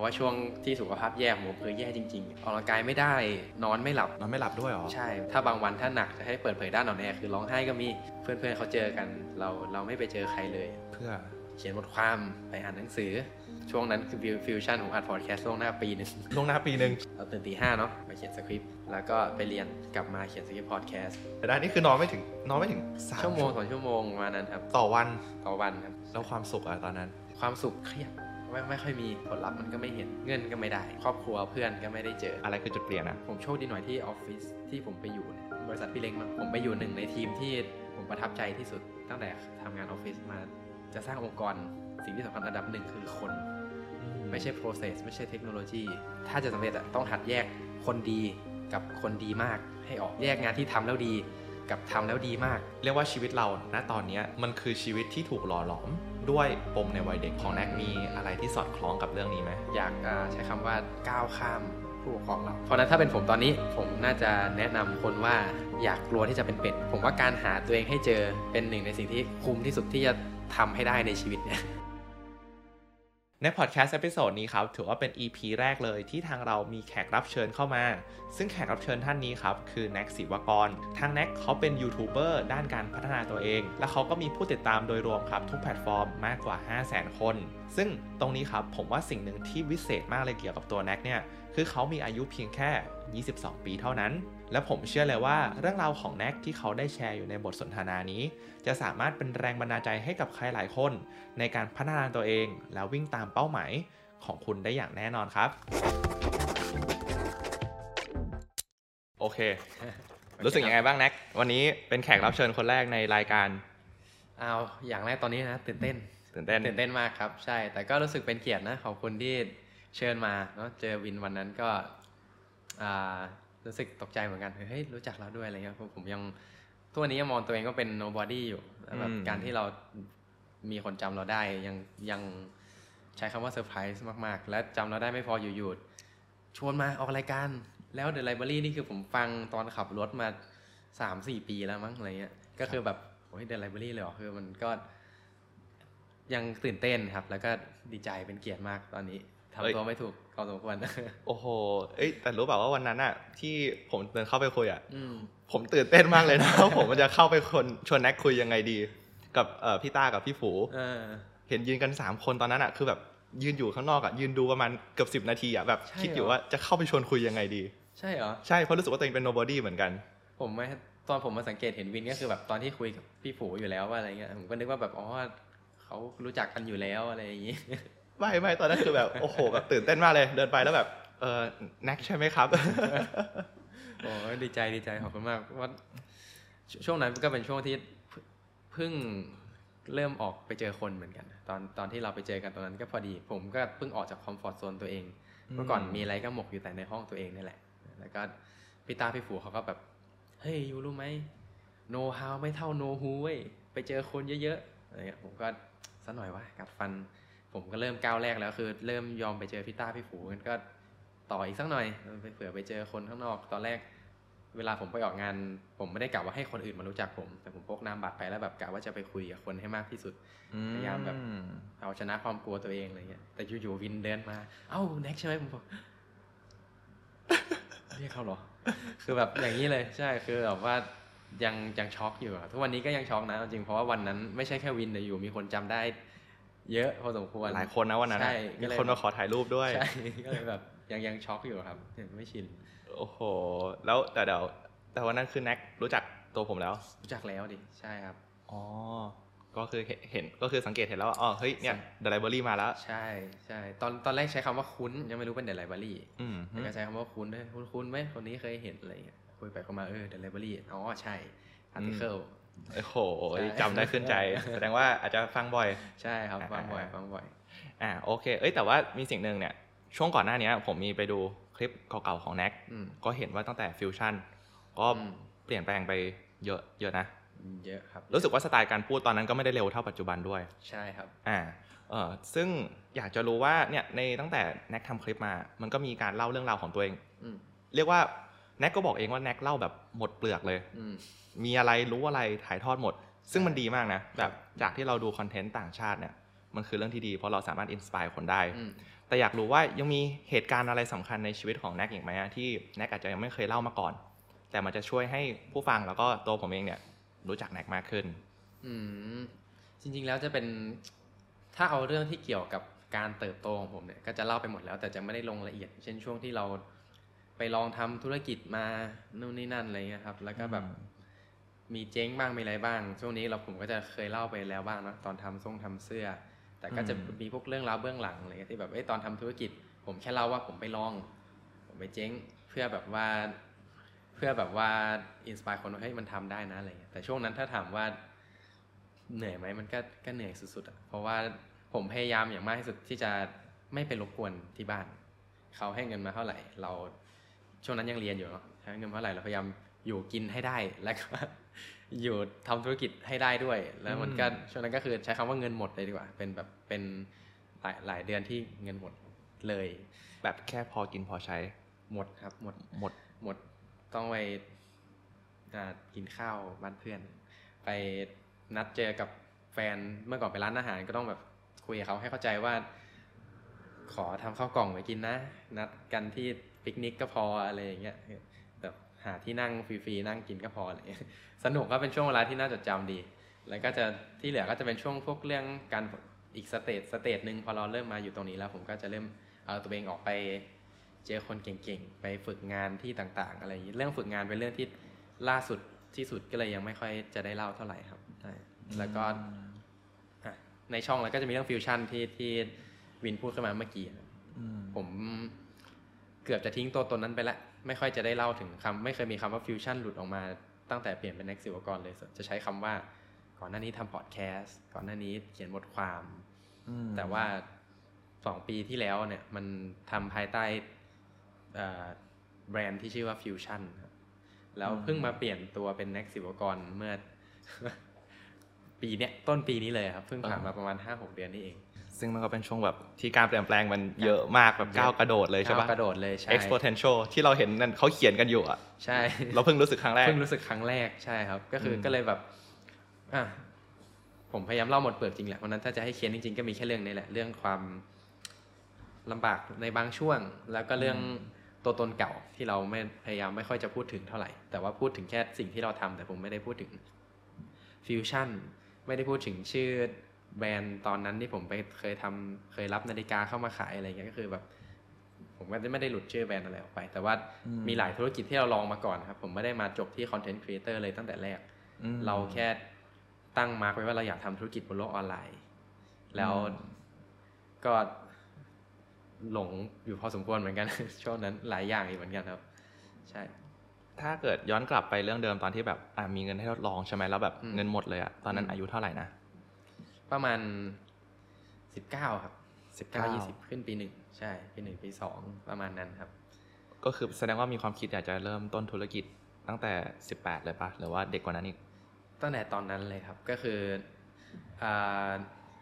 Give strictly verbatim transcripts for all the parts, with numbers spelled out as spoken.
ราะว่าช่วงที่สุขภาพแย่ผมคือแย่จริงๆออกกำลังกายไม่ได้นอนไม่หลับนอนไม่หลับด้วยหรอใช่ถ้าบางวันถ้าหนักจะให้เปิดเผยด้านอ่อนแอคือร้องไห้ก็มีเพื่อนๆเขาเจอกันเราเราไม่ไปเจอใครเลยเพื่อเขียนบทความไปอ่านหนังสือช่วงนั้นคือฟิวชั่นของอัดพอดแคสต์ล่วงหน้าปีนึงล่วงหน้าปีนึงเราตื่นตีห้าเนาะไปเขียนสคริปต์แล้วก็ไปเรียนกลับมาเขียนสคริปต์พอดแคสต์แต่ได้นี่คือนอนไม่ถึงนอนไม่ถึงชั่วโมงสองชั่วโมงประมาณนั้นครับต่อวันต่อวันครับแล้วความสุขอะตอนนั้นความสุขเครียดไม่ไม่ค่อยมีผลลัพธ์มันก็ไม่เห็นเงินก็ไม่ได้ครอบครัวเพื่อนก็ไม่ได้เจออะไรคือจุดเปลี่ยนอะผมโชคดีหน่อยที่ออฟฟิศที่ผมไปอยู่บริษัทพี่เล้งมันผมไปอยู่หนึ่งในทีมที่ผมประทับใจที่สุดตั้งแต่ทำงานออฟฟิศมาจะสร้างองค์กรสิ่งที่สำคัญอันดับหนึ่งคือคนไม่ใช่ process ไม่ใช่เทคโนโลยีถ้าจะสำเร็จอะต้องหัดแยกคนดีกับคนดีมากให้ออกแยกงานที่ทำแล้วดีกับทำแล้วดีมากเรียกว่าชีวิตเราณตอนนี้มันคือชีวิตที่ถูกหล่อหลอมด้วยปมในวัยเด็กของแน็กมีอะไรที่สอดคล้องกับเรื่องนี้ไหมอยากใช้คำว่าก้าวข้ามผู้ปกครองเราเพราะนั้นถ้าเป็นผมตอนนี้ผมน่าจะแนะนำคนว่าอยากกลัวที่จะเป็นเป็ดผมว่าการหาตัวเองให้เจอเป็นหนึ่งในสิ่งที่คุ้มที่สุดที่จะทำให้ได้ในชีวิตเนี่ยในพอดแคสต์เอพิโซดนี้ครับถือว่าเป็น อี พี แรกเลยที่ทางเรามีแขกรับเชิญเข้ามาซึ่งแขกรับเชิญท่านนี้ครับคือแน็กศิวากรทางแน็กเขาเป็นยูทูบเบอร์ด้านการพัฒนาตัวเองและเขาก็มีผู้ติดตามโดยรวมครับทุกแพลตฟอร์มมากกว่า ห้าแสน คนซึ่งตรงนี้ครับผมว่าสิ่งหนึ่งที่วิเศษมากเลยเกี่ยวกับตัวแน็กเนี่ยคือเขามีอายุเพียงแค่ยี่สิบสองปีเท่านั้นและผมเชื่อเลยว่าเรื่องราวของแน็กที่เขาได้แชร์อยู่ในบทสนทนานี้จะสามารถเป็นแรงบันดาลใจให้กับใครหลายคนในการพัฒนาตัวเองและวิ่งตามเป้าหมายของคุณได้อย่างแน่นอนครับโอเครู้สึกยังไงบ้างแน็กวันนี้เป็นแขกรับเชิญคนแรกในรายการเอาอย่างแรกตอนนี้นะตื่นเต้นตื่นเต้นตื่นเต้นมากครับใช่แต่ก็รู้สึกเป็นเกียรตินะขอบคุณที่เชิญมาเนาะเจอวินวันนั้นก็อ่ารู้สึกตกใจเหมือนกันเฮ้ยรู้จักเราด้วยอะไรเงี้ยผมยังทุกวันนี้ยังมองตัวเองก็เป็น nobody อยู่แบบการที่เรามีคนจำเราได้ยังยังใช้คำว่าเซอร์ไพรส์มากๆและจำเราได้ไม่พออยู่ๆชวนมาออกรายการแล้ว The Library นี่คือผมฟังตอนขับรถมา สามถึงสี่ ปีแล้วมั้งอะไรเงี้ยก็คือแบบโอ้ย The Library เลยเหรอคือมันก็ยังตื่นเต้นครับแล้วก็ดีใจเป็นเกียรติมากตอนนี้ทำตัวไม่ถูกเขาสมควรโอ้โหเอ้ยแต่รู้เปล่าว่าวันนั้นอะที่ผมเดินเข้าไปคุยอะผมตื่นเต้นมากเลยนะผมจะเข้าไปคนชวนแน็กคุยยังไงดีกับพี่ต้ากับพี่ฝูเห็นยืนกันสามคนตอนนั้นอะคือแบบยืนอยู่ข้างนอกอะยืนดูประมาณเกือบสิบนาทีอะแบบคิดอยู่ว่าจะเข้าไปชวนคุยยังไงดีใช่เหรอใช่เพราะรู้สึกว่าตัวเองเป็น nobody เหมือนกันผมไม่ตอนผมมาสังเกตเห็นวินก็คือแบบตอนที่คุยกับพี่ฝูอยู่แล้วว่าอะไรเงี้ยผมก็นึกว่าแบบอ๋อเขารู้จักกันอยู่แล้วอะไรอย่างงี้ไม่ไม่ตอนนั้นคือแบบโอ้โหแบบตื่นเต้นมากเลยเดินไปแล้วแบบเออแน็กใช่ไหมครับโอ้ดีใจดีใจขอบคุณมากว่าช่วงนั้นก็เป็นช่วงที่เพิ่งเริ่มออกไปเจอคนเหมือนกันตอนตอนที่เราไปเจอกันตอนนั้นก็พอดีผมก็เพิ่งออกจากคอมฟอร์ตโซนตัวเองเมื่อก่อนมีอะไรก็หมกอยู่แต่ในห้องตัวเองนี่แหละแล้วก็พี่ตาพี่ฝูเขาก็แบบเฮ้ยยูรู้ไหม know how ไม่เท่า know who เว้ยไปเจอคนเยอะๆอะไรเงี้ยผมก็ซะหน่อยวะกัดฟันผมก็เริ่มก้าวแรกแล้วคือเริ่มยอมไปเจอพี่ต้าพี่ฝูกันก็ต่ออีกสักหน่อยไปเผื่อไปเจอคนข้างนอกตอนแรกเวลาผมไปออกงานผมไม่ได้กะว่าให้คนอื่นมารู้จักผมแต่ผมพกนามบัตรไปแล้วแบบกะว่าจะไปคุยกับคนให้มากที่สุดพยายามแบบเอาชนะความกลัวตัวเองอะไรเงี้ยแต่อยู่ๆวินเดินมาเอ้าแน็กใช่ไหมผมบอกเรียกเขาเหรอคือแบบอย่างนี้เลยใช่คือแบบว่ายังยังช็อกอยู่ทุกวันนี้ก็ยังช็อกนะจริงเพราะว่าวันนั้นไม่ใช่แค่วินแต่อยู่มีคนจำได้เยอะพอสมควรหลายคนนะวันนั้นมีคนมาขอถ่ายรูปด้วยก็เลยแบบยังยังช็อกอยู่ครับยังไม่ชินโอ้โหแล้วแต่เดี๋ยวแต่วันนั้นคือแน็กรู้จักตัวผมแล้วรู้จักแล้วดิใช่ครับอ๋อก็คือเห็นก็คือสังเกตเห็นแล้วว่าอ๋อเฮ้ยเนี่ย The Library มาแล้วใช่ใช่ตอนตอนแรกใช้คำว่าคุ้นยังไม่รู้เป็น The Library แต่ก็ใช้คำว่าคุ้นด้วยคุ้นคุ้นไหมคนนี้เคยเห็นอะไรคุยไปก็มาเออ The Library อ๋อใช่ Articleโอ้โหจำได้ขึ้นใจแสดงว่าอาจจะฟังบ่อยใช่ครับฟังบ่อยฟังบ่อยอ่าโอเคเอ้ยแต่ว่ามีสิ่งหนึ่งเนี่ยช่วงก่อนหน้านี้ผมมีไปดูคลิปเก่าๆของแน็กก็เห็นว่าตั้งแต่ฟิวชั่นก็เปลี่ยนแปลงไปเยอะเยอะนะเยอะครับรู้สึกว่าสไตล์การพูดตอนนั้นก็ไม่ได้เร็วเท่าปัจจุบันด้วยใช่ครับอ่าเออซึ่งอยากจะรู้ว่าเนี่ยในตั้งแต่แน็กทำคลิปมามันก็มีการเล่าเรื่องราวของตัวเองเรียกว่าแน็กก็บอกเองว่าแน็กเล่าแบบหมดเปลือกเลยมีอะไรรู้อะไรถ่ายทอดหมดซึ่งมันดีมากนะแบบจากที่เราดูคอนเทนต์ต่างชาติเนี่ย มันคือเรื่องที่ดีเพราะเราสามารถอินสไปร์คนได้แต่อยากรู้ว่ายังมีเหตุการณ์อะไรสำคัญในชีวิตของแน็กอีกไหมที่แน็กอาจจะยังไม่เคยเล่ามาก่อนแต่มันจะช่วยให้ผู้ฟังแล้วก็ตัวผมเองเนี่ยรู้จักแน็กมากขึ้นอืมจริงๆแล้วจะเป็นถ้าเอาเรื่องที่เกี่ยวกับการเติบโตของผมเนี่ยก็จะเล่าไปหมดแล้วแต่จะไม่ได้ลงละเอียดเช่นช่วงที่เราไปลองทำธุรกิจมานู่นนี่นั่นอะไรเงี้ยครับแล้วก็แบบมีเจ๊งบ้างมีอะไรบ้างช่วงนี้เราผมก็จะเคยเล่าไปแล้วบ้างเนาะตอนทำทรงทำเสื้อแต่ก็จะมีพวกเรื่องราวเบื้องหลังอะไรเงี้ยที่แบบไอ้ตอนทำธุรกิจผมแค่เล่าว่าผมไปลองผมไปเจ๊งเพื่อแบบว่าเพื่อแบบว่าอินสไปร์คนว่าเฮ้ยมันทำได้นะอะไรเงี้ยแต่ช่วงนั้นถ้าถามว่าเหนื่อยไหมมันก็ก็เหนื่อยสุดๆอ่ะเพราะว่าผมพยายามอย่างมากที่สุดที่จะไม่ไปรบกวนที่บ้านเขาให้เงินมาเท่าไหร่เราช่วงนั้นยังเรียนอยู่เนาะให้เงินเท่าไหร่เราพยายามอยู่กินให้ได้แล้วก็อยู่ทำธุรกิจให้ได้ด้วยแล้วมันก็ช่วงนั้นก็คือใช้คำว่าเงินหมดเลยดีกว่าเป็นแบบเป็นหลายหลายเดือนที่เงินหมดเลยแบบแค่พอกินพอใช้หมดครับหมดหมดหมดต้องไปกินข้าวบ้านเพื่อนไปนัดเจอกับแฟนเมื่อก่อนไปร้านอาหารก็ต้องแบบคุยกับเขาให้เข้าใจว่าขอทำข้าวกล่องไปกินนะนัดกันที่ปิกนิกก็พออะไรอย่างเงี้ยแบบหาที่นั่งฟรีๆนั่งกินก็พออะไรสนุกก็เป็นช่วงเวลาที่น่าจดจำดีแล้วก็จะที่เหลือก็จะเป็นช่วงพวกเรื่องการอีกสเตจสเตจนึงพอเราเริ่มมาอยู่ตรงนี้แล้วผมก็จะเริ่มเอาตัวเองออกไปเจอคนเก่งๆไปฝึกงานที่ต่างๆอะไรอย่างนี้เรื่องฝึกงานเป็นเรื่องที่ล่าสุดที่สุดก็เลยยังไม่ค่อยจะได้เล่าเท่าไหร่ครับแล้วก็ในช่องแล้วก็จะมีเรื่องฟิวชั่นที่ที่วินพูดขึ้นมาเมื่อกี้ผมเกือบจะทิ้งตัวตนนั้นไปแล้วไม่ค่อยจะได้เล่าถึงคำไม่เคยมีคำว่าฟิวชั่นหลุดออกมาตั้งแต่เปลี่ยนเป็นแน็กศิวกรเลยจะใช้คำว่าก่อนหน้านี้ทำพอดแคสต์ก่อนหน้านี้เขียนบทความแต่ว่าสองปีที่แล้วเนี่ยมันทำภายใต้แบรนด์ที่ชื่อว่าฟิวชั่นแล้วเพิ่งมาเปลี่ยนตัวเป็นแน็กศิวกรเมื่อ ปีเนี้ยต้นปีนี้เลยครับเพิ่งผ่านมาประมาณ ห้าหก เดือนนี่เองซึ่งมันก็เป็นช่วงแบบที่การเปลี่ยนแปลงมันเยอะมากแบบก้าวกระโดดเลยใช่ป่ะก้าวกระโดดเลยใช่ exponential ที่เราเห็นนั่นเขาเขียนกันอยู่อ่ะใช่เราเพิ่งรู้สึกครั้งแรกเพิ่งรู้สึกครั้งแรกใช่ครับก็คือก็เลยแบบอ่ะผมพยายามเล่าหมดเปลือกจริงแหละวันนั้นถ้าจะให้เขียนจริงๆก็มีแค่เรื่องนี้แหละเรื่องความลำบากในบางช่วงแล้วก็เรื่องตัวตนเก่าที่เราไม่พยายามไม่ค่อยจะพูดถึงเท่าไหร่แต่ว่าพูดถึงแค่สิ่งที่เราทำแต่ผมไม่ได้พูดถึงฟิวชั่นไม่ได้พูดถึงชื่อแบรนด์ตอนนั้นที่ผมไปเคยทำเคยรับนาฬิกาเข้ามาขายอะไรเงี้ยก็คือแบบผมก็ไม่ได้หลุดชื่อแบรนด์อะไรออกไปแต่ว่ามีหลายธุรกิจที่เราลองมาก่อนครับผมไม่ได้มาจบที่คอนเทนต์ครีเอเตอร์เลยตั้งแต่แรกเราแค่ตั้งมาร์คไว้ว่าเราอยากทำธุรกิจบนโลกออนไลน์แล้วก็หลงอยู่พอสมควรเหมือนกัน ช่วงนั้นหลายอย่างอยู่เหมือนกันครับใช่ถ้าเกิดย้อนกลับไปเรื่องเดิมตอนที่แบบมีเงินให้ทดลองใช่ไหมแล้วแบบเงินหมดเลยอะตอนนั้นอายุเท่าไหร่นะประมาณสิบเก้าครับสิบเก้า ยี่สิบขึ้นปีหนึ่งใช่ปีหนึ่งปีสองประมาณนั้นครับก็คือแสดงว่ามีความคิดอยากจะเริ่มต้นธุรกิจตั้งแต่สิบแปดเลยป่ะหรือว่าเด็กกว่านั้นอีกตั้งแต่ตอนนั้นเลยครับก็คืออ่า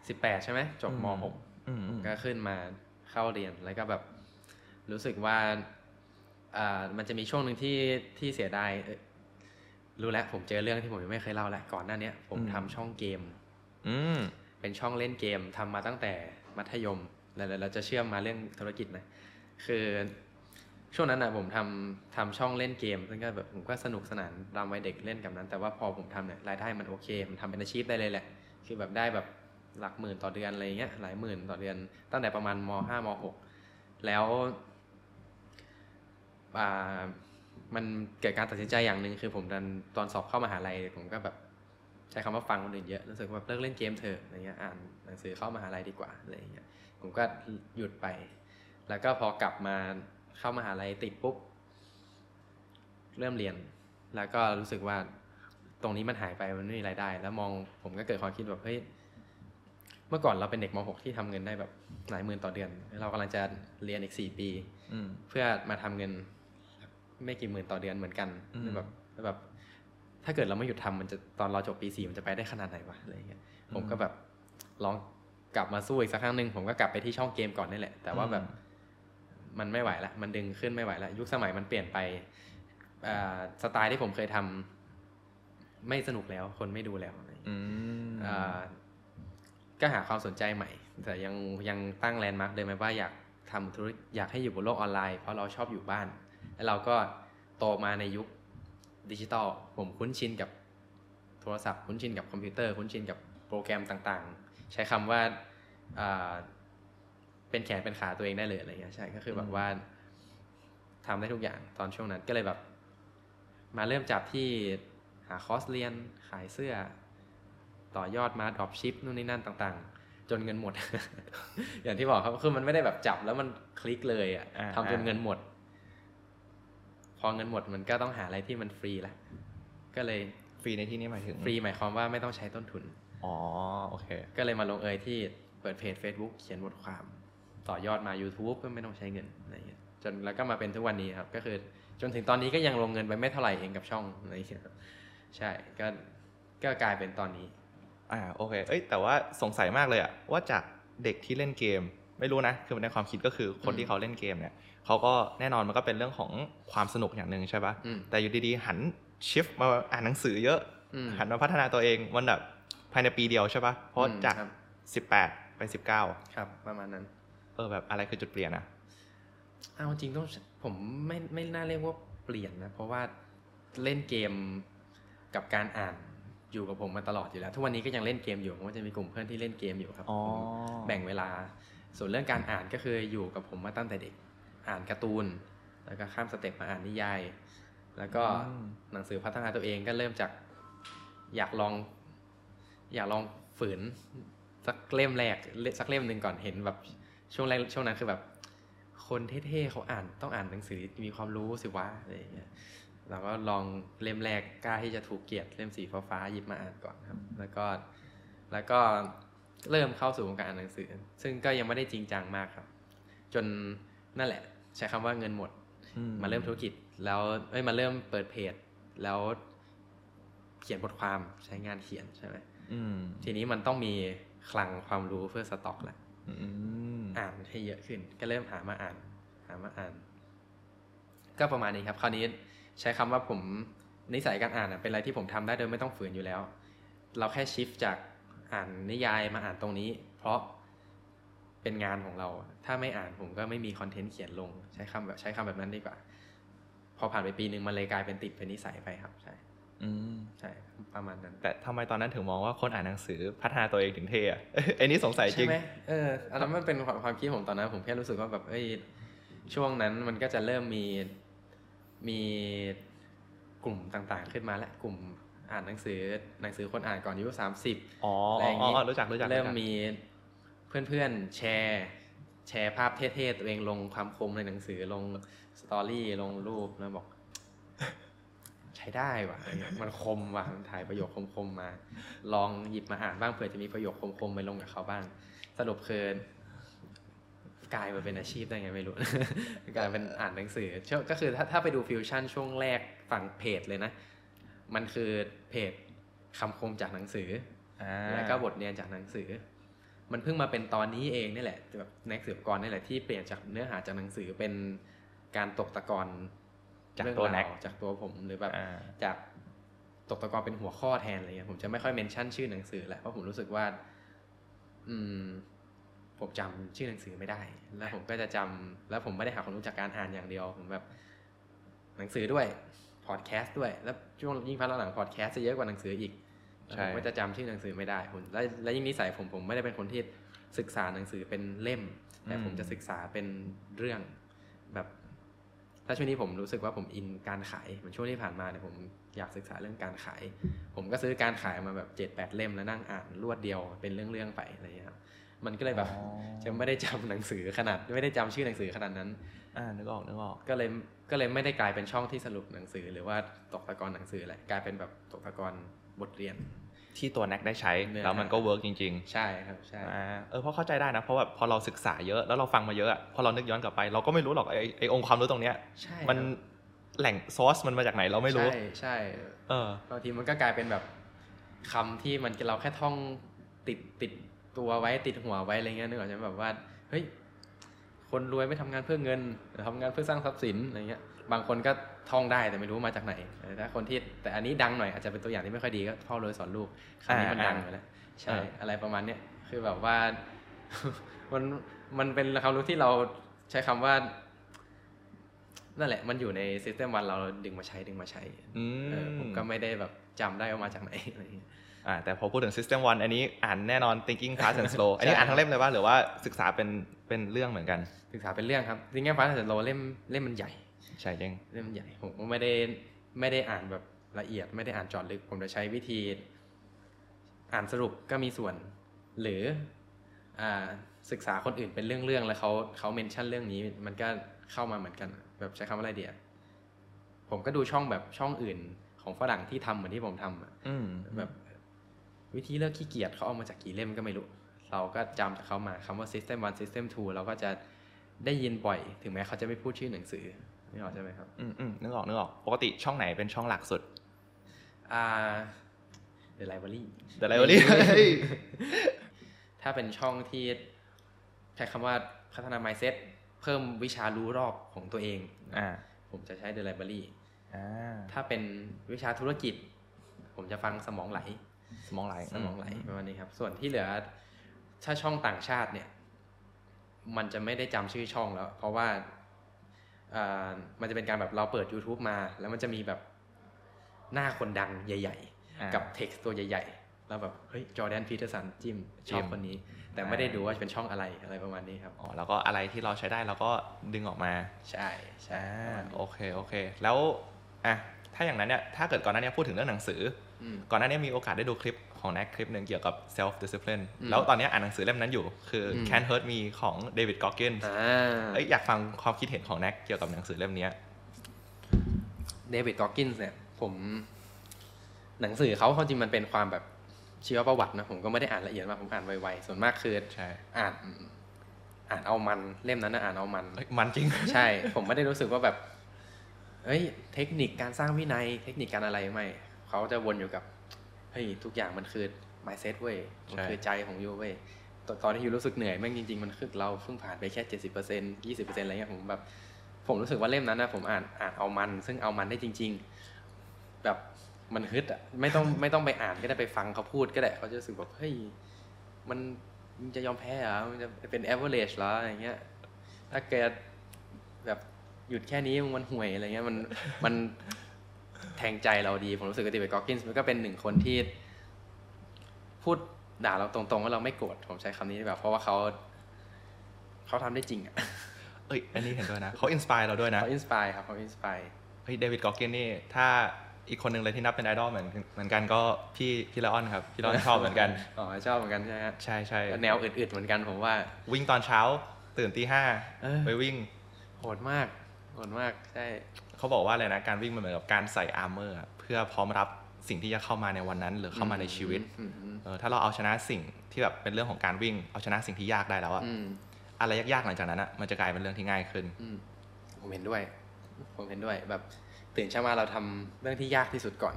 สิบแปดใช่ไหมจบม.หก ก็ขึ้นมาเข้าเรียนแล้วก็แบบรู้สึกว่าอ่ามันจะมีช่วงนึงที่ที่เสียดายรู้แล้วผมเจอเรื่องที่ผมยังไม่เคยเล่าแหละก่อนหน้านี้ผมทำช่องเกมอืมเป็นช่องเล่นเกมทำมาตั้งแต่มัธยมแล้วเราจะเชื่อมมาเรื่องธุรกิจนะคือช่วงนั้นน่ะผมทำทำช่องเล่นเกมซึ่งก็แบบผมก็สนุกสนานตามวัยเด็กเล่นกับนั้นแต่ว่าพอผมทำเนี่ยรายได้มันโอเคมันทำเป็นอาชีพได้เลยแหละคือแบบได้แบบหลักหมื่นต่อเดือนอะไรเงี้ยหลายหมื่นต่อเดือนตั้งแต่ประมาณม.ห้าม.หกแล้วอ่ามันเกิดการตัดสินใจอย่างนึงคือผมตอนตอนสอบเข้ามหาลัยผมก็แบบใช้คำว่าฟังคนอื่นเยอะรู้สึกว่าเลิกเล่นเกมเถอะอะไรเงี้ยอ่านหนังสือเข้ามหาลัยดีกว่าอะไรเงี้ยผมก็หยุดไปแล้วก็พอกลับมาเข้ามหาลัยติดปุ๊บเริ่มเรียนแล้วก็รู้สึกว่าตรงนี้มันหายไปมันไม่มีรายได้แล้วมองผมก็เกิดความคิดแบบเฮ้ยเมื่อก่อนเราเป็นเด็กม.หกที่ทำเงินได้แบบหลายหมื่นต่อเดือนเรากำลังจะเรียนอีกสี่ปีเพื่อมาทำเงินไม่กี่หมื่นต่อเดือนเหมือนกันแบบแบบถ้าเกิดเราไม่หยุดทำมันจะตอนเราจบปีสี่มันจะไปได้ขนาดไหนวะอะไรเงี้ยผมก็แบบลองกลับมาสู้อีกสักครั้งนึงผมก็กลับไปที่ช่องเกมก่อนนี่แหละแต่ว่าแบบมันไม่ไหวละมันดึงขึ้นไม่ไหวละยุคสมัยมันเปลี่ยนไปสไตล์ที่ผมเคยทำไม่สนุกแล้วคนไม่ดูแล้ว ก็หาความสนใจใหม่แต่ยังยังตั้งแลนด์มาร์คเดิมไว้ว่าอยากทำธุรกิจอยากให้อยู่บนโลกออนไลน์เพราะเราชอบอยู่บ้านแล้วเราก็โตมาในยุคดิจิตอลผมคุ้นชินกับโทรศัพท์คุ้นชินกับคอมพิวเตอร์คุ้นชินกับโปรแกรมต่างๆใช้คำว่าเป็นแขนเป็นขาตัวเองได้เลยอะไรเงี้ยใช่ก็คือแบบว่าทำได้ทุกอย่างตอนช่วงนั้นก็เลยแบบมาเริ่มจากที่หาคอร์สเรียนขายเสื้อต่อยอดมาดรอปชิปนู่นนี่นั่นต่างๆจนเงินหมด อย่างที่บอกครับคือมันไม่ได้แบบจับแล้วมันคลิกเลยอ่ะทำจนเงินหมดพอเงินหมดมันก็ต้องหาอะไรที่มันฟรีละก็เลยฟรีในที่นี้หมายถึงฟรีหมายความว่าไม่ต้องใช้ต้นทุนอ๋อโอเคก็เลยมาลงเอยที่เปิดเพจ Facebook เขียนบทความต่อยอดมา YouTube ก็ไม่ต้องใช้เงินอะไรอย่างเงี้ยจนแล้วก็มาเป็นทุกวันนี้ครับก็คือจนถึงตอนนี้ก็ยังลงเงินไปไม่เท่าไหร่เองกับช่องอะไรอย่างเงี้ยใช่ก็ก็กลายเป็นตอนนี้อ่าโอเคเอ้ยแต่ว่าสงสัยมากเลยอะว่าจากเด็กที่เล่นเกมไม่รู้นะคือในความคิดก็คือคนที่เขาเล่นเกมเนี่ยเขาก็แน่นอนมันก็เป็นเรื่องของความสนุกอย่างนึงใช่ป่ะแต่อยู่ดีๆหันชิฟมาอ่านหนังสือเยอะหันมาพัฒนาตัวเองมันแบบภายในปีเดียวใช่ป่ะเพราะจากสิบแปดไปสิบเก้าครับประมาณนั้นเออแบบอะไรคือจุดเปลี่ยนอะเอาจริงต้องผมไม่ไม่น่าเรียกว่าเปลี่ยนนะเพราะว่าเล่นเกมกับการอ่านอยู่กับผมมาตลอดอยู่แล้วทุกวันนี้ก็ยังเล่นเกมอยู่เพราะว่าจะมีกลุ่มเพื่อนที่เล่นเกมอยู่ครับแบ่งเวลาส่วนเรื่องการอ่านก็คืออยู่กับผมมาตั้งแต่เด็กอ่านการ์ตูนแล้วก็ข้ามสเต็ปมาอ่านนิยายแล้วก็หนังสือพัฒนาตัวเองก็เริ่มจากอยากลองอยากลองฝืนสักเล่มแรกสักเล่มนึงก่อนเห็นแบบช่วงแรกช่วงนั้นคือแบบคนเท่ๆเขาอ่านต้องอ่านหนังสือมีความรู้สิวะอะไรอย่างเงี้ยเราก็ลองเล่มแรกกล้าที่จะถูกเกียรติเล่มสีฟ้าๆหยิบมาอ่านก่อนครับแล้วก็แล้วก็เริ่มเข้าสู่วงการอ่านหนังสือซึ่งก็ยังไม่ได้จริงจังมากครับจนนั่นแหละใช้คำว่าเงินหมดมาเริ่มธุรกิจแล้วเอ้ยมาเริ่มเปิดเพจแล้วเขียนบทความใช้งานเขียนใช่ไหมทีนี้มันต้องมีคลังความรู้เพื่อสต็อกแหละอ่านให้เยอะขึ้นก็เริ่มหามาอ่านหามาอ่านก็ประมาณนี้ครับคราวนี้ใช้คำว่าผมนิสัยการอ่านเป็นอะไรที่ผมทำได้โดยไม่ต้องฝืนอยู่แล้วเราแค่ชิฟจากอ่านนิยายมาอ่านตรงนี้เพราะเป็นงานของเราถ้าไม่อ่านผมก็ไม่มีคอนเทนต์เขียนลงใช้คำแบบใช้คำแบบนั้นดีกว่าพอผ่านไปปีนึงมันเลยกลายเป็นติดเป็นนิสัยไปครับใช่อืมใช่ประมาณนั้นแต่ทำไมตอนนั้นถึงมองว่าคนอ่านหนังสือพัฒนาตัวเองถึงเท่อะไอ้นี่สงสัยจริงใช่ไหมเอออันนั้นมันเป็นความคิดผมตอนนั้นผมแค่รู้สึกว่าแบบเอ้ยช่วงนั้นมันก็จะเริ่มมีมีกลุ่มต่างๆขึ้นมาและกลุ่มอ่านหนังสือหนังสือคนอ่านก่อนอายุสามสิบอ๋ออะไรอย่างงี้รู้จักรู้จักเริ่มมีเพื่อนๆแชร์แชร์ภาพเท่ๆตัวเองลงความคมในหนังสือลงสตอรี่ลงรูปแล้วบอกใช้ได้ว่ะมันคมว่ะมันถ่ายประโยคคมๆมาลองหยิบมาอ่านบ้างเผื่อจะมีประโยคคมๆไปลงกับเขาบ้างสรุปคือกลายมาเป็นอาชีพได้ไงไม่รู้กลายเป็นอ่านหนังสือก็คือถ้าถ้าไปดูฟิวชั่นช่วงแรกฝั่งเพจเลยนะมันคือเพจคำคมจากหนังสือแล้วก็บทเรียนจากหนังสือมันเพิ่งมาเป็นตอนนี้เองนี่แหละแบบหนังสือก่อนนี่แหละที่เปลี่ยนจากเนื้อหาจากหนังสือเป็นการตกตะกอนจากตัวแน็กจากตัวผมหรือแบบจากตกตะกอนเป็นหัวข้อแทนอะไรเงี้ยผมจะไม่ค่อยเมนชั่นชื่อหนังสือแหละเพราะผมรู้สึกว่าอืมผมจำชื่อหนังสือไม่ได้แล้วผมก็จะจำแล้วผมไม่ได้หาความรู้จากการอ่านอย่างเดียวผมแบบหนังสือด้วยพอดแคสต์ด้วยแล้วช่วงยิ่งพัฒนาหลังพอดแคสต์จะเยอะกว่าหนังสืออีกผมก็จะจำชื่อหนังสือไม่ได้ผมและและยิ่งนิสัยผมผมไม่ได้เป็นคนที่ศึกษาหนังสือเป็นเล่มแต่ผมจะศึกษาเป็นเรื่องแบบถ้าช่วงนี้ผมรู้สึกว่าผมอินการขายเหมือนช่วงที่ผ่านมาเนี่ยผมอยากศึกษาเรื่องการขายผมก็ซื้อการขายมาแบบเจ็ดแปดเล่มแล้วนั่งอ่านรวดเดียวเป็นเรื่องๆไปอะไรอย่างเงี้ยครับมันก็เลยแบบจะไม่ได้จำหนังสือขนาดไม่ได้จำชื่อหนังสือขนาดนั้นอ่านึกออกนึกออกก็เลยก็เลยไม่ได้กลายเป็นช่องที่สรุปหนังสือหรือว่าตกตะกอนหนังสืออะไรกลายเป็นแบบตกตะกอนบทเรียนที่ตัวแน็กได้ใช้แล้วมันก็เวิร์กจริงๆใช่ครับใช่เออเพราะเข้าใจได้นะเพราะแบบพอเราศึกษาเยอะแล้วเราฟังมาเยอะพอเรานึกย้อนกลับไปเราก็ไม่รู้หรอกไอ้ไอ้องค์ความรู้ตรงเนี้ยมันแหล่งซอร์สมันมาจากไหนเราไม่รู้ใช่ใช่เออบางทีมันก็กลายเป็นแบบคำที่มันเราแค่ท่องติดติดตัวไว้ติดหัวไว้อะไรเงี้ยนึกออกใช่ไหมแบบว่าเฮ้ยคนรวยไม่ทำงานเพื่อเงินแต่ทำงานเพื่อสร้างทรัพย์สินอะไรเงี้ยบางคนก็ท่องได้แต่ไม่รู้มาจากไหนแต่คนที่แต่อันนี้ดังหน่อยอาจจะเป็นตัวอย่างที่ไม่ค่อยดีก็พ่อรวยสอนลูกคำนี้มันดังไปแล้วใช่อะไรประมาณเนี้ย คือแบบว่ามันมันเป็นความรู้ที่เราใช้คำว่านั่นแหละมันอยู่ในซิสเต็มวันเราดึงมาใช้ดึงมาใช้ผมก็ไม่ได้แบบจำได้ว่ามาจากไหนอะไรอย่างเงี้ยอ่าแต่พอพูดถึง System วันอันนี้อ่านแน่นอน Thinking Fast and Slow อันนี้อ่านทั้งเล่มเลยป่ะหรือว่าศึกษาเป็นเป็นเรื่องเหมือนกันศึกษาเป็นเรื่องครับ Thinking Fast and Slow เล่มเล่มมันใหญ่ใช่ยังเล่มใหญ่ผมไม่ได้ไม่ได้อ่านแบบละเอียดไม่ได้อ่านเจาะลึกผมจะใช้วิธีอ่านสรุปก็มีส่วนหรืออ่าศึกษาคนอื่นเป็นเรื่องๆแล้วเค้าเค้าเมนชั่นเรื่องนี้มันก็เข้ามาเหมือนกันแบบใช้คำว่าอะไรดีอ่ะผมก็ดูช่องแบบช่องอื่นของฝรั่งที่ทำเหมือนที่ผมทำอ่ะแบบวิธีเลิกขี้เกียจเขาเอามาจากกี่เล่มก็ไม่รู้เราก็จำจากเขามาคำว่า system หนึ่ง system สองเราก็จะได้ยินบ่อยถึงแม้เขาจะไม่พูดชื่อหนังสือนึกออกใช่ไหมครับอืมอืมนึกออกนึกออกปกติช่องไหนเป็นช่องหลักสุดอ่า The Library The Library ถ้าเป็นช่องที่ใช้คำว่าพัฒนา mindset เพิ่มวิชารู้รอบของตัวเองอ่าผมจะใช้ The Library อ่าถ้าเป็นวิชาธุรกิจผมจะฟังสมองไหลสมองไหลสมองไหลประมาณนี้ครับส่วนที่เหลือถ้าช่องต่างชาติเนี่ยมันจะไม่ได้จำชื่อช่องแล้วเพราะว่ามันจะเป็นการแบบเราเปิด YouTube มาแล้วมันจะมีแบบหน้าคนดังใหญ่ๆกับเท็กซ์ตัวใหญ่ๆแล้วแบบเฮ้ยจอร์แดนพีเตอร์สันจิ้มชอบคนนี้แต่ไม่ได้ดูว่าเป็นช่องอะไรอะไรประมาณนี้ครับอ๋อแล้วก็อะไรที่เราใช้ได้เราก็ดึงออกมาใช่ใช่โอเคโอเคแล้วอ่ะถ้าอย่างนั้นเนี่ยถ้าเกิดก่อนหน้านี้พูดถึงเรื่องหนังสือก่อนหน้านี้มีโอกาสได้ดูคลิปของแน็กคลิปหนึ่งเกี่ยวกับ self discipline แล้วตอนนี้อ่านหนังสือเล่มนั้นอยู่คือ Can't Hurt Me ของ David Goggins อยากฟังความคิดเห็นของแน็กเกี่ยวกับหนังสือเล่มนี้ David Goggins เนี่ยผมหนังสือเขาเขาจริงมันเป็นความแบบชีวประวัตินะผมก็ไม่ได้อ่านละเอียดมากผมอ่านไวๆส่วนมากคืออ่านอ่านเอามันเล่มนั้นนะอ่านเอามันมันจริงใช่ผมไม่ได้รู้สึกว่าแบบเฮ้ยเทคนิคการสร้างวินัยเทคนิคการอะไรไม่เขาจะวนอยู่กับเฮ้ยทุกอย่างมันคือ mindset เว้ยมันคือใจของยูเว้ยตอนที่ยูรู้สึกเหนื่อยแม่งจริงๆมันคือเราเพิ่งผ่านไปแค่ เจ็ดสิบเปอร์เซ็นต์ ยี่สิบเปอร์เซ็นต์ อะไรเงี้ยผมแบบผมรู้สึกว่าเล่มนั้นนะผมอ่านอ่านเอามันซึ่งเอามันได้จริงๆแบบมันฮึดอ่ะไม่ต้องไม่ต้องไปอ่านก็ได้ไปฟังเขาพูดก็ได้เขาจะรู้สึกแบบเฮ้ยมันมันจะยอมแพ้เหรอมันจะเป็น average เหรออะไรเงี้ยถ้าแกแบบหยุดแค่นี้มันห่วยอะไรเงี้ยมันมันแทงใจเราดีผมรู้สึกว่าDavid Gogginsมันก็เป็นหนึ่งคนที่พูดด่าเราตรงๆว่าเราไม่โกรธผมใช้คำนี้แบบเพราะว่าเขาเขาทำได้จริงอ่ะเอ้ยอันนี้เห็นด้วยนะ เขาอินสไปร์เราด้วยนะเขาอินสไปร์ครับเขาอินสไปร์เฮ้ยDavid Gogginsนี่ถ้าอีกคนหนึ่งเลยที่นับเป็นไอดอลเหมือนเหมือนกันก็พี่พี่ละออนครับพี่ละออนชอบเหมือนกันอ๋อชอบเหมือนกันใช่ใช่ใช่แนวอืดๆเหมือนกันผมว่าวิ่งตอนเช้าตื่นตีห้าไปวิ่งโหดมากโหดมากใช่เขาบอกว่าอะไรนะการวิ่งมันเหมือนกับการใส่อาร์เมอร์เพื่อพร้อมรับสิ่งที่จะเข้ามาในวันนั้นหรือเข้ามาในชีวิตถ้าเราเอาชนะสิ่งที่แบบเป็นเรื่องของการวิ่งเอาชนะสิ่งที่ยากได้แล้วอะอะไรยากๆหลังจากนั้นอะมันจะกลายเป็นเรื่องที่ง่ายขึ้นผมเห็นด้วยผมเห็นด้วยแบบตื่นเช้ามาเราทำเรื่องที่ยากที่สุดก่อน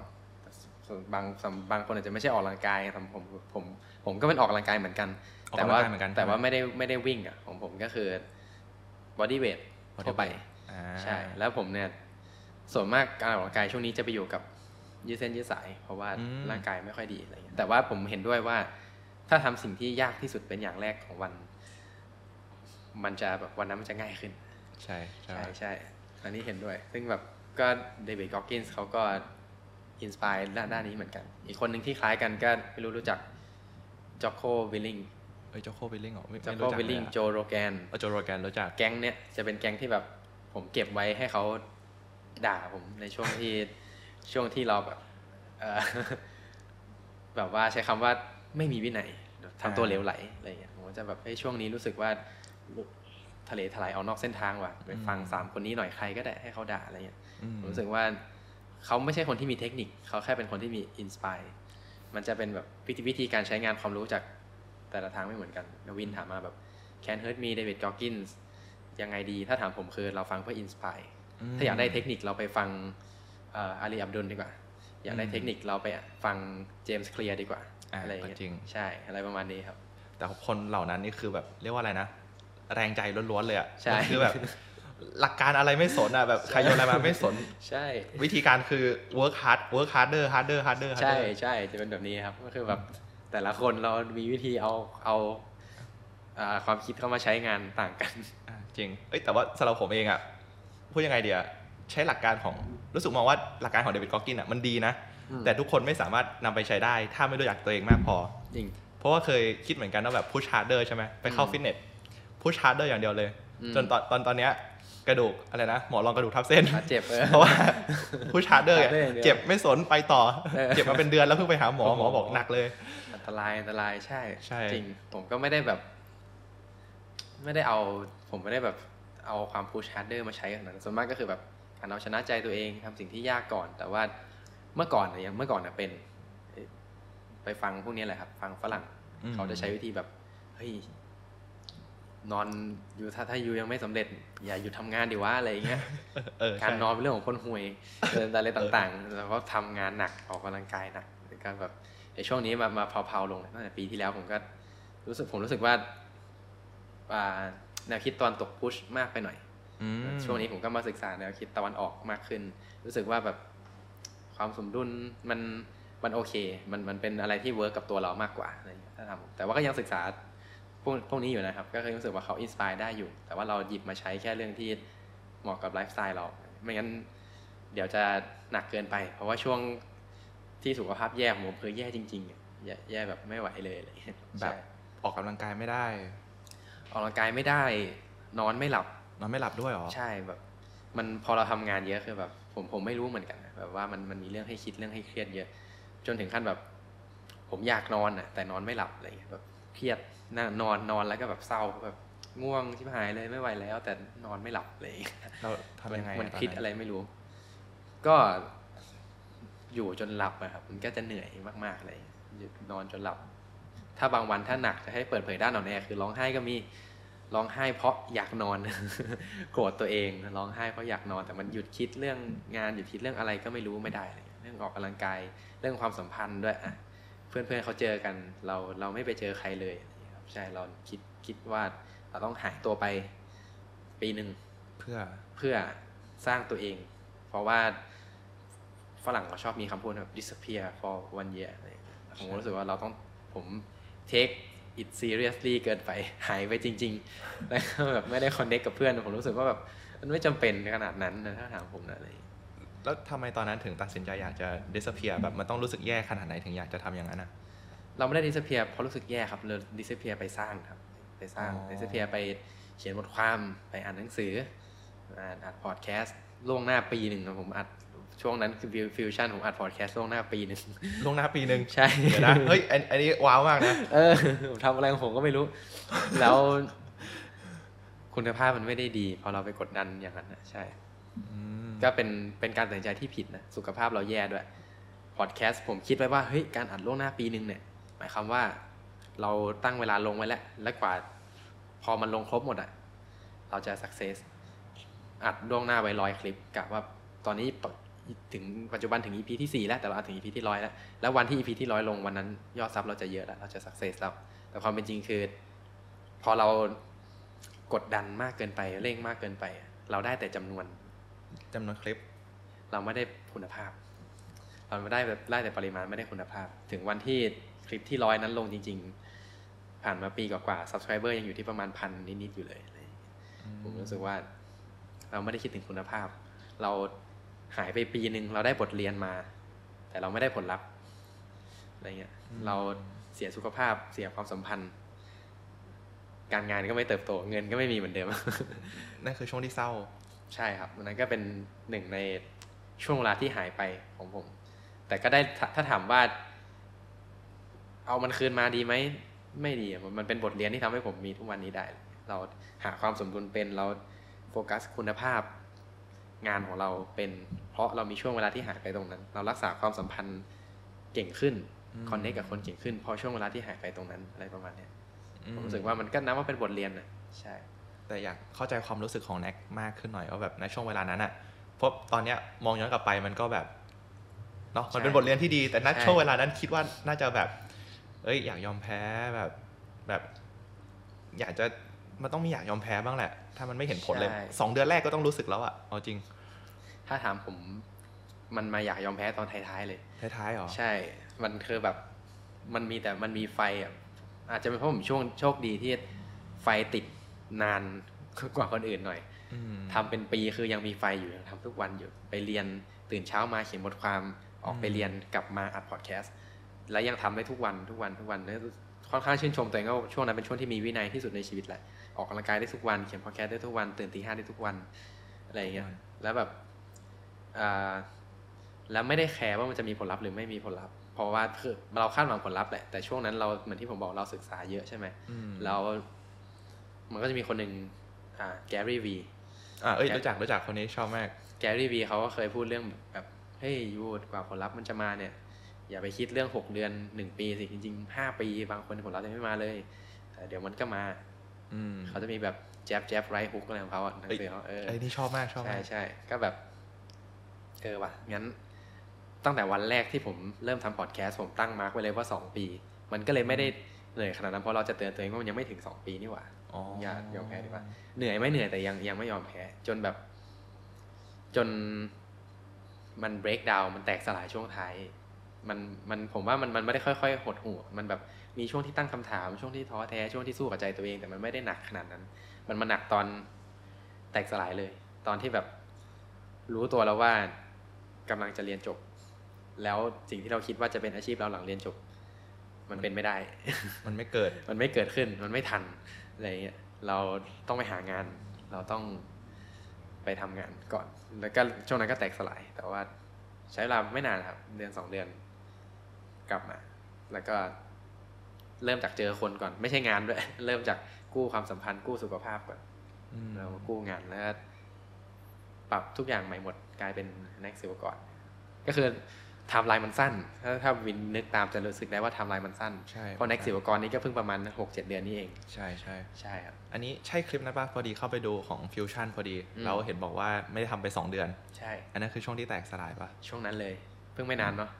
บางบางคนอาจจะไม่ใช่ออกกำลังกายทำผมผมผมก็เป็นออกกำลังกายเหมือนกันแต่ว่าแต่ว่าไม่ได้ไม่ได้วิ่งอะของผมก็คือบอดี้เวททั่วไปใช่แล้วผมเนี่ยส่วนมากการออกกำลังกายช่วงนี้จะไปอยู่กับยืดเส้นยืดสายเพราะว่าร่างกายไม่ค่อยดีอะไรอย่างเงี้ยแต่ว่าผมเห็นด้วยว่าถ้าทำสิ่งที่ยากที่สุดเป็นอย่างแรกของวันมันจะแบบวันนั้นมันจะง่ายขึ้นใช่ใช่ใช่อันนี้เห็นด้วยซึ่งแบบก็เดวิดก็อกกินส์เขาก็อินสไปร์ด้านนี้เหมือนกันอีกคนหนึ่งที่คล้ายกันก็ไม่รู้รู้จักจ็อกโควิลลิงเอ้ยจ็อกโควิลลิงเหรอจ็อกโควิลลิงโจโรแกนเออโจโรแกนรู้จักแก๊งเนี้ยจะเป็นแก๊งที่แบบผมเก็บไว้ให้เขาด่าผมในช่วงที่ช่วงที่เราแบบแบบว่าใช้คำว่าไม่มีวินัยทำตัวเหลวไหลอะไรอย่างเงี้ยผมจะแบบไอ้ช่วงนี้รู้สึกว่าทะเลทลายออกนอกเส้นทางว่ะไปฟังสามคนนี้หน่อยใครก็ได้ให้เขาด่าอะไรอย่างเงี้ยผมรู้สึกว่าเขาไม่ใช่คนที่มีเทคนิคเขาแค่เป็นคนที่มีอินสไปร์มันจะเป็นแบบวิธีการใช้งานความรู้จากแต่ละทางไม่เหมือนกันวินถามมาแบบ Can't Hurt Me David Goggins ยังไงดีถ้าถามผมคือเราฟังเพื่ออินสไปร์ถ้าอยากได้เทคนิคเราไปฟังอาลีอับดุลดีกว่าอยากได้เทคนิคเราไปฟังเจมส์เคลียร์ดีกว่า อ, อะไรอย่างเงี้ยใช่อะไรประมาณนี้ครับแต่คนเหล่านั้นนี่คือแบบเรียกว่าอะไรนะแรงใจล้วนๆเลยอ่ะใช่คือแบบหลักการอะไรไม่สนอ่ะแบบใครโยนอะไรมาไม่สนใช่วิธีการคือ work hard work harder harder harder ใช่ใช่จะเป็นแบบนี้ครับก็คือแบบ แต่ละคนเรามีวิธีเอาเอาความคิดเข้ามาใช้งานต่างกันจริงเอ้ยแต่ว่าสำหรับผมเองอ่ะพูดยังไงเดี๋ยวใช้หลักการของรู้สึกมองว่าหลักการของ David Goggins อ่ะมันดีนะแต่ทุกคนไม่สามารถนำไปใช้ได้ถ้าไม่รู้จักตัวเองมากพอจริงเพราะว่าเคยคิดเหมือนกันว่าแบบพุชฮาร์ดเดอร์ใช่ไหมไปเข้าฟิตเนสพุชฮาร์ดเดอร์อย่างเดียวเลยจนตอนตอนตอนเนี้ยกระดูกอะไรนะหมอรองกระดูกทับเส้นเจ็บเพราะว่าพุชฮาร์ดเดอร์เจ็บไม่สนไปต่อเจ็บมาเป็นเดือนแล้วเพิ่งไปหาหมอหมอบอกหนักเลยอันตรายอันตรายใช่ใช่จริงผมก็ไม่ได้แบบไม่ได้เอาผมไม่ได้แบบเอาความพุชฮาร์ดเดอร์มาใช้ขนาดนั้นส่วนมากก็คือแบบการเอาชนะใจตัวเองทำสิ่งที่ยากก่อนแต่ว่าเมื่อก่อนเนี่ยเมื่อก่อนเนี่ยเป็นไปฟังพวกนี้แหละครับฟังฝรั่งเขาจะใช้วิธีแบบเฮ้ยนอนอยู่ถ้าถ้าอยู่ยังไม่สำเร็จอย่าหยุดทำงานดีวะอะไรอย่างเงี้ยการนอนเป็นเรื่องของคนห่วยอะไรต่างๆแล้วก็ทำงานหนักออกกำลังกายหนักก็แบบในช่วงนี้มามาเผาๆลงตั้งแต่ปีที่แล้วผมก็รู้สึกผมรู้สึกว่าแนวคิดตอนตกพุชมากไปหน่อยช่วงนี้ผมก็มาศึกษาแนวคิดตะวันออกมากขึ้นรู้สึกว่าแบบความสมดุลมันมันโอเคมันมันเป็นอะไรที่เวิร์กกับตัวเรามากกว่าอะไรอย่างเงี้ยถ้าทำแต่ว่าก็ยังศึกษาพวกพวกนี้อยู่นะครับก็คือรู้สึกว่าเขาอินสไปร์ได้อยู่แต่ว่าเราหยิบมาใช้แค่เรื่องที่เหมาะกับไลฟ์สไตล์เราไม่งั้นเดี๋ยวจะหนักเกินไปเพราะว่าช่วงที่สุขภาพแย่ผมเคยแย่จริงๆแย่แบบไม่ไหวเลยแบบออกกำลังกายไม่ได้ออกกำลังกายไม่ได้นอนไม่หลับนอนไม่หลับด้วยหรอใช่แบบมันพอเราทำงานเยอะคือแบบผมผมไม่รู้เหมือนกันแบบว่ามันมันมีเรื่องให้คิดเรื่องให้เครียดเยอะจนถึงขั้นแบบผมอยากนอนน่ะแต่นอนไม่หลับอะไรแบบเครียดนอนนอนแล้วก็แบบเศร้าแบบง่วงชิบหายเลยไม่ไหวแล้วแต่นอนไม่หลับเลยเราทำยังไงมันคิดอะไรไม่รู้ก็อยู่จนหลับนะครับมันก็จะเหนื่อยมากๆเลยนอนจนหลับถ้าบางวันถ้าหนักจะให้เปิดเผยด้านนอนแอร์คือร้องไห้ก็มีร้องไห้เพราะอยากนอนโกรธตัวเองร้องไห้เพราะอยากนอนแต่มันหยุดคิดเรื่องงานหยุดคิดเรื่องอะไรก็ไม่รู้ไม่ได้เลยเรื่องออกกำลังกายเรื่องความสัมพันธ์ด้วยอ่ะเพื่อนเพื่อนเขาเจอกันเราเราไม่ไปเจอใครเลยใช่เราคิดคิดว่าเราต้องหายตัวไปปีหนึ่งเพื่อเพื่อสร้างตัวเองเพราะว่าฝรั่งเขาชอบมีคำพูดแบบ disappear for one year ผมรู้สึกว่าเราต้องผม take it seriously เกินไปหายไปจริงๆแล้วแบบไม่ได้ connect กับเพื่อนผมรู้สึกว่าแบบมันไม่จำเป็นขนาดนั้นนะถ้าถามผมนะแล้วทำไมตอนนั้นถึงตัดสินใจอยากจะ disappear แบบมันต้องรู้สึกแย่ขนาดไหนถึงอยากจะทำอย่างนั้นนะเราไม่ได้ disappear เพราะรู้สึกแย่ครับเรา disappear ไปสร้างครับไปสร้าง disappear ไปเขียนบทความไปอ่านหนังสืออ่านอัดพอดแคสต์ล่วงหน้าปีหนึ่งผมอัดช่วงนั้นคือฟิวชั่นผมอัดพอดแคสต์ล่วงหน้าปีหนึ่งล่วงหน้าปีหนึ่งใช่เดี๋ยวนะเฮ้ยอันนี้ว้าวมากนะเออผมทำอะไรผมก็ไม่รู้แล้วคุณภาพมันไม่ได้ดีพอเราไปกดดันอย่างนั้นนะใช่ก็เป็นเป็นการตัดสินใจที่ผิดนะสุขภาพเราแย่ด้วยพอดแคสต์ผมคิดไว้ว่าเฮ้ยการอัดล่วงหน้าปีนึงเนี่ยหมายความว่าเราตั้งเวลาลงไว้แล้วและกว่าพอมันลงครบหมดอ่ะเราจะสักเซสอัดล่วงหน้าไว้ร้อยคลิปกะว่าตอนนี้ถึงปัจจุบันถึง อี พี ที่สี่แล้วแต่เราถึง อี พี ที่ร้อยแล้วแล้ววันที่ อี พี ที่ร้อยลงวันนั้นยอดซับเราจะเยอะแล้วเราจะสักเซสแล้วแต่ความเป็นจริงคือพอเรากดดันมากเกินไปเร่งมากเกินไปเราได้แต่จำนวนจำนวนคลิปเราไม่ได้คุณภาพเราไม่ได้แบบไล่แต่ปริมาณไม่ได้คุณภาพถึงวันที่คลิปที่ร้อยนั้นลงจริงๆผ่านมาปีกว่าๆ Subscriber ยังอยู่ที่ประมาณพันนิดๆอยู่เลยผมรู้สึกว่าเราไม่ได้คิดถึงคุณภาพเราหายไปปีนึงเราได้บทเรียนมาแต่เราไม่ได้ผลลัพธ์อะไรเงี้ยเราเสียสุขภาพเสียความสัมพันธ์การงานก็ไม่เติบโตเงินก็ไม่มีเหมือนเดิม นั่นคือช่วงที่เศร้าใช่ครับนั่นก็เป็นหนึ่งในช่วงเวลาที่หายไปของผมแต่ก็ได้ถ้าถามว่าเอามันคืนมาดีไหมไม่ดีมันเป็นบทเรียนที่ทำให้ผมมีทุกวันนี้ได้เราหาความสมดุลเป็นเราโฟกัสคุณภาพงานของเราเป็นเพราะเรามีช่วงเวลาที่หายไปตรงนั้นเรารักษาความสัมพันธ์เก่งขึ้นคอนเนคกับคนเก่งขึ้นเพราะช่วงเวลาที่หายไปตรงนั้นอะไรประมาณนี้ผมรู้สึกว่ามันก็นับว่าเป็นบทเรียนนะใช่แต่อยากเข้าใจความรู้สึกของแน็กมากขึ้นหน่อยว่าแบบในช่วงเวลานั้นอ่ะเพราะตอนเนี้ยมองย้อนกลับไปมันก็แบบเนาะมันเป็นบทเรียนที่ดีแต่ณช่วงเวลานั้นคิดว่าน่าจะแบบเอ้ยอยากยอมแพ้แบบแบบอยากจะมันต้องมีอยากยอมแพ้บ้างแหละถ้ามันไม่เห็นผลเลยสองเดือนแรกก็ต้องรู้สึกแล้วอ่ะเอาจริงถ้าถามผมมันมาอยากยอมแพ้ตอนท้ายๆเลยท้ายๆหรอใช่มันคือแบบ มันมีแต่มันมีไฟอ่ะอาจจะเป็นเพราะผมช่วงโชคดีที่ไฟติดนานกว่าคนอื่นหน่อยทำเป็นปีคือยังมีไฟอยู่ยังทำทุกวันอยู่ไปเรียนตื่นเช้ามาเขียนบทความออกไปเรียนกลับมาอัดพอดแคสต์และยังทำได้ทุกวันทุกวันทุกวันค่อนข้างชื่นชมตัวเองก็ช่วงนั้นเป็นช่วงที่มีวินัยที่สุดในชีวิตแหละออกกำลังกายได้ทุกวันเขียนพอดแคสต์ได้ทุกวันตื่นตีห้าได้ทุกวันอะไรอย่างเงี้ยแล้วแบบแล้วไม่ได้แคร์ว่ามันจะมีผลลัพธ์หรือไม่มีผลลัพธ์เพราะว่าคือเราคาดหวังผลลัพธ์แหละแต่ช่วงนั้นเราเหมือนที่ผมบอกเราศึกษาเยอะใช่ไหมเรามันก็จะมีคนหนึ่งอ่าแกรี่วีอ่าเอ้ยรู้จักรู้จักคนนี้ชอบมากแกรี่วีเขาก็เคยพูดเรื่องแบบเฮ้ยยูกว่าผลลัพธ์มันจะมาเนี่ยอย่าไปคิดเรื่องหกเดือนหนึ่งปีสิจริงๆห้าปีบางคนผลลัพธ์ยังไม่มาเลยเดี๋ยวมันก็มาเขาจะมีแบบแจ๊บแจ๊บไรฮุกอะไรของเขาอ่ะหนังสือเขาเออไอ้นี่ชอบมากชอบมากใช่ใช่ก็แบบเออว่ะงั้นตั้งแต่วันแรกที่ผมเริ่มทำพอดแคสต์ผมตั้งมาร์กไว้เลยว่าสองปีมันก็เลยไม่ได้เหนื่อยขนาดนั้นเพราะเราจะเตือนตัวเองว่ามันยังไม่ถึงสองปีนี่หว่าอย่ายอมแพ้ดีกว่าเหนื่อยไม่เหนื่อยแต่ยังยังไม่ยอมแพ้จนแบบจนมันเบรกดาวน์มันแตกสลายช่วงท้ายมันมันผมว่ามันมันไม่ได้ค่อยๆหดหู่มันแบบมีช่วงที่ตั้งคำถามช่วงที่ท้อแท้ช่วงที่สู้กับใจตัวเองแต่มันไม่ได้หนักขนาดนั้นมันมาหนักตอนแตกสลายเลยตอนที่แบบรู้ตัวแล้วว่ากำลังจะเรียนจบแล้วสิ่งที่เราคิดว่าจะเป็นอาชีพเราหลังเรียนจบมันเป็นไม่ได้มันไม่เกิด มันไม่เกิดขึ้นมันไม่ทันอะไรเงี้ยเราต้องไปหางานเราต้องไปทำงานก่อนแล้วก็ช่วงนั้นก็แตกสลายแต่ว่าใช้เวลาไม่นานครับเดือนสองเดือนกลับมาแล้วก็เริ่มจากเจอคนก่อนไม่ใช่งานด้วยเริ่มจากกู้ความสัมพันธ์กู้สุขภาพก่อนแล้วกู้งานแล้วปรับทุกอย่างใหม่หมดกลายเป็นนักสื่อก่อนก็คือไทม์ไลน์มันสั้นถ้าถ้าวินนึกตามจะรู้สึกได้ว่าไทม์ไลน์มันสั้นเพราะนักศิลปกรนี่ก็เพิ่งประมาณ หกเจ็ด เดือนนี่เองใช่ใช่ใช่ครับอันนี้ใช่คลิปนะป่ะพอดีเข้าไปดูของฟิวชั่นพอดีเราเห็นบอกว่าไม่ได้ทำไปสองเดือนใช่อันนั้นคือช่วงที่แตกสลายป่ะช่วงนั้นเลยเพิ่งไม่นานเนาะ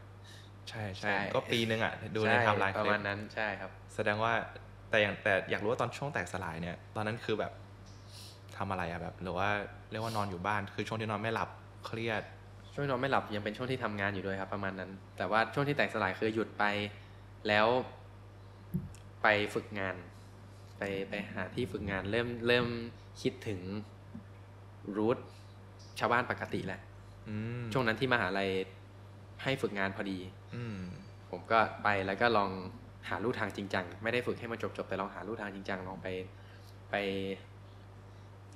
ใช่ใช่ก็ปีนึงอ่ะดูในไทม์ไลน์ประมาณนั้นใช่ครับแสดงว่าแต่อย่างแต่อยากรู้ว่าตอนช่วงแตกสลายเนี่ยตอนนั้นคือแบบทำอะไรอะแบบหรือว่าเรียกว่านอนอยู่บ้านคือช่วงที่นอนไม่หลับเครียดช่วงนอนไม่หลับยังเป็นช่วงที่ทำงานอยู่ด้วยครับประมาณนั้นแต่ว่าช่วงที่แตกสลายคือหยุดไปแล้วไปฝึกงานไปไปหาที่ฝึกงานเริ่มเริ่มคิดถึงรูทชาวบ้านปกติแหละช่วงนั้นที่มหาลัยให้ฝึกงานพอดีผมก็ไปแล้วก็ลองหารูททางจริงจังไม่ได้ฝึกให้มันจบจบแต่ลองหารูททางจริงจังลองไปไป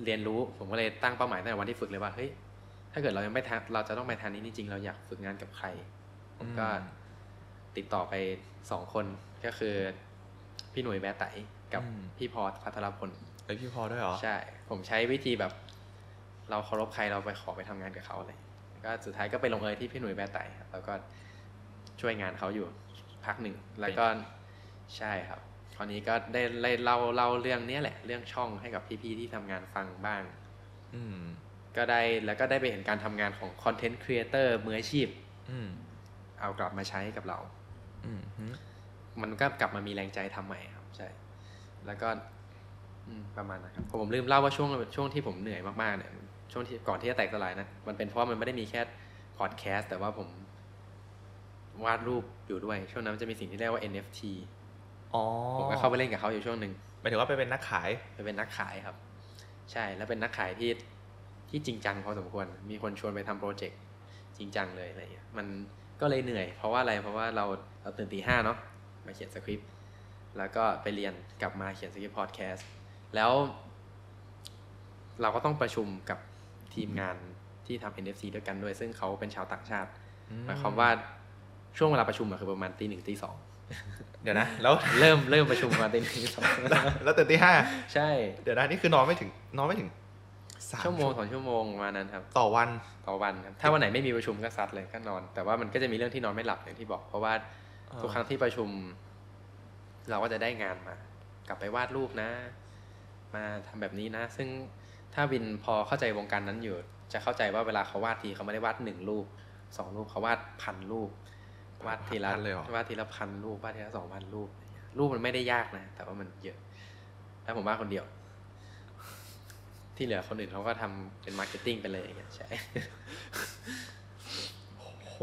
เรียนรู้ผมก็เลยตั้งเป้าหมายตั้งแต่วันที่ฝึกเลยว่าเฮ้ยถ้าเกิดเรายังไม่ทันเราจะต้องไปทันนี้จริงๆเราอยากฝึกงานกับใครผมก็ติดต่อไปสองคนก็คือพี่หนุ่ยแวะไตกับพี่พอพัทรพลเอ้ยพี่พอด้วยเหรอใช่ผมใช้วิธีแบบเราเคารพใครเราไปขอไปทำงานกับเขาเลยก็สุดท้ายก็ไปลงเอยที่พี่หนุ่ยแวะไตแล้วก็ช่วยงานเขาอยู่พักหนึ่งแล้วก็ใช่ครับคราวนี้ก็ได้เล่าเล่าเรื่องนี้แหละเรื่องช่องให้กับพี่ๆที่ทำงานฟังบ้างก็ได้แล้วก็ได้ไปเห็นการทำงานของคอนเทนต์ครีเอเตอร์มืออาชีพเอากลับมาใช้กับเรามันก็กลับมามีแรงใจทำใหม่ครับใช่แล้วก็ประมาณนะครับผมลืมเล่าว่าช่วงช่วงที่ผมเหนื่อยมากๆเนี่ยช่วงที่ก่อนที่จะแตกสลายนะมันเป็นเพราะมันไม่ได้มีแค่พอดแคสต์แต่ว่าผมวาดรูปอยู่ด้วยช่วงนั้นจะมีสิ่งที่เรียกว่า เอ็น เอฟ ที ผมก็เข้าไปเล่นกับเขาอยู่ช่วงนึงหมายถึงว่าไปเป็นนักขายไปเป็นนักขายครับใช่แล้วเป็นนักขายที่ที่จริงจังพอสมควรมีคนชวนไปทำโปรเจกต์จริงจังเลยอะไรอย่างเงี้ยมันก็เลยเหนื่อยเพราะว่าอะไรเพราะว่าเราเราตื่นตีห้าเนาะมาเขียนสคริปต์แล้วก็ไปเรียนกลับมาเขียนสคริปต์พอดแคสต์แล้วเราก็ต้องประชุมกับทีมงานที่ทำ เอ็น เอฟ ซี ด้วยกันด้วยซึ่งเขาเป็นชาวต่างชาติหมายความว่าช่วงเวลาประชุมอะคือประมาณตีหนึ่งตีสองเดี๋ยวนะแล้วเริ่มเริ่มประชุมมาตีหนึ่งตีสองแล้วตื่นตีห้าใช่เดี๋ยวนะนี่คือนอนไม่ถึงนอนไม่ถึงชั่วโมงสองชั่วโมงประมาณนั้นครับต่อวันต่อวันครับถ้าวันไหนไม่มีประชุมก็ซัดเลยก็นอนแต่ว่ามันก็จะมีเรื่องที่นอนไม่หลับอย่างที่บอกเพราะว่าทุกครั้งที่ประชุมเราก็จะได้งานมากลับไปวาดรูปนะมาทำแบบนี้นะซึ่งถ้าวินพอเข้าใจวงการนั้นอยู่จะเข้าใจว่าเวลาเขาวาดทีเขาไม่ได้วาดหนึ่งรูปสองรูปเขาวาดพันรูปวาดทีละวาดทีละพันรูปวาดทีละสองพันรูปรูปมันไม่ได้ยากนะแต่ว่ามันเยอะแล้วผมวาดคนเดียวที่เหลือคนอื่นเขาก็ทำเป็นมาร์เก็ตติ้งไปเลยอย่างเงี้ยใช่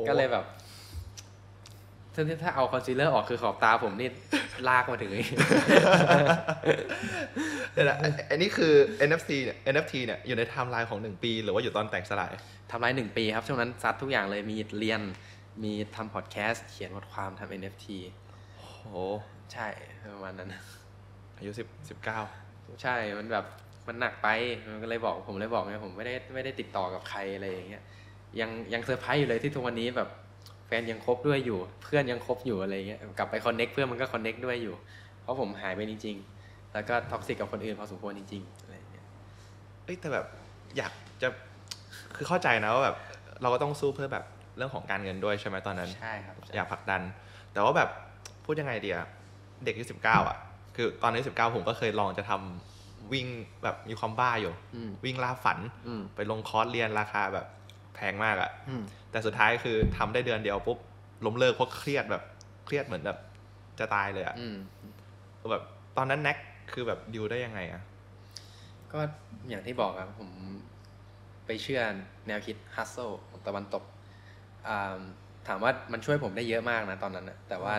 ก็เลยแบบ ซึ่งถ้าเอาคอนซีลเลอร์ออกคือขอบตาผมนี่ลากมาถึงนี่เดี๋ยวนะอันนี้คือ เอ็น เอฟ ที เนี่ย เอ็น เอฟ ที เนี่ยอยู่ในไทม์ไลน์ของหนึ่งปีหรือว่าอยู่ตอนแตกสลายไทม์ไลน์หนึ่งปีครับช่วงนั้นซัดทุกอย่างเลยมีเรียนมีทำพอดแคสต์เขียนบทความทำ เอ็น เอฟ ที โอ้โหใช่ประมาณนั้นอายุสิบ สิบเก้าใช่มันแบบมันหนักไปมันก็เลยบอกผมเลยบอกไงผมไม่ได้ไม่ได้ติดต่อกับใครอะไรอย่างเงี้ยยังยังเซอร์ไพรส์อยู่เลยที่ทุกวันนี้แบบแฟนยังคบด้วยอยู่เพื่อนยังคบอยู่อะไรเงี้ยกลับไปคอนเน็กเพื่อนมันก็คอนเน็กด้วยอยู่เพราะผมหายไปจริงๆแล้วก็ท็อกซิกกับคนอื่นพอสมควรจริงๆอะไรเงี้ยเอ้ยแต่แบบอยากจะคือเข้าใจนะว่าแบบเราก็ต้องสู้เพื่อแบบเรื่องของการเงินด้วยใช่ไหมตอนนั้นใช่ครับอยากผลักดันแต่ว่าแบบพูดยังไงดีอะเด็กอายุสิบเก้าอะคือตอนอายุสิบเก้าผมก็เคยลองจะทำวิ่งแบบมีความบ้าอยู่วิ่งล่าฝันไปลงคอร์สเรียนราคาแบบแพงมากอะแต่สุดท้ายคือทำได้เดือนเดียวปุ๊บล้มเลิกเพราะเครียดแบบเครียดเหมือนแบบจะตายเลยอะแบบตอนนั้นแน็กคือแบบดิวได้ยังไงอะก็อย่างที่บอกครับผมไปเชื่อแนวคิดฮัสเซิลของตะวันตกถามว่ามันช่วยผมได้เยอะมากนะตอนนั้นนะแต่ว่า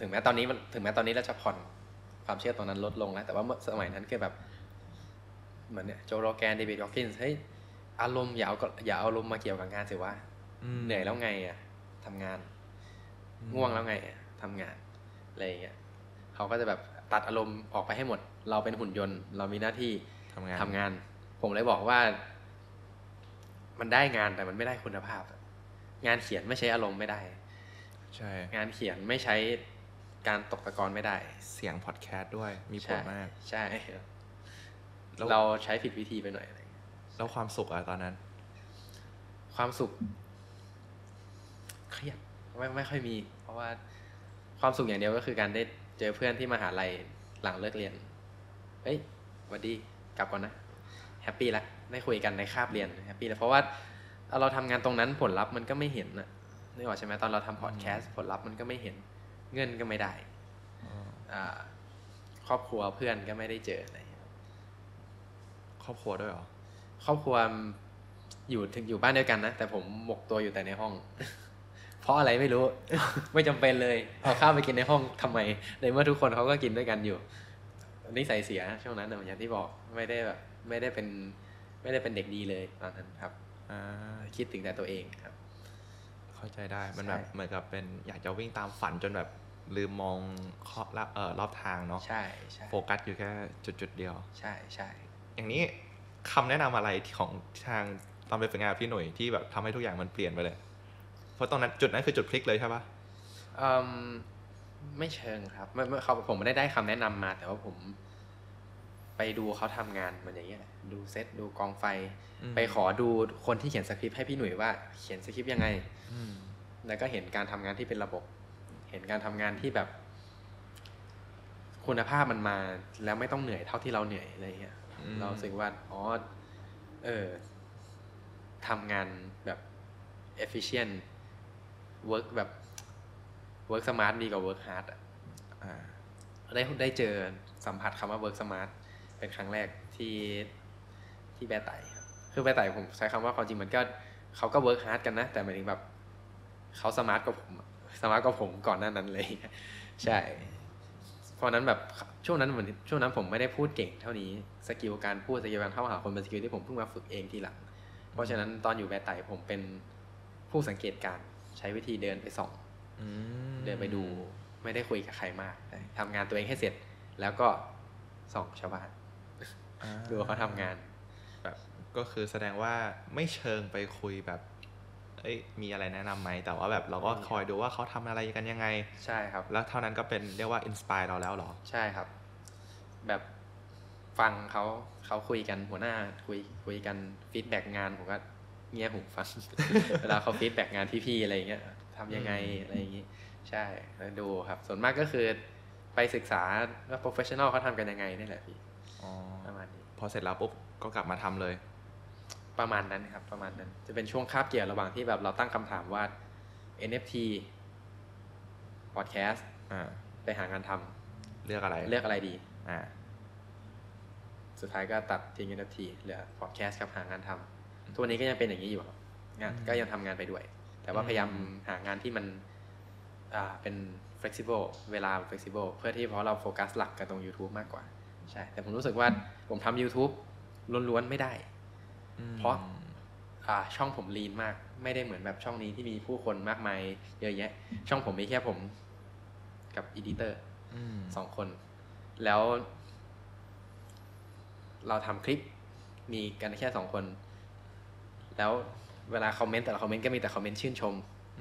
ถึงแม้ตอนนี้ถึงแม้ตอนนี้เราจะผ่อนความเชื่อตอนนั้นลดลงแล้วแต่ว่าสมัยนั้นคือแบบเหมือนเนี่ยโจโรแกนเดวิด Goggins เฮ้ยอารมณ์อย่าเอาอย่าเอาอารมณ์มาเกี่ยวกับงานสิวะเหนื่อยแล้วไงอ่ะทำงานง่วงแล้วไงอ่ะทำงานอะไรอย่างเงี้ยเขาก็จะแบบตัดอารมณ์ออกไปให้หมดเราเป็นหุ่นยนต์เรามีหน้าที่ทำงานทำงานผมเลยบอกว่ามันได้งานแต่มันไม่ได้คุณภาพงานเขียนไม่ใช้อารมณ์ไม่ได้ใช่งานเขียนไม่ใช้การตกตะกอนไม่ได้เสียงพอดแคสต์ด้วยมีผลมากใช่เราใช้ผิดวิธีไปหน่อยอะไรแล้วความสุขอะตอนนั้นความสุขเครียดไม่ไม่ค่อยมีเพราะว่าความสุขอย่างเดียวก็คือการได้เจอเพื่อนที่มหาลัยหลังเลิกเรียนเฮ้ยสวัสดีกลับก่อนนะแฮปปี้ละได้คุยกันในคาบเรียนแฮปปี้แล้วเพราะว่าเราทำงานตรงนั้นผลลัพธ์มันก็ไม่เห็นนะนึกออกใช่ไหมตอนเราทำพอดแคสต์ผลลัพธ์มันก็ไม่เห็นเงินก็ไม่ได้ครอบครัวเพื่อนก็ไม่ได้เจออะไรครอบครัวด้วยเหรอครอบครัวอยู่ถึงอยู่บ้านเดียวกันนะแต่ผมหมกตัวอยู่แต่ในห้อง เพราะอะไรไม่รู้ ไม่จำเป็นเลยเอาข้าวไปกินในห้องทำไมในเมื่อทุกคนเขาก็กินด้วยกันอยู่นิสัยเสียช่วงนั้นอย่างที่บอกไม่ได้แบบไม่ได้เป็นไม่ได้เป็นเด็กดีเลยตอนนั้นครับคิดถึงแต่ตัวเองครับเข้าใจได้มันแบบเหมือนกับเป็นอยากจะวิ่งตามฝันจนแบบลืมมองรอบทางเนาะใช่ใช่โฟกัสอยู่แค่จุดๆเดียวใช่ใช่อย่างนี้คำแนะนำอะไรของทางตอนไปฝึกงานพี่หนุ่ยที่แบบทำให้ทุกอย่างมันเปลี่ยนไปเลยเพราะตอนนั้นจุดนั้นคือจุดพลิกเลยใช่ปะอืมไม่เชิงครับไม่ไม่เขาผมไม่ได้ได้คำแนะนำมาแต่ว่าผมไปดูเขาทำงานมันอย่างเงี้ยแหละดูเซตดูกองไฟไปขอดูคนที่เขียนสคริปต์ให้พี่หนุ่ยว่าเขียนสคริปต์ยังไงแล้วก็เห็นการทำงานที่เป็นระบบเห็นการทำงานที่แบบคุณภาพมันมาแล้วไม่ต้องเหนื่อยเท่าที่เราเหนื่อยอะไรเงี้ยเรารู้สึกว่าอ๋อเออทำงานแบบ efficient work แบบ work smart ดีกว่า work hard อ่ะได้ได้เจอสัมผัสคำว่า work smart เป็นครั้งแรกที่ที่แบร์ไต่คือแบร์ไต่ผมใช้คำว่าความจริงมันก็เขาก็ work hard กันนะแต่หมายถึงแบบเขาสมาร์ทกว่าผมสมาร์ทกว่าผมก่อนหน้านั้นเลยใช่เพราะนั้นแบบช่วงนั้นเหมือนช่วงนั้นผมไม่ได้พูดเก่งเท่านี้สกิลการพูดสกิลการเข้าหาคนเป็นสกิลที่ผมเพิ่งมาฝึกเองทีหลังเพราะฉะนั้นตอนอยู่แบร์ไต่ผมเป็นผู้สังเกตการใช้วิธีเดินไปส่องเดินไปดูไม่ได้คุยกับใครมากทำงานตัวเองให้เสร็จแล้วก็ส่องชาวบ้านดูเขาทำงานแบบก็คือแสดงว่าไม่เชิงไปคุยแบบเอ้ยมีอะไรแนะนำไหมแต่ว่าแบบเราก็คอยดูว่าเขาทำอะไรกันยังไงใช่ครับแล้วเท่านั้นก็เป็นเรียกว่าอินสไปร์เราแล้วเหรอใช่ครับแบบฟังเขาเขาคุยกันหัวหน้าคุยคุยกันฟีดแบ็กงานผมก็เงี่ยหูฟัง เวลาเขาฟีดแบ็กงานพี่ๆอะไรอย่างเงี้ยทำยังไง อะไรอย่างงี้ใช่แล้วดูครับส่วนมากก็คือไปศึกษาว่าโปรเฟชชั่นอลเขาทำกันยังไงนี่แหละพี่อ๋อประมาณนี้พอเสร็จแล้วปุ๊บก็กลับมาทำเลยประมาณนั้นครับประมาณนั้นจะเป็นช่วงคาบเกี่ยวระหว่างที่แบบเราตั้งคำถามว่า เอ็น เอฟ ที podcast อ่าไปหางานทำเลือกอะไรเลือกอะไรดีอ่าสุดท้ายก็ตัดทิ้ง เอ็น เอฟ ที เหลือ podcast กับหางานทำทุกวันนี้ก็ยังเป็นอย่างนี้อยู่ครับงานก็ยังทำงานไปด้วยแต่ว่าพยายามหางานที่มัน อ่าเป็น flexible เวลา flexible เพื่อที่เพราะเราโฟกัสหลักกับตรง YouTube มากกว่าใช่แต่ผมรู้สึกว่าผมทำ YouTube ล้วนๆไม่ได้เพราะอ่าช่องผมลีนมากไม่ได้เหมือนแบบช่องนี้ที่มีผู้คนมากมายเยอะแยะช่องผมมีแค่ผมกับ editor สองคนแล้วเราทำคลิปมีกันแค่สองคนแล้วเวลาคอมเมนต์แต่ละคอมเมนต์ก็มีแต่คอมเมนต์ชื่นชม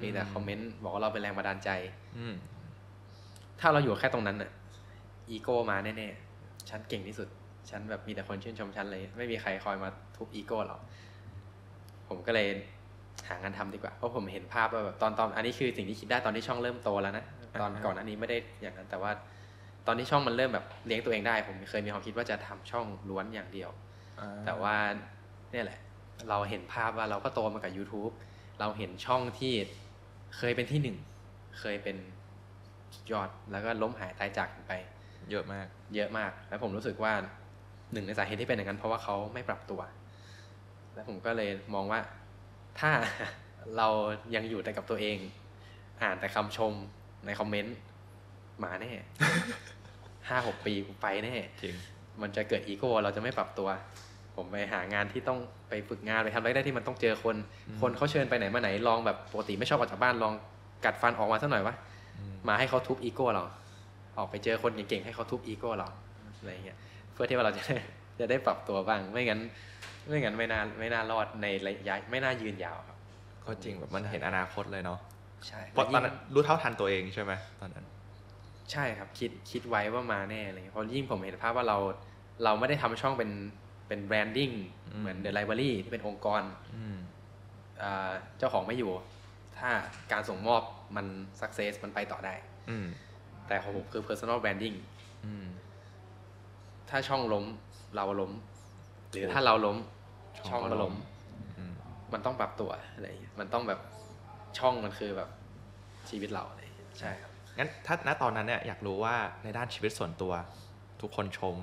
มีแต่คอมเมนต์บอกว่าเราเป็นแรงบันดาลใจถ้าเราอยู่แค่ตรงนั้นน่ะอีโก้มาแน่ๆฉันเก่งที่สุดฉันแบบมีแต่คนชื่นชมฉันเลยไม่มีใครคอยมาทุบอีโก้หรอกผมก็เลยหางานทำดีกว่าเพราะผมเห็นภาพว่าแบบตอนตอนอันนี้คือสิ่งที่คิดได้ตอนที่ช่องเริ่มโตแล้วนะตอนก่อนอันนี้ไม่ได้อย่างนั้นแต่ว่าตอนที่ช่องมันเริ่มแบบเลี้ยงตัวเองได้ผมเคยมีความคิดว่าจะทำช่องล้วนอย่างเดียวแต่ว่าเนี่ยแหละเราเห็นภาพว่าเราก็โตมากับ YouTube เราเห็นช่องที่เคยเป็นที่หนึ่งเคยเป็นยอดแล้วก็ล้มหายตายจากไปเยอะมากเยอะมากแล้วผมรู้สึกว่าหนึ่งในสาเหตุที่เป็นอย่างนั้นเพราะว่าเขาไม่ปรับตัวแล้วผมก็เลยมองว่าถ้าเรายังอยู่แต่กับตัวเองอ่านแต่คำชมในคอมเมนต์หมาแน่ ห้าหก ปีไปแน่มันจะเกิดอีโก้เราจะไม่ปรับตัวผมไปหางานที่ต้องไปฝึกงานไปทำอะไรได้ที่มันต้องเจอคนคนเขาเชิญไปไหนมาไหนลองแบบปกติไม่ชอบออกจากบ้านลองกัดฟันออกมาสักหน่อยวะมาให้เขาทุบอีโก้เราออกไปเจอคนเก่งๆให้เขาทุบอีโก้เราอะไรเงี้ยเพื่อที่ว่าเราจะได้จะได้ปรับตัวบ้างไม่งั้นไม่งั้นไม่น่าไม่น่ารอดในระยะไม่น่ายืนยาวครับก็จริงแบบมันเห็นอนาคตเลยเนาะใช่เพราะตอนนั้นรู้เท่าทันตัวเองใช่ไหมตอนนั้นใช่ครับคิดคิดไว้ว่ามาแน่อะไรเงี้ยเพราะยิ่งผมเห็นภาพว่าเราเราไม่ได้ทำช่องเป็นเป็นแบรนดิ้งเหมือน The Library ที่เป็นองค์กรเจ้าของไม่อยู่ถ้าการส่งมอบมัน success มันไปต่อได้แต่ของผมคือ personal branding ถ้าช่องล้มเราล้มหรือถ้าเราล้มช่องก็ล้มมันต้องปรับตัวอะไรมันต้องแบบช่องมันคือแบบชีวิตเราเลยใช่ครับงั้นถ้าณตอนนั้นเนี่ยอยากรู้ว่าในด้านชีวิตส่วนตัวทุกคนชม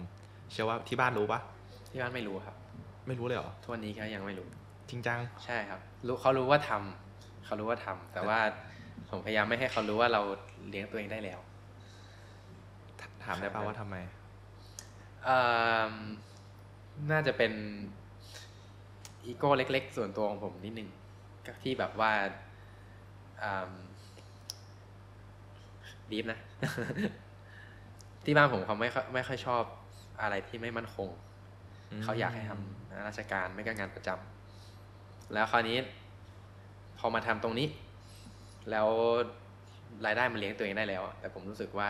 เชื่อว่าที่บ้านรู้ปะที่บ้านไม่รู้ครับไม่รู้เลยเหรอทุกวันนี้เขายังไม่รู้จริงจังใช่ครับรู้เขารู้ว่าทำเขารู้ว่าทำแต่ว่าผมพยายามไม่ให้เขารู้ว่าเราเลี้ยงตัวเองได้แล้วถามได้ป่าวว่าทำไมน่าจะเป็นอีโก้เล็กๆส่วนตัวของผมนิดนึงที่แบบว่าดีฟนะที่บ้านผมเขาไม่ไม่ค่อยชอบอะไรที่ไม่มั่นคงเขาอยากให้ทำราชการไม่ก็งานประจำแล้วคราวนี้พอมาทำตรงนี้แล้วรายได้มันเลี้ยงตัวเองได้แล้วแต่ผมรู้สึกว่า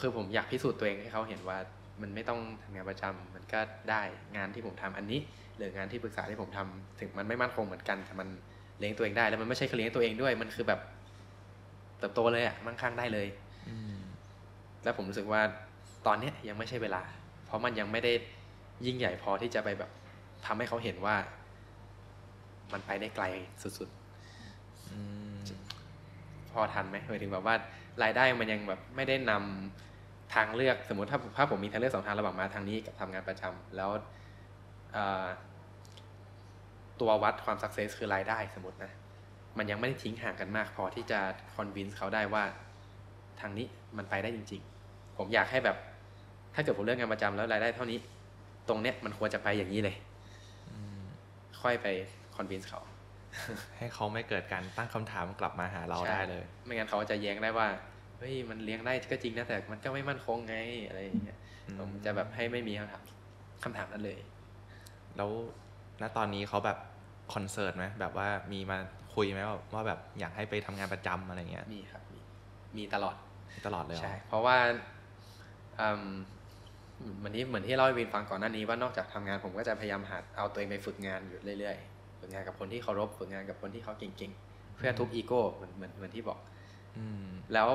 คือผมอยากพิสูจน์ตัวเองให้เขาเห็นว่ามันไม่ต้องทำงานประจำมันก็ได้งานที่ผมทำอันนี้หรืองานที่ปรึกษาที่ผมทำถึงมันไม่มั่นคงเหมือนกันแต่มันเลี้ยงตัวเองได้แล้วมันไม่ใช่แค่เลี้ยงตัวเองด้วยมันคือแบบเติบโตเลยอ่ะมั่งคั่งได้เลยแล้วผมรู้สึกว่าตอนนี้ยังไม่ใช่เวลาเพราะมันยังไม่ได้ยิ่งใหญ่พอที่จะไปแบบทำให้เขาเห็นว่ามันไปได้ไกลสุดๆพอทันไหมหมายถึงแบบว่ารายได้มันยังแบบไม่ได้นำทางเลือกสมมติถ้าถ้าผมมีทางเลือกสองทางระหว่างมาทางนี้กับทำงานประจำแล้วตัววัดความสักเซสคือรายได้สมมตินะมันยังไม่ได้ทิ้งห่างกันมากพอที่จะคอนวินส์เขาได้ว่าทางนี้มันไปได้จริงๆผมอยากให้แบบถ้าเกิดผมเลือกงานประจำแล้วรายได้เท่านี้ตรงเนี้ยมันควรจะไปอย่างนี้เลยค่อยไปคอนวินส์เขาให้เขาไม่เกิดการตั้งคำถามกลับมาหาเราได้เลยไม่งั้นเขาจะแย้งได้ว่าเฮ้ยมันเลี้ยงได้ก็จริงนะแต่มันก็ไม่มั่นคงไงอะไรอย่างเงี้ยผมจะแบบให้ไม่มีคำถามคำถามนั้นเลยแล้วณตอนนี้เขาแบบคอนเซิร์ตไหมแบบว่ามีมาคุยไหมว่าแบบอยากให้ไปทำงานประจำอะไรเงี้ยมีครับมีมีตลอดตลอดเลยใช่เพราะว่าวันนี้เหมือนที่เล่าให้วินฟังก่อนหน้านี้ว่านอกจากทำงานผมก็จะพยายามหาเอาตัวเองไปฝึกงานอยู่เรื่อยๆฝึกงานกับคนที่เคารพฝึกงานกับคนที่เขาเก่งๆเพื่อทุบอีโก้เหมือนเหมือนเหมือนที่บอกแล้ว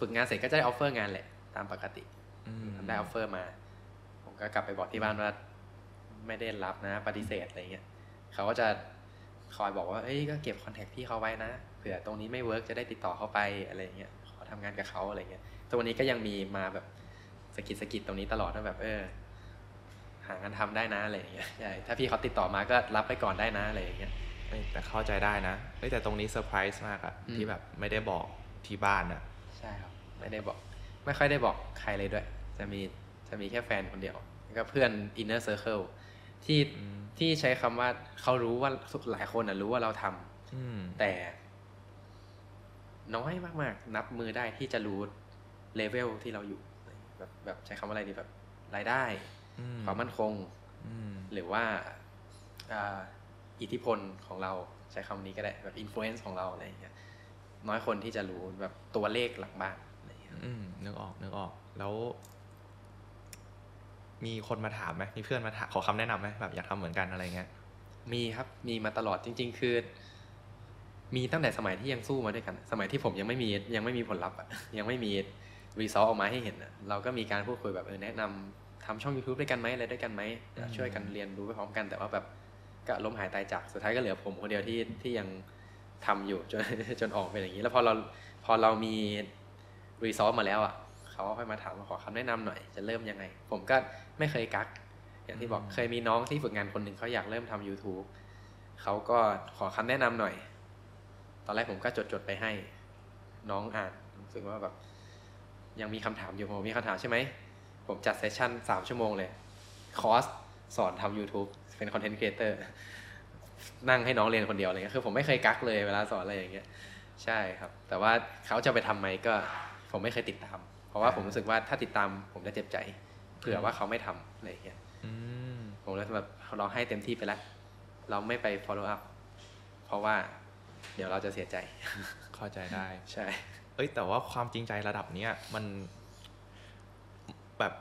ฝึกงานเสร็จก็จะได้ออฟเฟอร์งานแหละตามปกติได้ออฟเฟอร์มาผมก็กลับไปบอกที่บ้านว่าไม่ได้รับนะปฏิเสธอะไรเงี้ยเขาก็จะคอยบอกว่าเอ้ยก็เก็บคอนแทคพี่เขาไว้นะเผื่อตรงนี้ไม่เวิร์กจะได้ติดต่อเขาไปอะไรเงี้ยขอทำงานกับเขาอะไรเงี้ยตัวนี้ก็ยังมีมาแบบสกิดสกิดตรงนี้ตลอดนะแบบเออหางานทำได้นะอะไรอย่างเงี้ยใช่ถ้าพี่เขาติดต่อมาก็รับไปก่อนได้นะอะไรอย่างเงี้ย แต่เข้าใจได้นะแต่ตรงนี้เซอร์ไพรส์มากอะที่แบบไม่ได้บอกที่บ้านอะใช่ครับไม่ได้บอกไม่ค่อยได้บอกใครเลยด้วยจะมีจะมีแค่แฟนคนเดียวแล้วก็เพื่อนอินเนอร์เซอร์เคิลที่ที่ใช้คำว่าเขารู้ว่าหลายคนอะรู้ว่าเราทำแต่น้อยมากๆนับมือได้ที่จะรู้เลเวลที่เราอยู่แบบแบบใช้คำว่าอะไรดีแบบรายได้ความมั่นคงหรือว่าอิทธิพลของเราใช้คำนี้ก็ได้แบบอิมโฟเอนซ์ของเราอะไรอย่างเงี้ยน้อยคนที่จะรู้แบบตัวเลขหลังบ้านอะไรอย่างเงี้ยนึกออกนึกออกแล้วมีคนมาถามไหมมีเพื่อนมาถามขอคำแนะนำไหมแบบอยากทำเหมือนกันอะไรเงี้ยมีครับมีมาตลอดจริงๆคือมีตั้งแต่สมัยที่ยังสู้มาด้วยกันสมัยที่ผมยังไม่มียังไม่มีผลลัพธ์ยังไม่มีรีซอสออกมาให้เห็นเราก็มีการพูดคุยแบบเออแนะนำทำช่อง YouTube ด้วยกันไหมอะไรด้วยกันไหมช่วยกันเรียนรู้ไปพร้อมกันแต่ว่าแบบก็ล้มหายตายจากสุดท้ายก็เหลือผมคนเดียวที่ที่ยังทำอยู่จนจนออกเป็นอย่างนี้แล้วพอเราพอเรามีรีซอสมาแล้วอ่ะเขาก็ค่อยมาถามมาขอคำแนะนำหน่อยจะเริ่มยังไงผมก็ไม่เคยกักอย่างที่บอกเคยมีน้องที่ฝึกงานคนหนึ่งเขาอยากเริ่มทำ YouTube เขาก็ขอคำแนะนำหน่อยตอนแรกผมก็จดๆไปให้น้องอ่านรู้สึกว่าแบบยังมีคำถามอยู่ผมมีคำถามใช่ไหมผมจัดเซสชั่นสามชั่วโมงเลยคอร์สสอนทำ YouTube เป็นคอนเทนต์ครีเอเตอร์นั่งให้น้องเรียนคนเดียวอะไรเงี้ยคือผมไม่เคยกักเลยเวลาสอนอะไรอย่างเงี้ยใช่ครับแต่ว่าเขาจะไปทำไหมก็ผมไม่เคยติดตามเพราะว่าผมรู้สึกว่าถ้าติดตามผมจะเจ็บใจเผื่อว่าเขาไม่ทำอะไรเงี้ยผมเลยแบบเราให้เต็มที่ไปแล้วเราไม่ไป follow up เพราะว่าเดี๋ยวเราจะเสียใจเข้าใจได้ใช่เอ้ยแต่ว่าความจริงใจระดับเนี้ยมันแบบ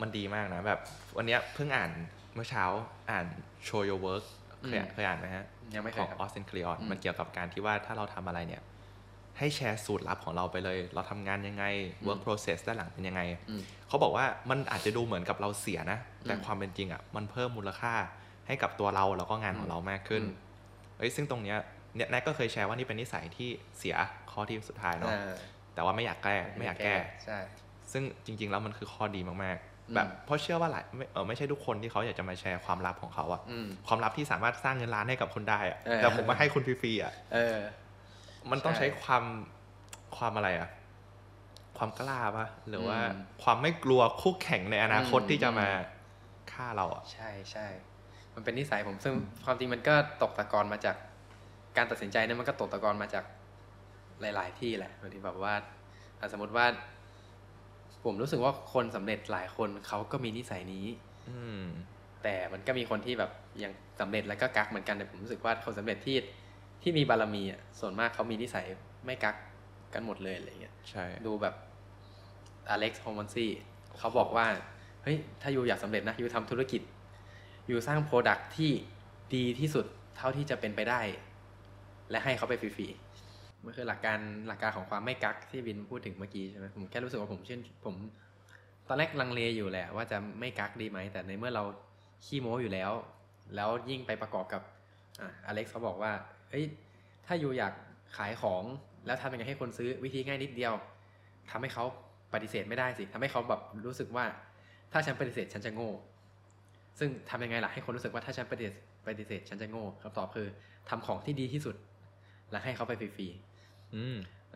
มันดีมากนะแบบวันเนี้ยเพิ่งอ่านเมื่อเช้าอ่าน Show Your Work เคยเคยอ่านไหมฮะยังไม่เคยของออสตินคลีออนมันเกี่ยวกับการที่ว่าถ้าเราทำอะไรเนี่ยให้แชร์สูตรลับของเราไปเลยเราทำงานยังไง work process ด้านหลังเป็นยังไงเขาบอกว่ามันอาจจะดูเหมือนกับเราเสียนะแต่ความเป็นจริงอ่ะมันเพิ่มมูลค่าให้กับตัวเราแล้วก็งานของเรามากขึ้นเอ้ยซึ่งตรงเนี้ยเนี่ยแน็กก็เคยแชร์ว่านี่เป็นนิสัยที่เสียข้อที่สุดท้ายเนาะแต่ว่าไม่อยากแก้ไม่อยากแก้ใช่ซึ่งจริงๆแล้วมันคือข้อดีมากๆแบบเพราะเชื่อว่าหลายไม่เออไม่ใช่ทุกคนที่เขาอยากจะมาแชร์ความลับของเขาอะความลับที่สามารถสร้างเงินล้านให้กับคนได้อะแต่ผมมาให้คุณฟรีๆอะมันต้องใช้ความความอะไรอะความกล้าปะหรือว่าความไม่กลัวคู่แข่งในอนาคตที่จะมาฆ่าเราอะใช่ใช่มันเป็นนิสัยผมซึ่งความจริงมันก็ตกตะกอนมาจากการตัดสินใจเนี่ยมันก็ตกตะกอนมาจากหลายๆที่แหละที่แบบว่าสมมติว่าผมรู้สึกว่าคนสำเร็จหลายคนเขาก็มีนิสัยนี้แต่มันก็มีคนที่แบบยังสำเร็จแล้วก็กักเหมือนกันแต่ผมรู้สึกว่าคนสำเร็จที่ที่มีบารมีอ่ะส่วนมากเขามีนิสัยไม่กักกันหมดเลยอะไรเงี้ยใช่ดูแบบอเล็กซ์โฮมอนซี่เขาบอกว่าเฮ้ยถ้ายูอยากสำเร็จนะยูทำธุรกิจยูสร้างโปรดักต์ที่ดีที่สุดเท่าที่จะเป็นไปได้และให้เขาไปฟรีๆมันคือหลักการหลักการของความไม่กักที่วินพูดถึงเมื่อกี้ใช่ไหมผมแค่รู้สึกว่าผมเช่นผมตอนแรกลังเลอยู่แหละว่าจะไม่กักดีไหมแต่ในเมื่อเราขี้โม้อยู่แล้วแล้วยิ่งไปประกอบกับอ่ะอเล็กซ์เขาบอกว่าเฮ้ยถ้าอยู่อยากขายของแล้วทำยังไงให้คนซื้อวิธีง่ายนิดเดียวทำให้เขาปฏิเสธไม่ได้สิทำให้เขาแบบรู้สึกว่าถ้าฉันปฏิเสธฉันจะโง่ซึ่งทำยังไงล่ะให้คนรู้สึกว่าถ้าฉันปฏิเสธปฏิเสธฉันจะโง่คำตอบคือทำของที่ดีที่สุดแล้วให้เขาไปฟรีๆ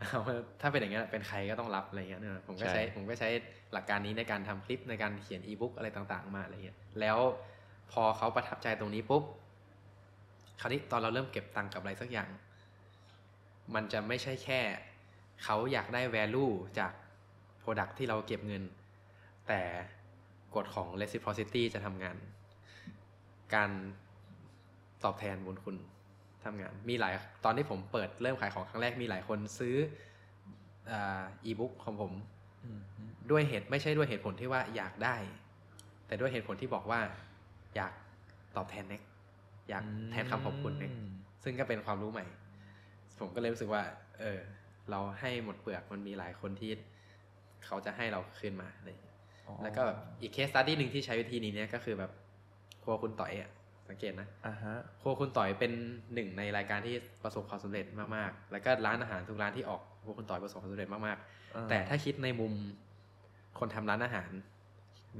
ถ้าเป็นอย่างเงี้ยเป็นใครก็ต้องรับอะไรเงี้ยนะผมก็ใช้ผมก็ใช้หลักการนี้ในการทำคลิปในการเขียนอีบุ๊กอะไรต่างๆมาอะไรเงี้ยแล้วพอเขาประทับใจตรงนี้ปุ๊บคราวนี้ตอนเราเริ่มเก็บตังค์กับอะไรสักอย่างมันจะไม่ใช่แค่เขาอยากได้ value จากโปรดักที่เราเก็บเงินแต่กฎของ reciprocity จะทำงานการตอบแทนบุญคุณทำงานมีหลายตอนที่ผมเปิดเริ่มขายของครั้งแรกมีหลายคนซื้ออีบุ๊กของผมด้วยเหตุไม่ใช่ด้วยเหตุผลที่ว่าอยากได้แต่ด้วยเหตุผลที่บอกว่าอยากตอบแทนเน็กอยากแทนคำขอบคุณเน็กซึ่งก็เป็นความรู้ใหม่ผมก็เลยรู้สึกว่าเออเราให้หมดเปลือกมันมีหลายคนที่เขาจะให้เราคืนมาเลยแล้วก็แบบอีกเคสสตั๊ดดี้หนึ่งที่ใช้วิธีนี้เนี่ยก็คือแบบครัวคุณต่อยอ่ะสังเกตนะอ่าฮะครัวคุณต่อยเป็นหนึ่งในรายการที่ประสบความสำเร็จมากๆแล้วก็ร้านอาหารทุกร้านที่ออกครัวคุณต่อยประสบความสำเร็จมากๆแต่ถ้าคิดในมุมคนทำร้านอาหาร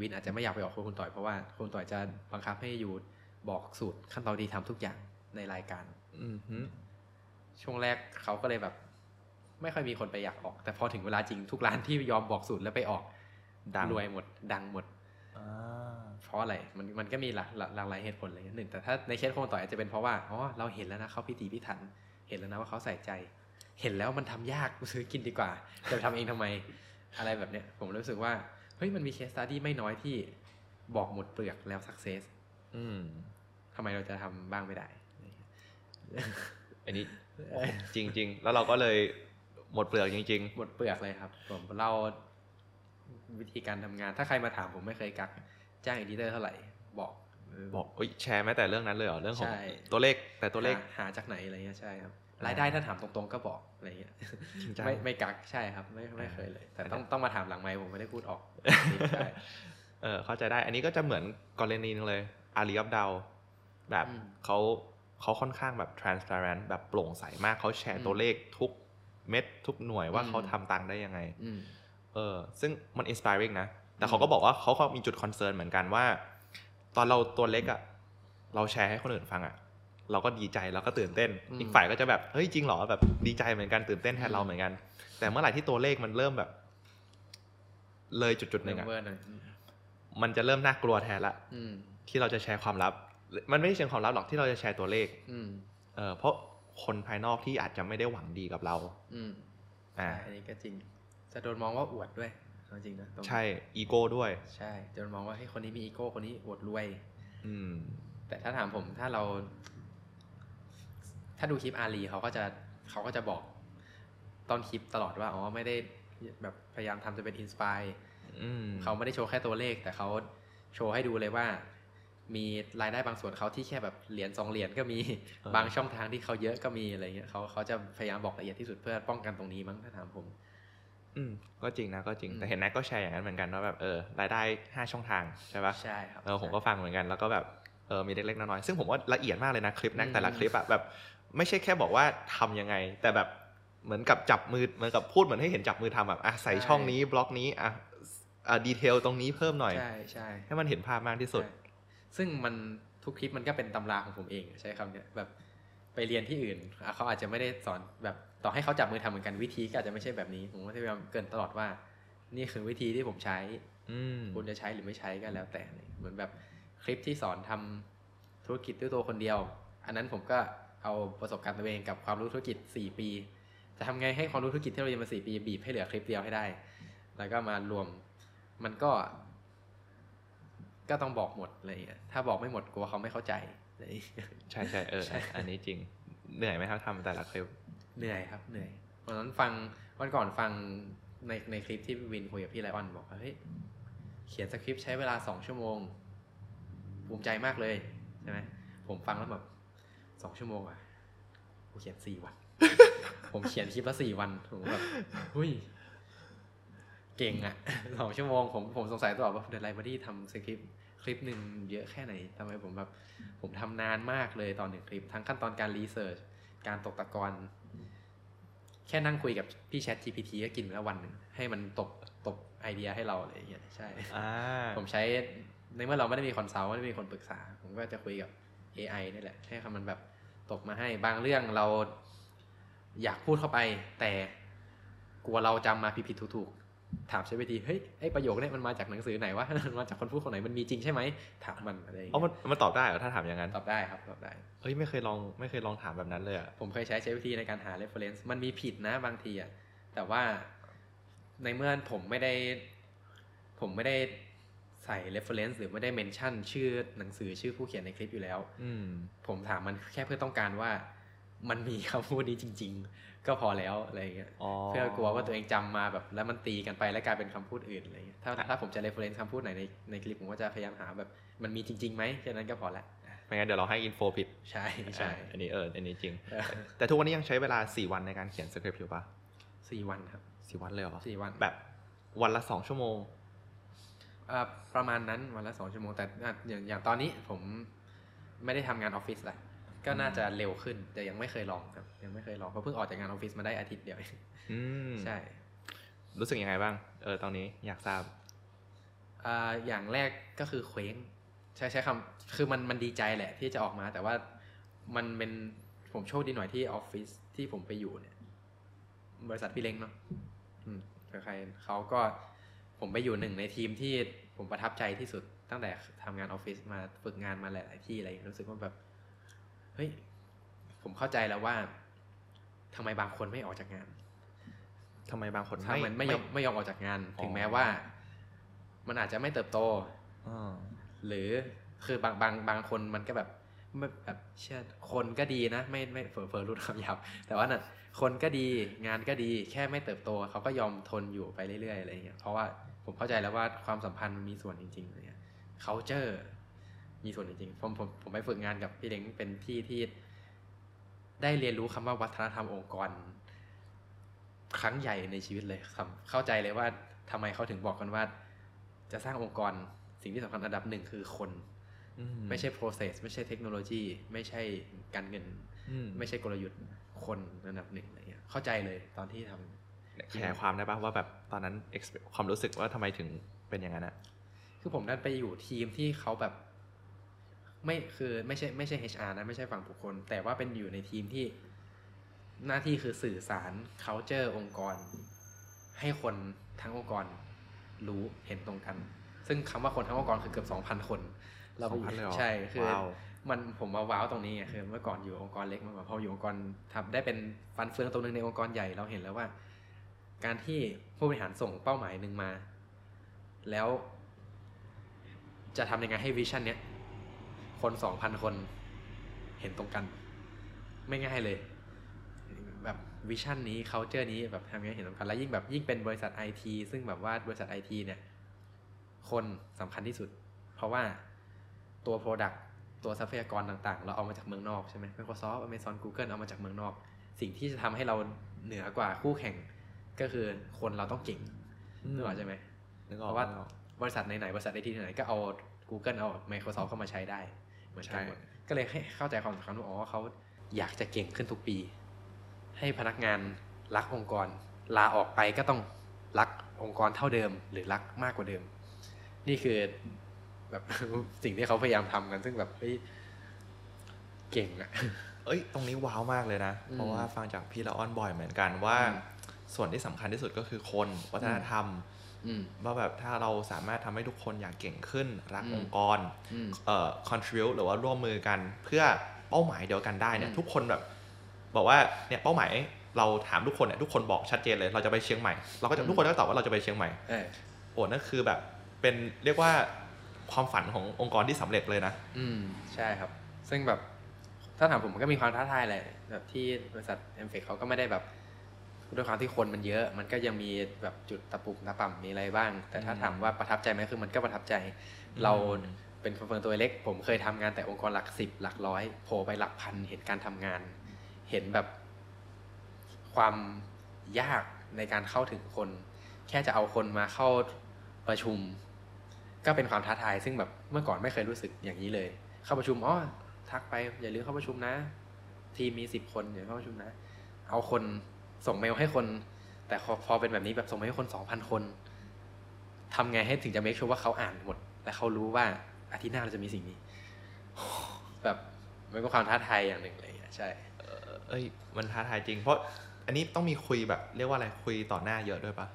วินอาจจะไม่อยากไปออกครัวคุณต่อยเพราะว่าครัวคุณต่อยจะบังคับให้อยู่บอกสูตรขั้นตอนดีทำทุกอย่าง ในรายการช่วงแรกเขาก็เลยแบบไม่ค่อยมีคนไปอยากออกแต่พอถึงเวลาจริงทุกร้านที่ยอมบอกสูตรแล้วไปออกรวยหมดดังหมดเพราะอะไรมันมันก็มีหลากหลากหลายเหตุผลเลยหนึ่งแต่ถ้าในเคสโครงต่ออาจจะเป็นเพราะว่าอ๋อเราเห็นแล้วนะเขาพิถีพิถันเห็นแล้วนะว่าเขาใส่ใจเห็นแล้วมันทำยากกูซื้อกินดีกว่าจะทำเองทำไมอะไรแบบเนี้ยผมรู้สึกว่าเฮ้ยมันมีเคสสตั๊ดดี้ไม่น้อยที่บอกหมดเปลือกแล้วสักเซสทำไมเราจะทำบ้างไม่ได้อันนี้จริงๆแล้วเราก็เลยหมดเปลือกจริงๆหมดเปลือกเลยครับผมเล่าวิธีการทำงานถ้าใครมาถามผมไม่เคยกักจ้างเอดิเตอร์เท่าไหร่บอกบอกเอ้ยแชร์แม้แต่เรื่องนั้นเลยเหรอเรื่องของตัวเลขแต่ตัวเลขหาจากไหนอะไรเงี้ยใช่ครับรายได้ถ้าถามตรงๆก็บอกอะไรเงี้ยไม่ไม่กักใช่ครับไม่ไม่เคยเลยแต่ต้องต้องมาถามหลังไมค์ผมไม่ได้พูดออกใช่เออเข้าใจได้อันนี้ก็จะเหมือนกรณีนึงเลยอาลีอับดาวแบบเขาเขาค่อนข้างแบบ transparent แบบโปร่งใสมากเขาแชร์ตัวเลขทุกเม็ดทุกหน่วยว่าเขาทำตังได้ยังไงเออซึ่งมัน inspiring นะแต่เขาก็บอกว่าเขาก็มีจุดคอนเซิร์นเหมือนกันว่าตอนเราตัวเล็กอ่ะเราแชร์ให้คนอื่นฟังอ่ะเราก็ดีใจแล้วก็ตื่นเต้นอีกฝ่ายก็จะแบบเฮ้ยจริงเหรอแบบดีใจเหมือนกันตื่นเต้นแทนเราเหมือนกันแต่เมื่อไหร่ที่ตัวเลขมันเริ่มแบบเลยจุดๆนึงอ่ะมันจะเริ่มน่ากลัวแทนละที่เราจะแชร์ความลับมันไม่ใช่เชิงความลับหรอกที่เราจะแชร์ตัวเลขเออเพราะคนภายนอกที่อาจจะไม่ได้หวังดีกับเราอ่าอันนี้ก็จริงจะโดนมองว่าอวดด้วยจริงนะใช่อีโก้ด้วยใช่จะมองว่าให้คนนี้มีอีโก้คนนี้อวดรวยแต่ถ้าถามผมถ้าเราถ้าดูคลิปอาลีเขาก็จะเขาก็จะบอกตอนคลิปตลอดว่าอ๋อไม่ได้แบบพยายามทำจะเป็น inspire เขาไม่ได้โชว์แค่ตัวเลขแต่เขาโชว์ให้ดูเลยว่ามีรายได้บางส่วนเขาที่แค่แบบเหรียญสองเหรียญก็มีบางช่องทางที่เขาเยอะก็มีอะไรเงี้ยเขาเขาจะพยายามบอกละเอียดที่สุดเพื่อป้องกันตรงนี้มั้งถ้าถามผมอืมก็จริงนะก็จริงแต่เห็นแน็กก็แชร์อย่างนั้นเหมือนกันว่าแบบเออรายได้ห้าช่องทางใช่ป่ะใช่ครับเออผมก็ฟังเหมือนกันแล้วก็แบบเออมีเล็กๆน้อยๆซึ่งผมว่าละเอียดมากเลยนะคลิปแน็กแต่ละคลิปอะแบบไม่ใช่แค่บอกว่าทำยังไงแต่แบบเหมือนกับจับมือเหมือนกับพูดเหมือนให้เห็นจับมือทำแบบอ่ะใส่ช่องนี้บล็อกนี้อ่ะอ่ะดีเทลตรงนี้เพิ่มหน่อยใช่ใช่ให้มันเห็นภาพมากที่สุดซึ่งมันทุกคลิปมันก็เป็นตำราของผมเองใช่คำเนี้ยแบบไปเรียนที่อื่นเขาอาจจะไม่ได้สอนแบบต่อให้เขาจับมือทำเหมือนกันวิธีก็อาจจะไม่ใช่แบบนี้ผมก็จะพยายามเกินตลอดว่านี่คือวิธีที่ผมใช้คุณจะใช้หรือไม่ใช้ก็แล้วแต่เหมือนแบบคลิปที่สอนทำธุรกิจด้วยตัวคนเดียวอันนั้นผมก็เอาประสบการณ์ตัวเองกับความรู้ธุรกิจสี่ปีจะทำไงให้ความรู้ธุรกิจที่เราเรียนมาสี่ปีบีบให้เหลือคลิปเดียวให้ได้แล้วก็มารวมมันก็ก็ต้องบอกหมดอะไรอย่างเงี้ยถ้าบอกไม่หมดกลัวเขาไม่เข้าใจใช่ใช่เอออันนี้จริงเหนื่อยไหมครับทำแต่ละคลิปเหนื่อยครับเหนื่อยวันนั้นฟังวันก่อนฟังในในคลิปที่วินคุยกับพี่ไลออนบอกว่าเฮ้ยเขียนสคริปต์ใช้เวลาสองชั่วโมงภูมิใจมากเลยใช่ไหมผมฟังแล้วแบบสองชั่วโมงอ่ะผมเขียนสี่วันผมเขียนคลิปละสี่วันผมแบบเฮ้ยเก่งอ่ะสองชั่วโมงผมผมสงสัยตลอดว่าเดอะไลบรารีทำสคริปต์คลิปหนึ่งเยอะแค่ไหนทำไมผมแบบผมทำนานมากเลยตอนหนึ่งคลิปทั้งขั้นตอนการรีเสิร์ชการตกตะกอนแค่นั่งคุยกับพี่แชท จี พี ที ก็กินไปแล้ววันนึงให้มันตบตบไอเดียให้เราอะไรอย่างเงี้ยใช่ผมใช้ในเมื่อเราไม่ได้มีคอนซัลท์ไม่ได้มีคนปรึกษาผมก็จะคุยกับ เอ ไอ นี่แหละให้มันแบบตบมาให้บางเรื่องเราอยากพูดเข้าไปแต่กลัวเราจำมาผิดๆถูกถามใช้วิธีเฮ้ยไอประโยคนี้มันมาจากหนังสือไหนวะมันมาจากคนพูดคนไหนมันมีจริงใช่ไหมถามมันอะไรอ๋อมันมันตอบได้เหรอถ้าถามอย่างนั้นตอบได้ครับตอบได้เฮ้ยไม่เคยลองไม่เคยลองถามแบบนั้นเลยอ่ะผมเคยใช้ใช้วิธีในการหา reference มันมีผิดนะบางทีอ่ะแต่ว่าในเมื่อผมไม่ได้ผมไม่ได้ใส่ reference หรือไม่ได้ mention ชื่อหนังสือชื่อผู้เขียนในคลิปอยู่แล้วผมถามมันแค่เพื่อต้องการว่ามันมีคำพูดนี้จริงๆก็พอแล้วอะไรเงี้ยเพื่อกลัวว่าตัวเองจำมาแบบแล้วมันตีกันไปแล้วกลายเป็นคำพูดอื่นอะไรเงี้ยถ้าถ้าผมจะ reference คำพูดไหนในในคลิปผมก็จะพยายามหาแบบมันมีจริงๆไหมแค่นั้นก็พอละไม่งั้นเดี๋ยวเราให้อินโฟผิดใช่ใช่อันนี้เอออันนี้จริง แต่ทุกวันนี้ยังใช้เวลาสี่วันในการเขียนสคริปต์อยู่ปะสี่วันครับสี่วันเลยเหรอสี่วันแบบวันละสองชั่วโมงอ่าประมาณนั้นวันละสองชั่วโมงแต่อย่างอย่างตอนนี้ผมไม่ได้ทำงานออฟฟิศละก็น่าจะเร็วขึ้นแต่ยังไม่เคยลองครับยังไม่เคยลองเพราะเพิ่งออกจากงานออฟฟิศมาได้อาทิตย์เดียวอืมใช่รู้สึกยังไงบ้างเออตอนนี้อยากทราบอ่าอย่างแรกก็คือเคว้งใช้ใช้คำคือมันมันดีใจแหละที่จะออกมาแต่ว่า มันเป็นผมโชคดีหน่อยที่ออฟฟิศที่ผมไปอยู่เนี่ยบริษัทพี่เล้งเนาะใครๆเขาก็ผมไปอยู่หนึ่งในทีมที่ผมประทับใจที่สุดตั้งแต่ทำงานออฟฟิศมาฝึกงานมาหลายๆที่อะไรรู้สึกว่าแบบเฮ้ยผมเข้าใจแล้วว่าทำไมบางคนไม่ออกจากงานทำไมบางคนไม่ไม่ยอมไม่ยอมออกจากงานถึงแม้ว่ามันอาจจะไม่เติบโตหรือคือบางบางบางคนมันก็แบบแบบเชื่อคนก็ดีนะไม่ไม่เฟอเฟอรุดคำหยาบแต่ว่าน่ะคนก็ดีงานก็ดีแค่ไม่เติบโตเขาก็ยอมทนอยู่ไปเรื่อยๆอะไรเงี้ยเพราะว่าผมเข้าใจแล้วว่าความสัมพันธ์มันมีส่วนจริงๆอะไรเงี้ย culture มีส่วนจริงๆผมผมผมไปฝึกงานกับพี่เล้งเป็นที่ที่ได้เรียนรู้คำว่าวัฒนธรรมองค์กรครั้งใหญ่ในชีวิตเลยครับเข้าใจเลยว่าทำไมเขาถึงบอกกันว่าจะสร้างองค์กรสิ่งที่สำคัญอันดับหนึ่งคือคนไม่ใช่ process ไม่ใช่เทคโนโลยีไม่ใช่การเงินไม่ใช่กลยุทธ์คนอันดับหนึ่งอะไรเงี้ยเข้าใจเลยตอนที่ทำแชร์ความได้ป่ะว่าแบบตอนนั้นความรู้สึกว่าทำไมถึงเป็นอย่างนั้นอ่ะคือผมนั่นไปอยู่ทีมที่เขาแบบไม่คือไม่ใช่ไม่ใช่ เอช อาร์ นะไม่ใช่ฝั่งบุคคลแต่ว่าเป็นอยู่ในทีมที่หน้าที่คือสื่อสาร culture องค์กรให้คนทั้งองค์กรรู้เห็นตรงกันซึ่งคำว่าคนทั้งองค์กรคือเกือบ สองพัน คนเราใช่คือมันผมมาว้าวตรงนี้ไงคือเมื่อก่อนอยู่องค์กรเล็กมาพออยู่องค์กรทำได้เป็นฟันเฟืองตัวนึงในองค์กรใหญ่เราเห็นแล้วว่าการที่ผู้บริหารส่งเป้าหมายนึงมาแล้วจะทำยังไงให้วิชั่นเนี้ยคน สองพัน คนเห็นตรงกันไม่ง่ายเลยแบบวิชั่นนี้ culture นี้แบบทำยังไงเห็นตรงกันแล้วยิ่งแบบยิ่งเป็นบริษัท ไอ ที ซึ่งแบบว่าบริษัท ไอ ที เนี่ยคนสำคัญที่สุดเพราะว่าตัว product ตัวทรัพยากรต่างๆเราเอามาจากเมืองนอกใช่ไหม Microsoft Amazon Google เอามาจากเมืองนอกสิ่งที่จะทำให้เราเหนือกว่าคู่แข่งก็คือคนเราต้องเก่งนึกออกใช่ไหมเพราะว่าบริษัทไหนๆบริษัท ไอ ที ไหนก็เอา Google เอา Microsoft เข้ามาใช้ได้เหมือนกันหมดก็เลยให้เข้าใจความสำคัญว่าเขาอยากจะเก่งขึ้นทุกปีให้พนักงานรักองค์กรลาออกไปก็ต้องรักองค์กรเท่าเดิมหรือรักมากกว่าเดิมนี่คือแบบสิ่งที่เขาพยายามทำกันซึ่งแบบเฮ้ยเก่งอะเอ้ยตรงนี้ว้าวมากเลยนะเพราะว่าฟังจากพี่ละอ้อนบ่อยเหมือนกันว่าส่วนที่สำคัญที่สุดก็คือคนวัฒนธรรมว่าแบบถ้าเราสามารถทำให้ทุกคนอยากเก่งขึ้นรักองค์กรเอ่อ contribute หรือว่าร่วมมือกันเพื่อเป้าหมายเดียวกันได้เนี่ยทุกคนแบบบอกว่าเนี่ยเป้าหมายเราถามทุกคนเนี่ยทุกคนบอกชัดเจนเลยเราจะไปเชียงใหม่เราก็จะทุกคนก็ตอบว่าเราจะไปเชียงใหม่โอ้นั่นคือแบบเป็นเรียกว่าความฝันขององค์กรที่สำเร็จเลยนะอืมใช่ครับซึ่งแบบถ้าถามผมมันก็มีความท้าทายแหละแบบที่บริษัท เอ็ม เอฟ อี ซี เขาก็ไม่ได้แบบด้วยความที่คนมันเยอะมันก็ยังมีแบบจุดตะปุกตะป่ำมีอะไรบ้างแต่ถ้าถามว่าประทับใจไหมคือมันก็ประทับใจเราเป็นคนเพิ่งตัวเล็กผมเคยทำงานแต่องค์กรหลักสิบหลักร้อยโผล่ไปหลักพันเห็นการทำงานเห็นแบบความยากในการเข้าถึงคนแค่จะเอาคนมาเข้าประชุมก็เป็นความท้าทายซึ่งแบบเมื่อก่อนไม่เคยรู้สึกอย่างนี้เลยเข้าประชุมอ๋อทักไปอย่าลืมเข้าประชุมนะทีมมีสิบคนอย่าเข้าประชุมนะเอาคนส่งเมลให้คนแต่พอเป็นแบบนี้แบบส่งเมลให้คน สองพัน คนทำไงให้ถึงจะเมคชัวร์ว่าเขาอ่านหมดและเขารู้ว่าอาทิตย์หน้าเราจะมีสิ่งนี้แบบมันก็ความท้าทายอย่างหนึ่งเลยใช่เอ้ยมันท้าทายจริงเพราะอันนี้ต้องมีคุยแบบเรียกว่าอะไรคุยต่อหน้าเยอะด้วยปะ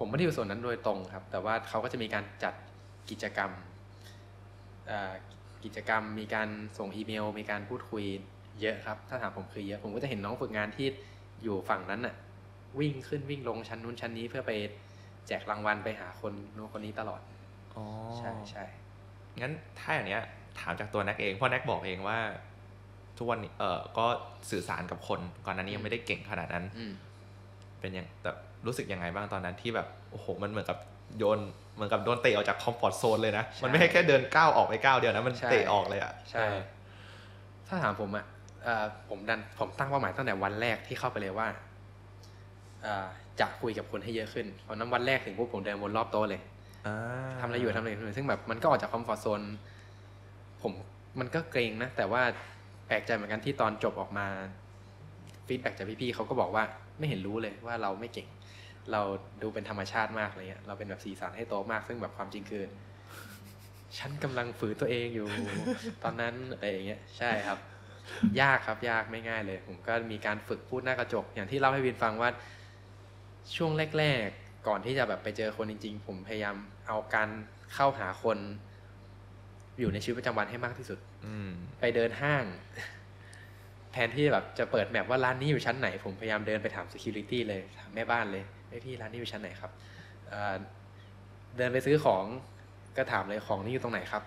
ผมไม่ได้อยู่ส่วนนั้นโดยตรงครับแต่ว่าเขาก็จะมีการจัดกิจกรรมกิจกรรมมีการส่งอีเมลมีการพูดคุยเยอะครับถ้าถามผมคือเยอะผมก็จะเห็นน้องฝึกงานที่อยู่ฝั่งนั้นน่ะวิ่งขึ้นวิ่งลงชั้นนู้นชั้นนี้เพื่อไปแจกรางวัลไปหาคนโน้นคนนี้ตลอดอ๋อใช่ใช่งั้นถ้าอย่างเนี้ยถามจากตัวแน็กเองเพราะแน็กบอกเองว่าทุกวันเออก็สื่อสารกับคนก่อนหน้านี้ยังไม่ได้เก่งขนาดนั้นเป็นยังแต่รู้สึกยังไงบ้างตอนนั้นที่แบบโอ้โหมันเหมือนกับโยนเหมือนกับโดนเตะออกจากคอมฟอร์ตโซนเลยนะมันไม่ใช่แค่เดินก้าวออกไปก้าวเดียวนะมันเตะออกเลยอ่ะใช่ถ้าถามผมอ่ะผมดันผมตั้งเป้าหมายตั้งแต่วันแรกที่เข้าไปเลยว่าจะคุยกับคนให้เยอะขึ้นพอนั้นวันแรกถึงพวกผมเดินวนรอบโต๊ะเลยทำอะไรอยู่ทำอะไรอยู่ซึ่งแบบมันก็ออกจากคอมฟอร์ตโซนผมมันก็เกรงนะแต่ว่าแปลกใจเหมือนกันที่ตอนจบออกมาฟีดแบ็กจากพี่ๆเขาก็บอกว่าไม่เห็นรู้เลยว่าเราไม่เก่งเราดูเป็นธรรมชาติมากเลยเราเป็นแบบสีสันให้โตมากซึ่งแบบความจริงคือฉันกำลังฝืนตัวเองอยู่ ตอนนั้นอะไรอย่างเงี้ยใช่ครับ ยากครับยากไม่ง่ายเลยผมก็มีการฝึกพูดหน้ากระจกอย่างที่เล่าให้วินฟังว่าช่วงแรกๆก่อนที่จะแบบไปเจอคนจริงๆผมพยายามเอาการเข้าหาคนอยู่ในชีวิตประจำวันให้มากที่สุดไปเดินห้างแทนที่แบบจะเปิดแมปว่าร้านนี้อยู่ชั้นไหนผมพยายามเดินไปถาม security เลยถามแม่บ้านเลยไอ้พี่ร้านนี้อยู่ชั้นไหนครับเดินไปซื้อของก็ถามเลยของนี่อยู่ตรงไหนครับ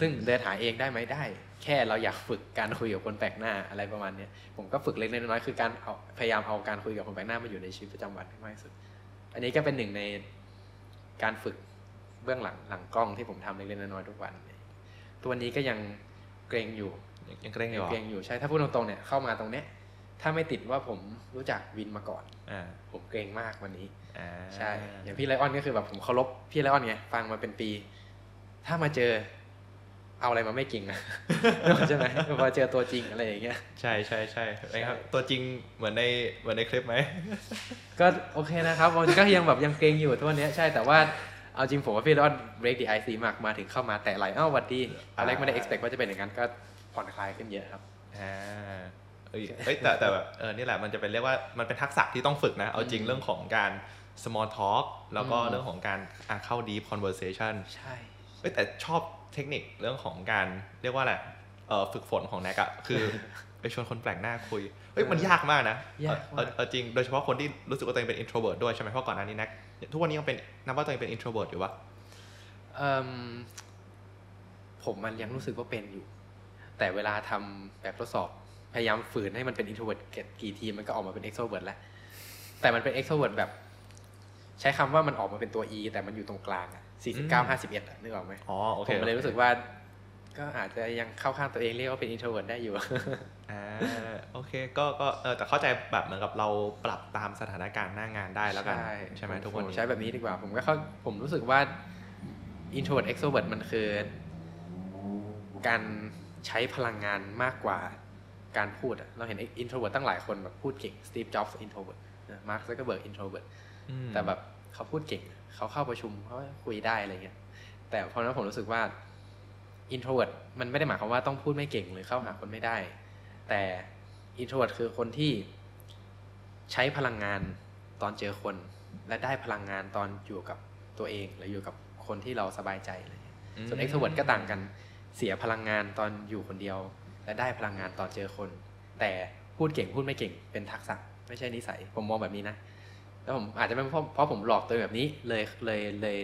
ซึ่งเดินหาเองได้ไหมได้แค่เราอยากฝึกการคุยกับคนแปลกหน้าอะไรประมาณนี้ผมก็ฝึกเล็กๆน้อยๆคือการเอาพยายามเอาการคุยกับคนแปลกหน้ามาอยู่ในชีวิตประจำวันให้มากที่สุดอันนี้ก็เป็นหนึ่งในการฝึกเบื้องหลังหลังกล้องที่ผมทำเล็กๆน้อยๆทุกวันตัวนี้ก็ยังเกรงอยู่ยังเกรงอยู่เกรงอยู่ใช่ถ้าพูดตรงๆเนี่ยเข้ามาตรงเนี้ยถ้าไม่ติดว่าผมรู้จักวินมาก่อนผมเกรงมากวันนี้ใช่อย่างพี่ไลออนก็คือแบบผมเคารพพี่ไลออนไงฟังมาเป็นปีถ้ามาเจอเอาอะไรมาไม่จริงนะใช่ไหมพอเจอตัวจริงอะไรอย่างเงี้ยใช่ใช่ใช่นะครับตัวจริงเหมือนในเหมือนในคลิปไหมก็โอเคนะครับก็ยังแบบยังเกรงอยู่ทุกวันนี้ใช่แต่ว่าเอาจริงผมว่าพี่ไลออน break the ice มากมาถึงเข้ามาแต่ไหลอ้าวหวัดดีอะไรไม่ได้ expect ว่าจะเป็นอย่างนั้นก็ผ่อนคลายขึ้นเยอะครับอ่าเอ้ยแต่แต่แบบเออนี่แหละมันจะเป็นเรียกว่ามันเป็นทักษะที่ต้องฝึกนะเอาจริงเรื่องของการ small talk แล้วก็เรื่องของการเข้า deep conversation ใช่เอ้ยแต่ชอบเทคนิคเรื่องของการเรียกว่าอะไรเอ่อฝึกฝนของแน็กอะคือไปชวนคนแปลกหน้าคุยเฮ้ยมันยากมากนะเอาจริงโดยเฉพาะคนที่รู้สึกว่าตัวเองเป็น introvert ด้วยใช่ไหมเพราะก่อนหน้านี้แน็กทุกวันนี้ยังเป็นนับว่าตัวเองเป็น introvert อยู่ปะผมมันยังรู้สึกว่าเป็นอยู่แต่เวลาทำแบบทดสอบพยายามฝืนให้มันเป็น introvert กี่ทีมันก็ออกมาเป็น extrovert แล้วแต่มันเป็น extrovert แบบใช้คำว่ามันออกมาเป็นตัว e แต่มันอยู่ตรงกลางอะสี่สิบเก้า ห้าสิบเอ็ดอะนึกออกไหมอ๋อโอเคผมเลยรู้สึกว่าก็อาจจะยังเข้าข้างตัวเองเรียกว่าเป็น introvert ได้อยู่อ่าโอเคก็ก็เออแต่เข้าใจแบบเหมือนกับเราปรับตามสถานการณ์หน้างานได้แล้วกันใช่ไหมทุกคนใช้แบบนี้ดีกว่าผมก็เข้าผมรู้สึกว่า introvert extrovert มันคือการใช้พลังงานมากกว่าการพูดเราเห็น introvert ตั้งหลายคนแบบพูดเก่ง Steve Jobs introvert Mark Zuckerberg introvert แต่แบบเขาพูดเก่งเขาเข้าประชุมเขาคุยได้อะไรเงี้ยแต่พอนั้นผมรู้สึกว่า introvert มันไม่ได้หมายความว่าต้องพูดไม่เก่งหรือเข้าหาคนไม่ได้แต่ introvert คือคนที่ใช้พลังงานตอนเจอคนและได้พลังงานตอนอยู่กับตัวเองหรืออยู่กับคนที่เราสบายใจเลยส่วน extrovert ก็ต่างกันเสียพลังงานตอนอยู่คนเดียวและได้พลังงานตอนเจอคนแต่พูดเก่งพูดไม่เก่งเป็นทักษะไม่ใช่นิสัยผมมองแบบนี้นะแล้วผมอาจจะเป็นเพราะเพราะผมหลอกตัวแบบนี้เลยเลยเลย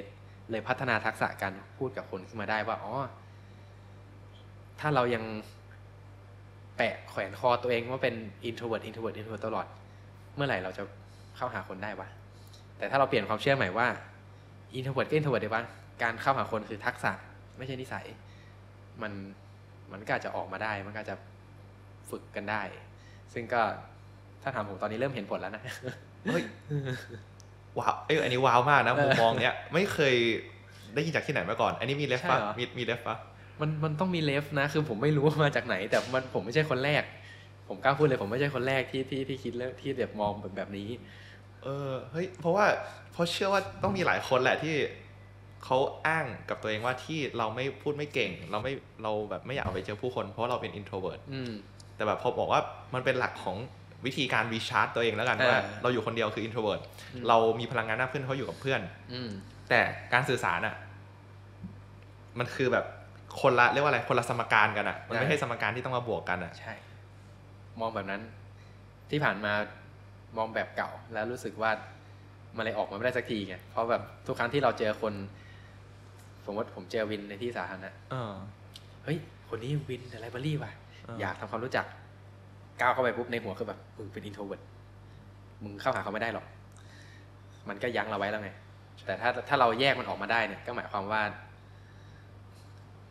เลยพัฒนาทักษะการพูดกับคนขึ้นมาได้ว่าอ๋อถ้าเรายังแปะแขวนคอตัวเองว่าเป็น introvert introvert introvert ตลอดเมื่อไหร่เราจะเข้าหาคนได้วะแต่ถ้าเราเปลี่ยนความเชื่อใหม่ว่า introvert ก็ introvert ได้วะการเข้าหาคนคือทักษะไม่ใช่นิสัยมันมันก็อาจจะออกมาได้มันก็จะฝึกกันได้ซึ่งก็ถ้าถามผมตอนนี้เริ่มเห็นผลแล้วนะเฮ้ยว้าวไอ้อันนี้ว้าวมากนะมุมมองเนี้ยไม่เคยได้ยินจากที่ไหนมาก่อนอันนี้มีเลฟปะมีมีเลฟปะมันมันต้องมีเลฟนะคือผมไม่รู้ว่ามาจากไหนแต่มันผมไม่ใช่คนแรกผมกล้าพูดเลยผมไม่ใช่คนแรกที่ที่ที่คิดแล้วที่แบบมองแบบแบบนี้เออเฮ้ยเพราะว่าเพราะเชื่อว่าต้องมีหลายคนแหละที่เขาอ้างกับตัวเองว่าที่เราไม่พูดไม่เก่งเราไม่เราแบบไม่อยากไปเจอผู้คนเพราะเราเป็น introvert แต่แบบพอบอกว่ามันเป็นหลักของวิธีการรีชาร์จตัวเองแล้วกันว่าเราอยู่คนเดียวคือ introvert เรามีพลังงานมากขึ้นเขาอยู่กับเพื่อนแต่การสื่อสารอ่ะมันคือแบบคนละเรียกว่าอะไรคนละสมการกันอ่ะมันไม่ใช่สมการที่ต้องมาบวกกันอ่ะใช่มองแบบนั้นที่ผ่านมามองแบบเก่าแล้วรู้สึกว่ามันเลยออกมาไม่ได้สักทีไงเพราะแบบทุกครั้งที่เราเจอคนสมมติผมเจอวินในที่สาธารณะเฮ้ยคนนี้วินในไลบรารีว่ะอยากทำความรู้จักก้าวเข้าไปปุ๊บในหัวคือแบบมึงเป็น introvert มึงเข้าหาเขาไม่ได้หรอกมันก็ยั้งเราไว้แล้วไงแต่ถ้าถ้าเราแยกมันออกมาได้เนี่ยก็หมายความว่า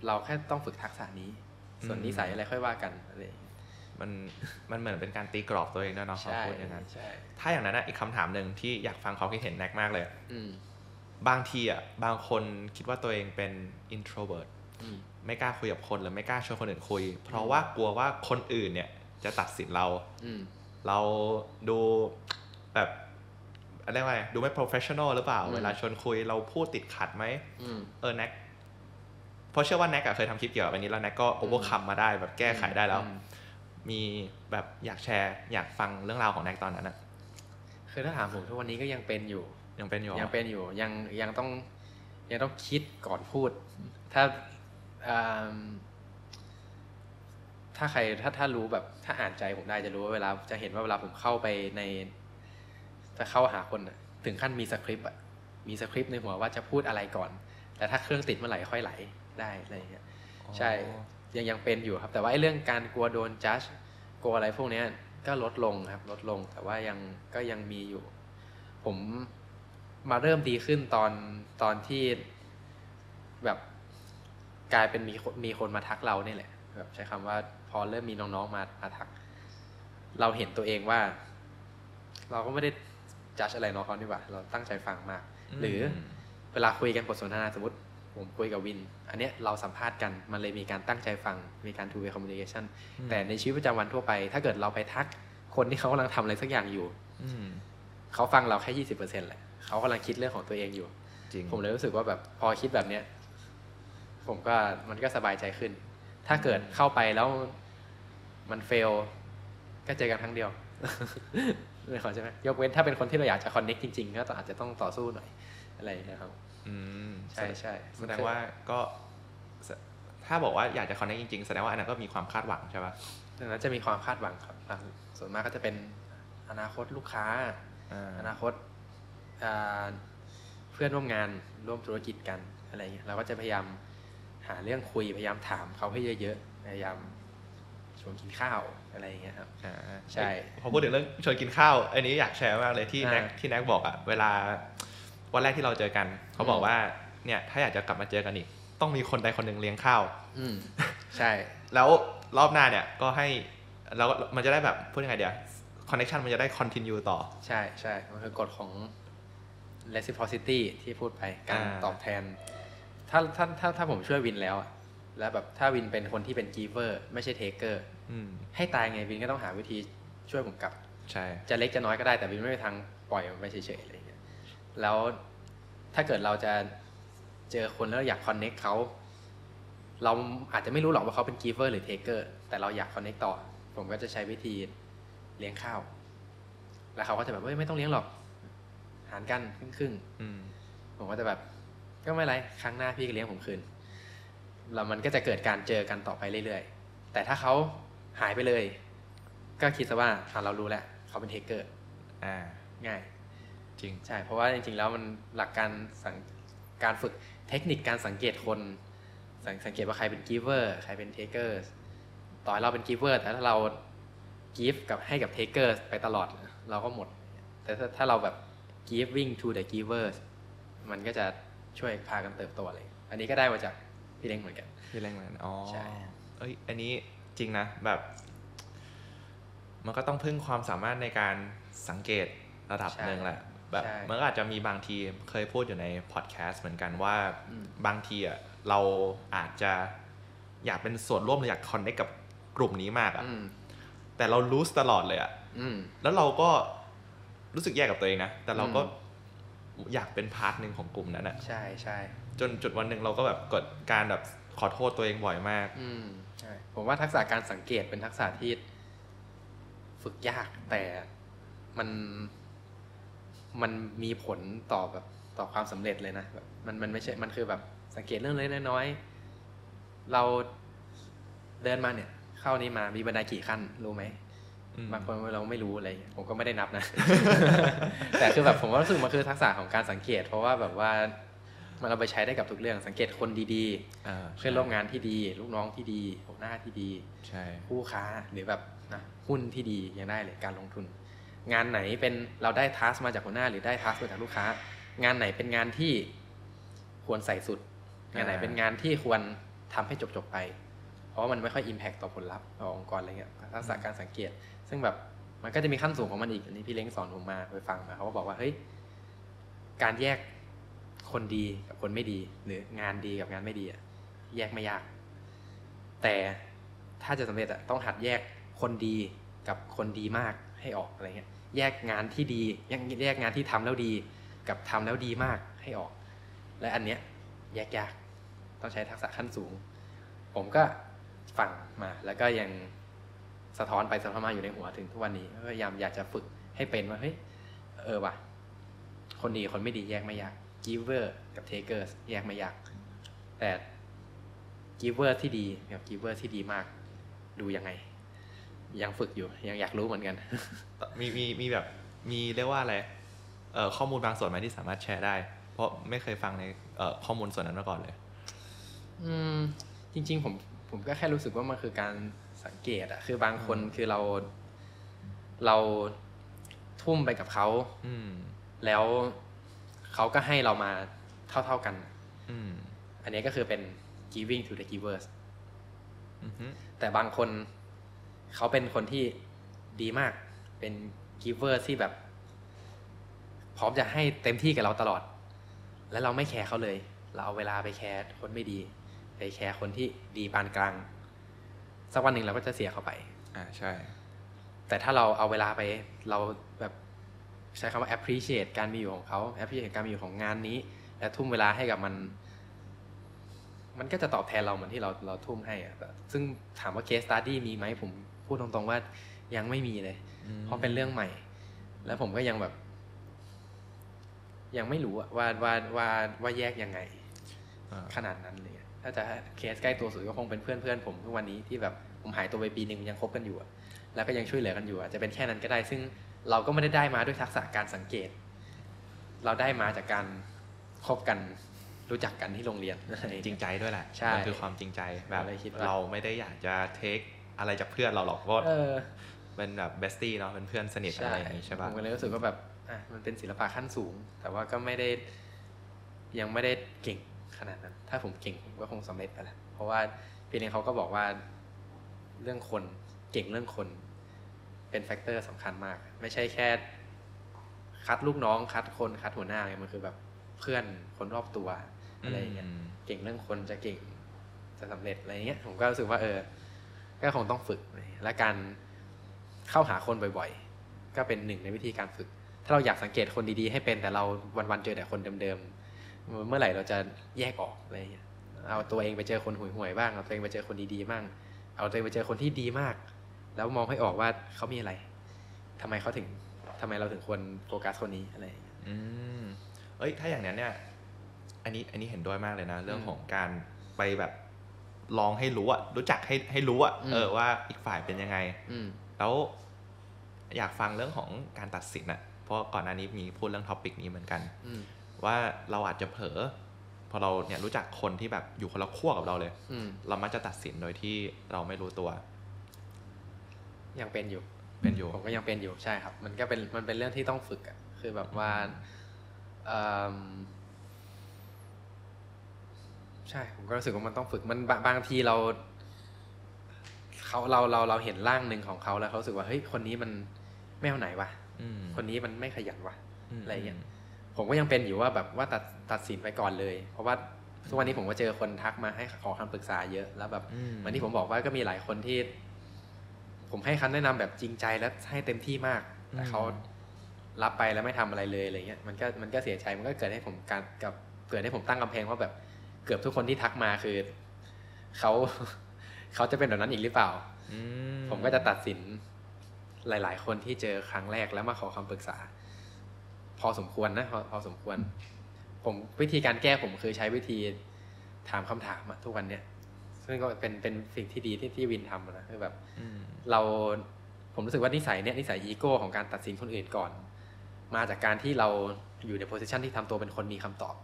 เราแค่ต้องฝึกทักษะนี้ส่วนนิสัยอะไรค่อยว่ากันอะไรมันมันเหมือนเป็นการตีกรอบตัวเองด้วยเนาะเขาพูดอย่างนั้นถ้าอย่างนั้นนะอีกคำถามนึงที่อยากฟังเขาคิดเห็นแน็กมากเลยบางทีอ่ะบางคนคิดว่าตัวเองเป็น introvert ไม่กล้าคุยกับคนหรือไม่กล้าชวนคนอื่นคุยเพราะว่ากลัวว่าคนอื่นเนี่ยจะตัดสินเราเราดูแบบอะไรวะดูไม่ professional หรือเปล่าเวลาชวนคุยเราพูดติดขัดไหมเออแน็กเพราะเชื่อว่าแน็กเคยทำคลิปเกี่ยวกับอันนี้แล้วแน็กก็ overcome มาได้แบบแก้ไขได้แล้ว มีแบบอยากแชร์อยากฟังเรื่องราวของแน็กตอนนั้นอ่ะคือถ้าถามผมทุกวันนี้ก็ยังเป็นอยู่ยังเป็นอยู่ยังเป็นอยู่ยังยังต้องยังต้องคิดก่อนพูดถ้าถ้าใครถ้าถ้ารู้แบบถ้าอ่านใจผมได้จะรู้ว่าเวลาจะเห็นว่าเวลาผมเข้าไปในจะเข้าหาคนถึงขั้นมีสคริปต์อ่ะมีสคริปต์ในหัวว่าจะพูดอะไรก่อนแต่ถ้าเครื่องติดเมื่อไหร่ค่อยไหลได้อะไรอย่างเงี้ยใช่ยังยังเป็นอยู่ครับแต่ว่าไอ้เรื่องการกลัวโดนจัดกลัวอะไรพวกนี้ก็ลดลงครับลดลงแต่ว่ายังก็ยังมีอยู่ผมมาเริ่มดีขึ้นตอนตอนที่แบบกลายเป็นมีมีคนมาทักเราเนี่ยแหละแบบใช้คำว่าพอเริ่มมีน้องๆมามาทักเราเห็นตัวเองว่าเราก็ไม่ได้จัดอะไรน้องเขาดีกว่าเราตั้งใจฟังมากหรือเวลาคุยกันบทสนทนาสมมติผมคุยกับวินอันเนี้ยเราสัมภาษณ์กันมันเลยมีการตั้งใจฟังมีการ two way communication แต่ในชีวิตประจำวันทั่วไปถ้าเกิดเราไปทักคนที่เขากำลังทำอะไรสักอย่างอยู่เขาฟังเราแค่ ยี่สิบเปอร์เซ็นต์ แหละเขากำลังคิดเรื่องของตัวเองอยู่ผมเลยรู้สึกว่าแบบพอคิดแบบเนี้ยผมก็มันก็สบายใจขึ้นถ้าเกิดเข้าไปแล้วมันเฟลก็เจอกันครั้งเดียวไม่ขอใช่ไหมยกเว้นถ้าเป็นคนที่เราอยากจะคอนเน็กจริงๆก็อาจจะต้องต่อสู้หน่อยอะไรนะครับใช่ใช่แสดงว่าก็ถ้าบอกว่าอยากจะคอนเน็กจริงๆแสดงว่าอันนั้นก็มีความคาดหวังใช่ป่ะดังนั้นจะมีความคาดหวังครับส่วนมากก็จะเป็นอนาคตลูกค้าอนาคตเพื่อนร่วมงานร่วมธุรกิจกันอะไรอย่างเงี้ยเราก็จะพยายามหาเรื่องคุยพยายามถามเขาให้เยอะๆพยายามชวนกินข้าวอะไรอย่างเงี้ยครับใช่พอพูดถึงเรื่องชวนกินข้าวอันนี้อยากแชร์มากเลยที่แน็กที่แน็กบอกอ่ะเวลาวันแรกที่เราเจอกันเขาบอกว่าเนี่ยถ้าอยากจะกลับมาเจอกันอีกต้องมีคนใดคนหนึ่งเลี้ยงข้าวใช่แล้วรอบหน้าเนี่ยก็ให้เรามันจะได้แบบพูดยังไงเดี๋ยวคอนเนคชันมันจะได้คอนติเนียต่อใช่ใช่มันคือกฎของ reciprocity ที่พูดไปการตอบแทนถ้าถ้าถ้าถ้าผมช่วยวินแล้วแล้วแบบถ้าวินเป็นคนที่เป็น giver ไม่ใช่ taker ให้ตายไงวินก็ต้องหาวิธีช่วยผมกลับใช่จะเล็กจะน้อยก็ได้แต่วินไม่ไปทางปล่อยมันไปเฉยๆอะไรอย่างเงี้ยแล้วถ้าเกิดเราจะเจอคนแล้วอยาก connect เขาเราอาจจะไม่รู้หรอกว่าเขาเป็น giver หรือ taker แต่เราอยาก connect ต่อผมก็จะใช้วิธีเลี้ยงข้าวแล้วเขาก็จะแบบเฮ้ยไม่ต้องเลี้ยงหรอกหารกันครึ่งๆผมก็จะแบบก็ไม่ไรครั้งหน้าพี่ก็เลี้ยงผมคืนแล้วมันก็จะเกิดการเจอกันต่อไปเรื่อยๆแต่ถ้าเขาหายไปเลยก็คิดซะว่าเรารู้แล้วเขาเป็นเทคเกอร์ง่ายจริงใช่เพราะว่าจริงๆแล้วมันหลักการสังการฝึกเทคนิคการสังเกตคนสังสังเกตว่าใครเป็นกิฟเวอร์ใครเป็นเทคเกอร์ต่อเราเป็นกิฟเวอร์แต่ถ้าเรากิฟกับให้กับเทคเกอร์ไปตลอดเราก็หมดแต่ถ้าถ้าเราแบบ giving to the givers มันก็จะช่วยพากันเติบโตอะไรอันนี้ก็ได้มาจากพี่เล้งเหมือนกันพี่เล้งเหมือนกันอ๋อใช่เอ้ยอันนี้จริงนะแบบมันก็ต้องพึ่งความสามารถในการสังเกตระดับหนึ่งแหละแบบมันก็อาจจะมีบางทีเคยพูดอยู่ในพอดแคสต์เหมือนกันว่าบางทีอ่ะเราอาจจะอยากเป็นส่วนร่วมหรืออยากคอนเนคกับกลุ่มนี้มากอ่ะแต่เรารู้ตลอดเลยอ่ะแล้วเราก็รู้สึกแย่กับตัวเองนะแต่เราก็อยากเป็นพาร์ทหนึ่งของกลุ่มนั้นอ่ะใช่ใช่จนจุดวันหนึ่งเราก็แบบกดการแบบขอโทษตัวเองบ่อยมากอืมใช่ผมว่าทักษะการสังเกตเป็นทักษะที่ฝึกยากแต่มันมันมีผลต่อแบบต่อความสำเร็จเลยนะแบบมันมันไม่ใช่มันคือแบบสังเกตเรื่องเล็กน้อยเราเดินมาเนี่ยเข้านี้มามีบันไดกี่ขั้นรู้ไหมบางคนเราไม่รู้อะไรผมก็ไม่ได้นับนะ แต่คือแบบผมว่ารู้สึกมันคือทักษะของการสังเกตเพราะว่าแบบว่ามันเราไปใช้ได้กับทุกเรื่องสังเกตคนดีๆเพื่อนร่วมงานที่ดีลูกน้องที่ดีหัวหน้าที่ดีผู้ค้าหรือแบบนะหุ้นที่ดียังได้เลยการลงทุนงานไหนเป็นเราได้ทาสมาจากหัวหน้าหรือได้ทาสมาจากลูกค้างานไหนเป็นงานที่ควรใส่สุดงานไหนเป็นงานที่ควรทำให้จบๆไปเพราะมันไม่ค่อย impact ต่อผลลัพธ์ต่อองค์กรอะไรเงี้ยทักษะการสังเกตซึ่งแบบมันก็จะมีขั้นสูงของมันอีกอันนี้พี่เล้งสอนผมมาไปฟังมาเขาก็บอกว่าเฮ้ยการแยกคนดีกับคนไม่ดีหรืองานดีกับงานไม่ดีอะแยกไม่ยากแต่ถ้าจะสำเร็จอะต้องหัดแยกคนดีกับคนดีมากให้ออกอะไรเงี้ยแยกงานที่ดีแยกงานที่ทำแล้วดีกับทำแล้วดีมากให้ออกและอันเนี้ยแยกยากต้องใช้ทักษะขั้นสูงผมก็ฟังมาแล้วก็ยัง สะท้อนไปสะท้อนมาอยู่ในหัวถึงทุกวันนี้พยายามอยากจะฝึกให้เป็นว่าเฮ้ยเออว่ะคนดีคนไม่ดีแยกไม่ยาก giver กับ taker แยกไม่ยากแต่ giver ที่ดีกับ giver ที่ดีมากดูยังไงยังฝึกอยู่ยังอยากรู้เหมือนกันมีมีมีแบบมีเรียกว่าอะไรเอ่อข้อมูลบางส่วนไหมที่สามารถแชร์ได้เพราะไม่เคยฟังในเอ่อข้อมูลส่วนนั้นมาก่อนเลยอืมจริงๆผมผมก็แค่รู้สึกว่ามันคือการสังเกตอะคือบางคนคือเราเราทุ่มไปกับเขาแล้วเขาก็ให้เรามาเท่าๆกัน อ, อันนี้ก็คือเป็น giving to the givers แต่บางคนเขาเป็นคนที่ดีมากเป็น giver ที่แบบพร้อมจะให้เต็มที่กับเราตลอดและเราไม่แคร์เขาเลยเราเอาเวลาไปแคร์คนไม่ดีไปแคร์คนที่ดีปานกลางสักวันหนึ่งเราก็จะเสียเขาไปอ่าใช่แต่ถ้าเราเอาเวลาไปเราแบบใช้คำว่า appreciate การมีอยู่ของเขา appreciate การมีอยู่ของงานนี้และทุ่มเวลาให้กับมันมันก็จะตอบแทนเราเหมือนที่เราเราทุ่มให้อะซึ่งถามว่า case study มีไหมผมพูดตรงๆว่ายังไม่มีเลยเพราะเป็นเรื่องใหม่แล้วผมก็ยังแบบยังไม่รู้ว่าว่าว่าว่าแยกยังไงขนาดนั้นเลยถ้าจะเคสใกล้ตัวสุดก็คงเป็นเพื่อนเพื่อนผมทุกวันนี้ที่แบบผมหายตัวไปปีนึงยังคบกันอยู่แล้วก็ยังช่วยเหลือกันอยู่อาจจะเป็นแค่นั้นก็ได้ซึ่งเราก็ไม่ได้ได้มาด้วยทักษะการสังเกตเราได้มาจากการคบกันรู้จักกันที่โรงเรียนจริงใจด้วยแหละมันคือความจริงใจแบบเราไม่ได้อยากจะเทคอะไรจากเพื่อนเราหรอกเพราะเป็นแบบเบสตี้เนาะเป็นเพื่อนสนิทอะไรอย่างนี้ใช่ป่ะผมก็เลยรู้สึกว่าแบบมันเป็นศิลปะขั้นสูงแต่ว่าก็ไม่ได้ยังไม่ได้เก่งขนาดนั้นถ้าผมเก่งผมก็คงสำเร็จไปแล้วเพราะว่าพี่เองเขาก็บอกว่าเรื่องคนเก่งเรื่องคนเป็นแฟกเตอร์สำคัญมากไม่ใช่แค่คัดลูกน้องคัดคนคัดหัวหน้ามันคือแบบเพื่อนคนรอบตัวอะไรอย่างเงี้ยเก่งเรื่องคนจะเก่งจะสำเร็จอะไรเงี้ยผมก็รู้สึกว่าเออก็คงต้องฝึกและการเข้าหาคนบ่อยๆก็เป็นหนึ่งในวิธีการฝึกถ้าเราอยากสังเกตคนดีๆให้เป็นแต่เราวันๆเจอแต่คนเดิมๆเมื่อไหร่เราจะแยกออกอะไรอย่างเงี้ยเอาตัวเองไปเจอคนห่วยๆบ้างเอาตัวเองไปเจอคนดีๆบ้างเอาตัวเองไปเจอคนที่ดีมากแล้วมองให้ออกว่าเขามีอะไรทำไมเขาถึงทำไมเราถึงควรโฟกัสคนนี้อะไรอืมเอ้ยถ้าอย่างนั้นเนี่ยอันนี้อันนี้เห็นด้วยมากเลยนะเรื่องของการไปแบบลองให้รู้อะรู้จักให้ให้รู้อะเออว่าอีกฝ่ายเป็นยังไงแล้วอยากฟังเรื่องของการตัดสินอะเพราะก่อนหน้านี้มีพูดเรื่องท็อปิกนี้เหมือนกันว่าเราอาจจะเผลอพอเราเนี่ยรู้จักคนที่แบบอยู่คนละขั้วกับเราเลยเรามักจะตัดสินโดยที่เราไม่รู้ตัวยังเป็นอยู่เป็นอยู่ผมก็ยังเป็นอยู่ใช่ครับมันก็เป็นมันเป็นเรื่องที่ต้องฝึกอ่ะคือแบบว่าใช่ผมก็รู้สึกว่ามันต้องฝึกมันบางทีเราเขาเราเราเราเห็นร่างหนึ่งของเขาแล้วเขารู้สึกว่าเฮ้ยคนนี้มันไม่เอาไหนวะคนนี้มันไม่ขยันวะอะไรอย่างเงี้ยผมก็ยังเป็นอยู่ว่าแบบว่าตัดตัดสินไปก่อนเลยเพราะว่าทุกวันนี้ผมก็เจอคนทักมาให้ขอคำปรึกษาเยอะแล้วแบบเหมือนที่ผมบอกว่าก็มีหลายคนที่ผมให้คำแนะนำแบบจริงใจและให้เต็มที่มากแต่เขารับไปแล้วไม่ทำอะไรเลยอะไรเงี้ยมันก็มันก็เสียใจมันก็เกิดให้ผมการกับเกิดให้ผมตั้งกำแพงว่าแบบเกือบทุกคนที่ทักมาคือเขาเขาจะเป็นแบบนั้นอีกหรือเปล่าผมก็จะตัดสินหลายๆคนที่เจอครั้งแรกแล้วมาขอคำปรึกษาพอสมควรนะพอพอสมควรผมวิธีการแก้ผมคือใช้วิธีถามคำถามทุกวันเนี่ยซึ่งก็เป็นเป็นสิ่งที่ดีที่ที่วินทำนะคือแบบเราผมรู้สึกว่านิสัยเนี่ยนิสัยอีโก้ของการตัดสินคนอื่นก่อนมาจากการที่เราอยู่ในโพสิชันที่ทำตัวเป็นคนมีคำตอบ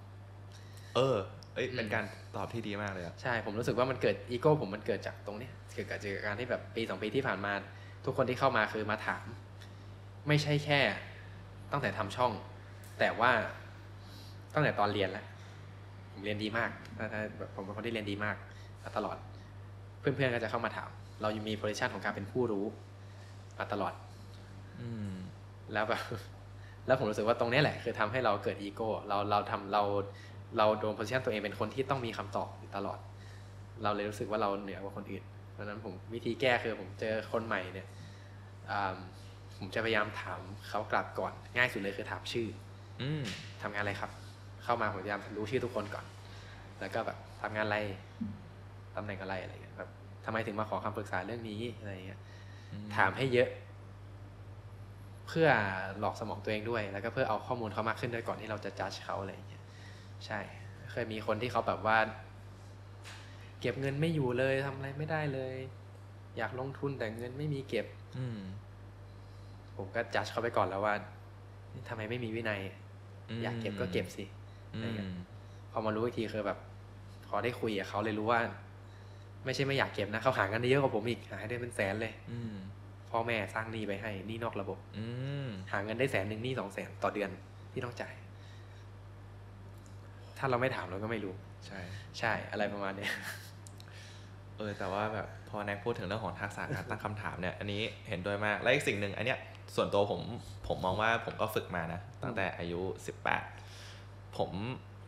เออเอ้ยเป็นการตอบที่ดีมากเลยอ่ะใช่ผมรู้สึกว่ามันเกิดอีโก้ผมมันเกิดจากตรงนี้เกิดจากการที่แบบปีสองปีที่ผ่านมาทุกคนที่เข้ามาคือมาถามไม่ใช่แค่ตั้งแต่ทำช่องแต่ว่าตั้งแต่ตอนเรียนแล้วผมเรียนดีมากผมเป็นคนที่เรียนดีมากตลอดเพื่อนๆก็จะเข้ามาถามเรายังมีโพสิชันของการเป็นผู้รู้มาตลอดอืมแล้วแบบแล้วผมรู้สึกว่าตรงนี้แหละคือทำให้เราเกิดอีโก้เราเราทำเราเราโดนโพสิชันตัวเองเป็นคนที่ต้องมีคำตอบตลอดเราเลยรู้สึกว่าเราเหนือกว่าคนอื่นเพราะนั้นผมวิธีแก้คือผมเจอคนใหม่เนี่ยผมจะพยายามถามเขากลับก่อนง่ายสุดเลยคือถามชื่อทำงานอะไรครับเข้ามาผมพยายามรู้ชื่อทุกคนก่อนแล้วก็แบบทำงานอะไรตำแหน่งอะไรอะไรแบบทำไมถึงมาขอคำปรึกษาเรื่องนี้อะไรอย่างเงี้ย ถามให้เยอะเพื่อหลอกสมองตัวเองด้วยแล้วก็เพื่อเอาข้อมูลเขามากขึ้นด้วยก่อนที่เราจะจัดเขาอะไรอย่างเงี้ยใช่เคยมีคนที่เขาแบบว่าเก็บเงินไม่อยู่เลยทำอะไรไม่ได้เลยอยากลงทุนแต่เงินไม่มีเก็บผมก็จัดเขาไปก่อนแล้วว่าทำไมไม่มีวินัยอยากเก็บก็เก็บสิพอมารู้อีกทีคือแบบพอได้คุยกับเขาเลยรู้ว่าไม่ใช่ไม่อยากเก็บนะเขาหากันได้เยอะกว่าผมอีกหาได้เป็นแสนเลยพ่อแม่สร้างหนี้ไปให้หนี้นอกระบบหาเงินได้แสนหนึ่งหนี้สองแสนต่อเดือนที่ต้องจ่ายถ้าเราไม่ถามเราก็ไม่รู้ใช่ใช่อะไรประมาณนี้เออแต่ว่าแบบพอแนกพูดถึงเรื่องของทักษะการตั้งคำถามเนี่ยอันนี้เห็นด้วยมากและอีกสิ่งหนึ่งอันเนี้ยส่วนตัวผมผมมองว่าผมก็ฝึกมานะตั้งแต่อายุสิบแปดผม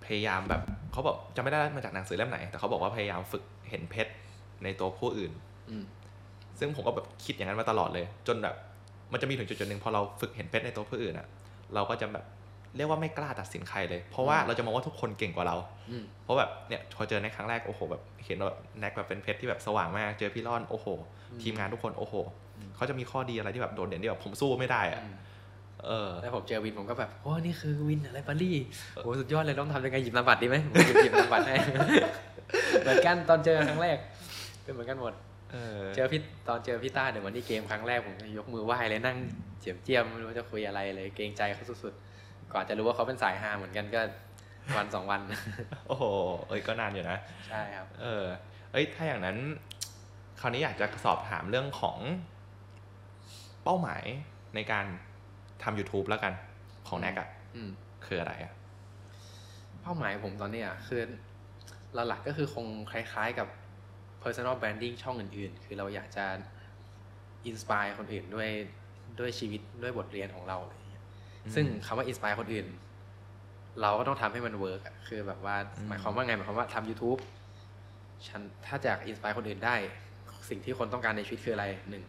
พยายามแบบเขาบอกจะไม่ได้มาจากหนังสือเล่มไหนแต่เขาบอกว่าพยายามฝึกเห็นเพชรในตัวผู้อื่นซึ่งผมก็แบบคิดอย่างนั้นมาตลอดเลยจนแบบมันจะมีถึงจุดๆนึงพอเราฝึกเห็นเพชรในตัวผู้อื่นอ่ะเราก็จะแบบเรียกว่าไม่กล้าตัดสินใครเลยเพราะว่าเราจะมองว่าทุกคนเก่งกว่าเราเพราะแบบเนี่ยพอเจอในครั้งแรกโอ้โหแบบเห็นแบบแน็กแบบเป็นเพชรที่แบบสว่างมากเจอพี่ร่อนโอ้โหทีมงานทุกคนโอ้โหเขาจะมีข้อดีอะไรที่แบบโดดเด่นที่แบบผมสู้ไม่ได้อ่ะเออแล้วผมเจอวินผมก็แบบโอ้นี่คือวินอะไรปารี่โอ้สุดยอดเลยต้องทำยังไงหยิบนามบัตรดีไหมผมหยิบหยิบนามบัตรให้เหมือนกันตอนเจอครั้งแรกเป็นเหมือนกันหมดเจอพี่ตอนเจอพี่ต้าเดี๋ยววันนี้เกมครั้งแรกผมยกมือไหว้เลยนั่งเจียมเจียมไม่รู้จะคุยอะไรเลยเกรงใจเขาสุดๆก่อนจะรู้ว่าเขาเป็นสายฮาเหมือนกันก็วันสองวันโอ้โหเอ้ยก็นานอยู่นะใช่ครับเออเอ้ยถ้าอย่างนั้นคราวนี้อยากจะสอบถามเรื่องของเป้าหมายในการทำ YouTube แล้วกันของแน็กอ่ะคืออะไรอ่ะเป้าหมายผมตอนนี้อ่ะคือหลักๆก็คือคงคล้ายๆกับ personal branding ช่องอื่นๆคือเราอยากจะ inspire คนอื่นด้วยด้วยชีวิตด้วยบทเรียนของเราซึ่งคำว่า inspire คนอื่นเราก็ต้องทำให้มัน work อ่ะคือแบบว่าหมายความว่าไงหมายความว่าทำ YouTube ฉันถ้าอยาก inspire คนอื่นได้สิ่งที่คนต้องการในชีวิตคืออะไรหนึ่ง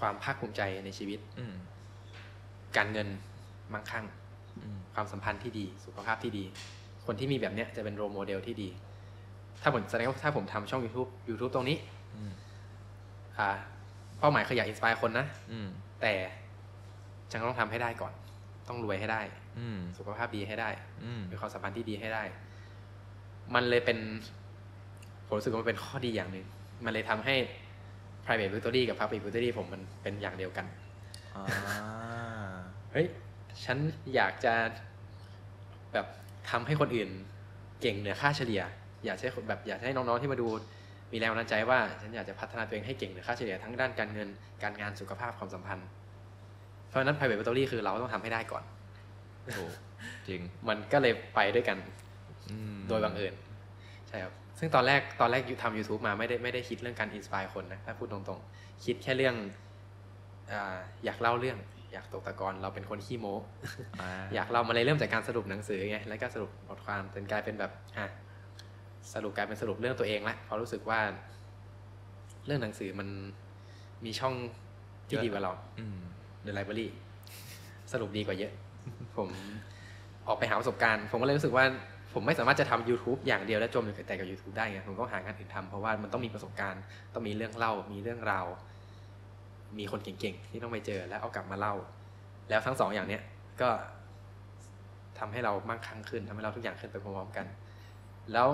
ความภาคภูมิใจในชีวิตการเงินมั่งคั่งความสัมพันธ์ที่ดีสุขภาพที่ดีคนที่มีแบบเนี้ยจะเป็นโรลโมเดลที่ดีถ้าผมแสดงว่าถ้าผมทำช่อง YouTube YouTube ตรงนี้อ่าเป้าหมายคืออยากอินสไปร์คนนะแต่ฉันต้องทำให้ได้ก่อนต้องรวยให้ได้สุขภาพดีให้ได้มีความสัมพันธ์ที่ดีให้ได้มันเลยเป็นผมรู้สึกว่ามันเป็นข้อดีอย่างนึงมันเลยทำให้ private victory กับ public victory ผมมันเป็นอย่างเดียวกันเฮ้ยฉันอยากจะแบบทำให้คนอื่นเก่งเหนือค่าเฉลี่ยอยากให้แบบอยากให้น้องๆที่มาดูมีแรงบันดาลใจว่าฉันอยากจะพัฒนาตัวเองให้เก่งเหนือค่าเฉลี่ยทั้งด้านการเงินการงานสุขภาพความสัมพันธ์เพราะนั้น private battery คือเราต้องทำให้ได้ก่อนโอ้จริงมันก็เลยไปด้วยกันโดยบังเอิญใช่ครับซึ่งตอนแรกตอนแรกทำ YouTube มาไม่ได้ไม่ได้คิดเรื่องการ inspire คนนะถ้าพูดตรงๆคิดแค่เรื่องอ่าอยากเล่าเรื่องอยากตกตะกอนเราเป็นคนขี้โม้ อยากเรามาเลยเริ่มจากการสรุปหนังสือไงแล้วก็สรุปบทความจนกลายเป็นแบบฮะสรุปกลายเป็นสรุปเรื่องตัวเองละเพราะรู้สึกว่าเรื่องหนังสือมันมีช่องที่ดีกว่าเราเดอะไลบรารีสรุปดีกว่าเยอะ ผมออกไปหาประสบการณ์ผมก็เลยรู้สึกว่าผมไม่สามารถจะทำ YouTube อย่างเดียวและจมอยู่แต่กับ YouTube ได้ไงผมต้องหางานอื่นทำเพราะว่ามันต้องมีประสบการณ์ต้องมีเรื่องเล่ามีเรื่องราวมีคนเก่งๆที่ต้องไปเจอแล้วเอากลับมาเล่าแล้วทั้งสองอย่างเนี้ยก็ทำให้เรามั่งคั่งขึ้นทำให้เราทุกอย่างขึ้นไปพร้อมๆกันแล้ว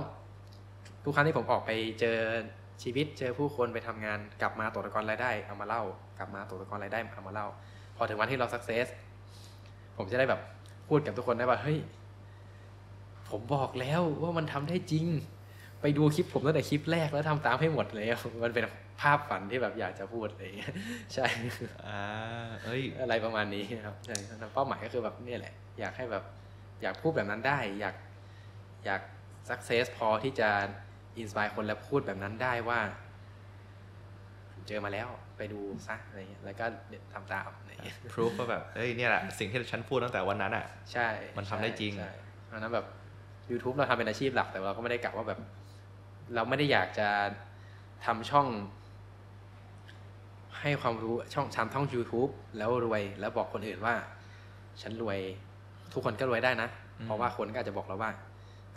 ทุกครั้งที่ผมออกไปเจอชีวิตเจอผู้คนไปทำงานกลับมาตกตะกอนรายได้เอามาเล่ากลับมาตกตะกอนรายได้เอามาเล่าพอถึงวันที่เราสักเซสผมจะได้แบบพูดกับทุกคนได้ว่าเฮ้ยผมบอกแล้วว่ามันทำได้จริงไปดูคลิปผมตั้งแต่คลิปแรกแล้วทำตามให้หมดเลยมันเป็นภาพฝันที่แบบอยากจะพูดอะไรอย่างเงี้ยใช่อ่าเอ้ยอะไรประมาณนี้ครับใช่เป้าหมายก็คือแบบนี่แหละอยากให้แบบอยากพูดแบบนั้นได้อยากอยากซักเซสพอที่จะอินสไปร์คนและพูดแบบนั้นได้ว่าเจอมาแล้วไปดูซะอะไรเงี้ยแล้วก็ทำตามอะไรเงี้ย proof ว่าแบบเอ้ยเนี่ยแหละสิ่งที่ฉันพูดตั้งแต่วันนั้นอ่ะใช่มันทำได้จริงเพราะนั้นแบบ YouTube เราทำเป็นอาชีพหลักแต่เราก็ไม่ได้กะว่าแบบเราไม่ได้อยากจะทำช่องให้ความรู้ช่องทำท่อง YouTube แล้วรวยแล้วบอกคนอื่นว่าฉันรวยทุกคนก็รวยได้นะเพราะว่าคนก็อาจจะบอกเราว่า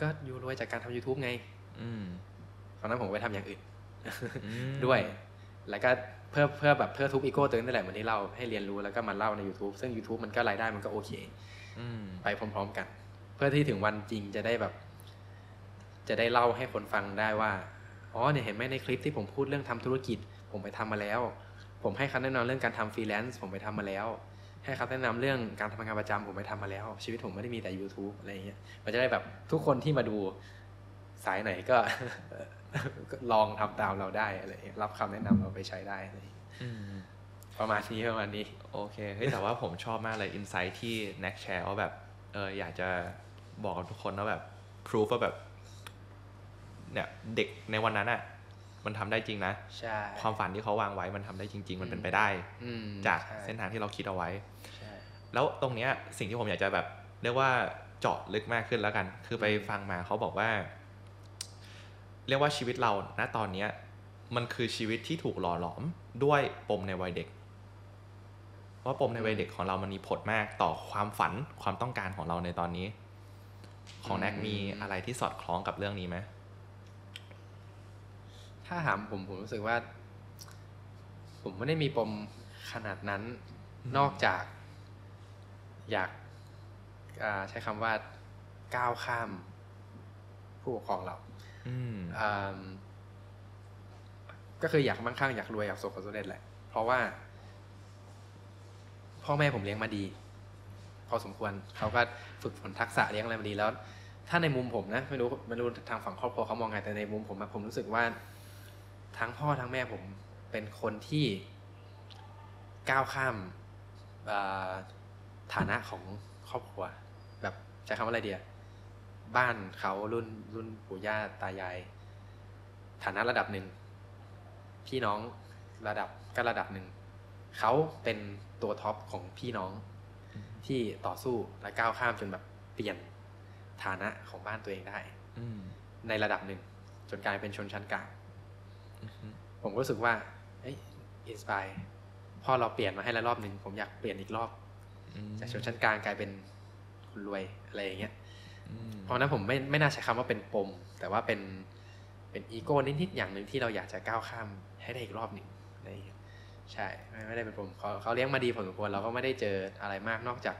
ก็อยู่รวยจากการทำ YouTube ไงตอนนั้นผมไปทำอย่างอื่น ด้วยแล้วก็ เพื่อเพื่อแบบเพื่อทุบอีโก้ตัวเองนั่นแหละเหมือนที่เล่าให้เรียนรู้แล้วก็มาเล่าใน YouTube ซึ่ง YouTube มันก็รายได้มันก็โอเคไปพร้อมๆกันเพื่อที่ถึงวันจริงจะได้แบบจะได้เล่าให้คนฟังได้ว่าอ๋อเนี่ยเห็นไหมในคลิปที่ผมพูดเรื่องทำธุรกิจผมไปทำมาแล้วผมให้คำแนะนำเรื่องการทำฟรีแลนซ์ผมไปทำมาแล้วให้คำแนะนำเรื่องการทำงานประจำผมไปทำมาแล้วชีวิตผมไม่ได้มีแต่ YouTube อะไรอย่างเงี้ยมันจะได้แบบทุกคนที่มาดูสายไหนก็ ลองทำตามเราได้อะไรรับคำแนะนำเราไปใช้ได้อะไรประมาณนี้ประมาณนี้โอเคเฮ้ย แต่ว่าผมชอบมากเลยอินไซต์ที่แน็กแชร์ว่าแบบเอออยากจะบอกกับทุกคนว่าแบบพรูฟว่าแบบเนี่ยเด็กในวันนั้นอ่ะมันทำได้จริงนะความฝันที่เขาวางไว้มันทำได้จริงๆมันเป็นไปได้จากเส้นทางที่เราคิดเอาไว้แล้วตรงเนี้ยสิ่งที่ผมอยากจะแบบเรียกว่าเจาะลึกมากขึ้นแล้วกันคือไปฟังมาเขาบอกว่าเรียกว่าชีวิตเราณตอนเนี้ยมันคือชีวิตที่ถูกหล่อหลอมด้วยปมในวัยเด็กเพราะปมในวัยเด็กของเรามันมีผลมากต่อความฝันความต้องการของเราในตอนนี้ของแน็กมีอะไรที่สอดคล้องกับเรื่องนี้ไหมถ้าถามผมผมรู้สึกว่าผมไม่ได้มีปมขนาดนั้นนอกจากอยากใช้คำว่าก้าวข้ามผู้ปกครองเราก็คืออยากมั่งคั่งอยากรวยอยากประสบความสำเร็จแหละเพราะว่าพ่อแม่ผมเลี้ยงมาดีพอสมควรเขาก็ฝึกฝนทักษะเลี้ยงอะไรมาดีแล้วถ้าในมุมผมนะไม่รู้ไม่รู้ทางฝั่งครอบครัวเขามองไงแต่ในมุมผมผมรู้สึกว่าทั้งพ่อทั้งแม่ผมเป็นคนที่ก้าวข้ามฐานะของครอบครัวแบบใช้คำว่าอะไรดีบ้านเขารุ่นรุ่นปู่ย่าตายายฐานะระดับหนึ่งพี่น้องระดับก็ระดับหนึ่งเขาเป็นตัวท็อปของพี่น้องที่ต่อสู้และก้าวข้ามจนแบบเปลี่ยนฐานะของบ้านตัวเองได้ในระดับหนึ่งจนกลายเป็นชนชั้นกลางผมรู้สึกว่าเอ้ยอินสไปร์พอเราเปลี่ยนมาให้ละรอบหนึ่งผมอยากเปลี่ยนอีกรอบจากชนชั้นกลางกลายเป็นคนรวยอะไรอย่างเงี้ยเพราะนั้นผมไม่ไม่น่าใช้คำว่าเป็นปมแต่ว่าเป็นเป็นอีโก้นิดๆอย่างหนึ่งที่เราอยากจะก้าวข้ามให้ได้อีกรอบหนึ่งใช่ไม่ได้เป็นปมเขาเขาเลี้ยงมาดีพอสมควรเราก็ไม่ได้เจออะไรมากนอกจาก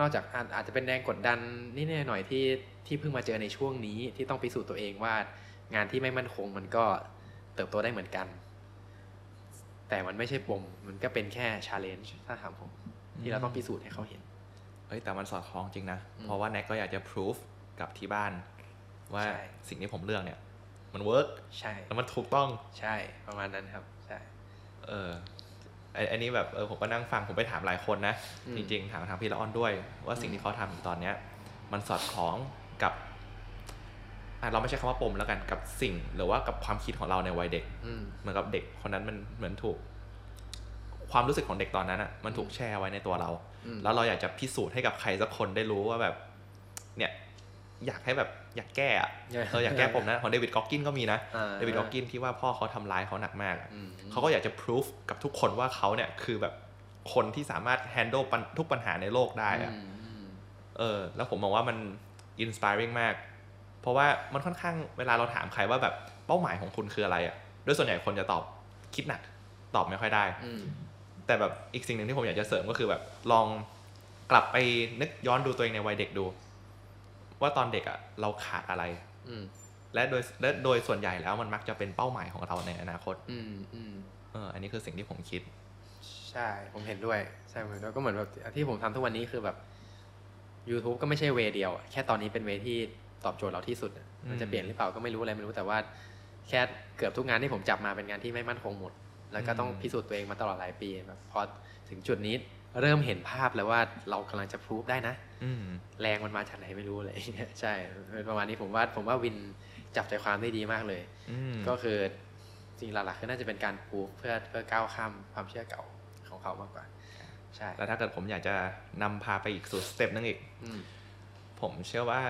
นอกจากอาจจะเป็นแรงกดดันนิดหน่อยที่ที่เพิ่งมาเจอในช่วงนี้ที่ต้องพิสูจน์ตัวเองว่างานที่ไม่มั่นคงมันก็เติบโตได้เหมือนกันแต่มันไม่ใช่ปมมันก็เป็นแค่ชาเลนจ์ถ้าถามผมที่เราต้องพิสูจน์ให้เขาเห็นเอ้ยแต่มันสอดคล้องจริงนะเพราะว่าแน็กก็อยากจะพิสูจน์กับที่บ้านว่าสิ่งที่ผมเลือกเนี่ยมันเวิร์กใช่แล้วมันถูกต้องใช่ประมาณนั้นครับใช่เอออันนี้แบบเออผมก็นั่งฟังผมไปถามหลายคนนะจริงๆถามทางพี่ละอ่อนด้วยว่าสิ่งที่เขาทำอยู่ตอนเนี้ยมันสอดคล้องกับเราไม่ใช่คำว่าปมแล้วกันกับสิ่งหรือว่ากับความคิดของเราในวัยเด็กเหมือนกับเด็กคนนั้นมันเหมือนถูกความรู้สึกของเด็กตอนนั้นอ่ะมันถูกแชร์ไว้ในตัวเราแล้วเราอยากจะพิสูจน์ให้กับใครสักคนได้รู้ว่าแบบเนี่ยอยากให้แบบอยากแก้เอออยากแก้ปมนะของเดวิดก็อกกินก็มีนะเดวิดก็อกกินที่ว่าพ่อเขาทำร้ายเขาหนักมากเขาก็อยากจะพิสูจน์กับทุกคนว่าเขาเนี่ยคือแบบคนที่สามารถแฮนด์ลทุกปัญหาในโลกได้อ่ะเออแล้วผมมองว่ามันอินสไปเริ่งมากเพราะว่ามันค่อนข้างเวลาเราถามใครว่าแบบเป้าหมายของคุณคืออะไรอ่ะโดยส่วนใหญ่คนจะตอบคิดหนักตอบไม่ค่อยได้แต่แบบอีกสิ่งหนึ่งที่ผมอยากจะเสริมก็คือแบบลองกลับไปนึกย้อนดูตัวเองในวัยเด็กดูว่าตอนเด็กอ่ะเราขาดอะไรและโดยและโดยส่วนใหญ่แล้วมันมักจะเป็นเป้าหมายของเราในอนาคตอืมอืมเอออันนี้คือสิ่งที่ผมคิดใช่ผมเห็นด้วยใช่เหมือนก็เหมือนแบบที่ผมทำทุกวันนี้คือแบบ YouTube ก็ไม่ใช่เวเดียวแค่ตอนนี้เป็นเวที่ตอบโจทย์เราที่สุดมันจะเปลี่ยนหรือเปล่าก็ไม่รู้อะไรไม่รู้แต่ว่าแค่เกือบทุกงานที่ผมจับมาเป็นงานที่ไม่มั่นคงหมดแล้วก็ต้องพิสูจน์ตัวเองมาตลอดหลายปีแบบพอถึงจุดนี้เริ่มเห็นภาพแล้วว่าเรากำลังจะพิสูจน์ได้นะแรงมันมาจากไหนไม่รู้เลยใช่ประมาณนี้ผมว่าผมว่าวินจับใจความได้ดีมากเลยก็คือจริงหลักๆคือน่าจะเป็นการพิสูจน์เพื่อเพื่อก้าวข้ามความเชื่อเก่าของเขามากกว่าใช่แล้วถ้าเกิดผมอยากจะนำพาไปอีกสู่สเต็ปนึงอีกผมเชื่อว่า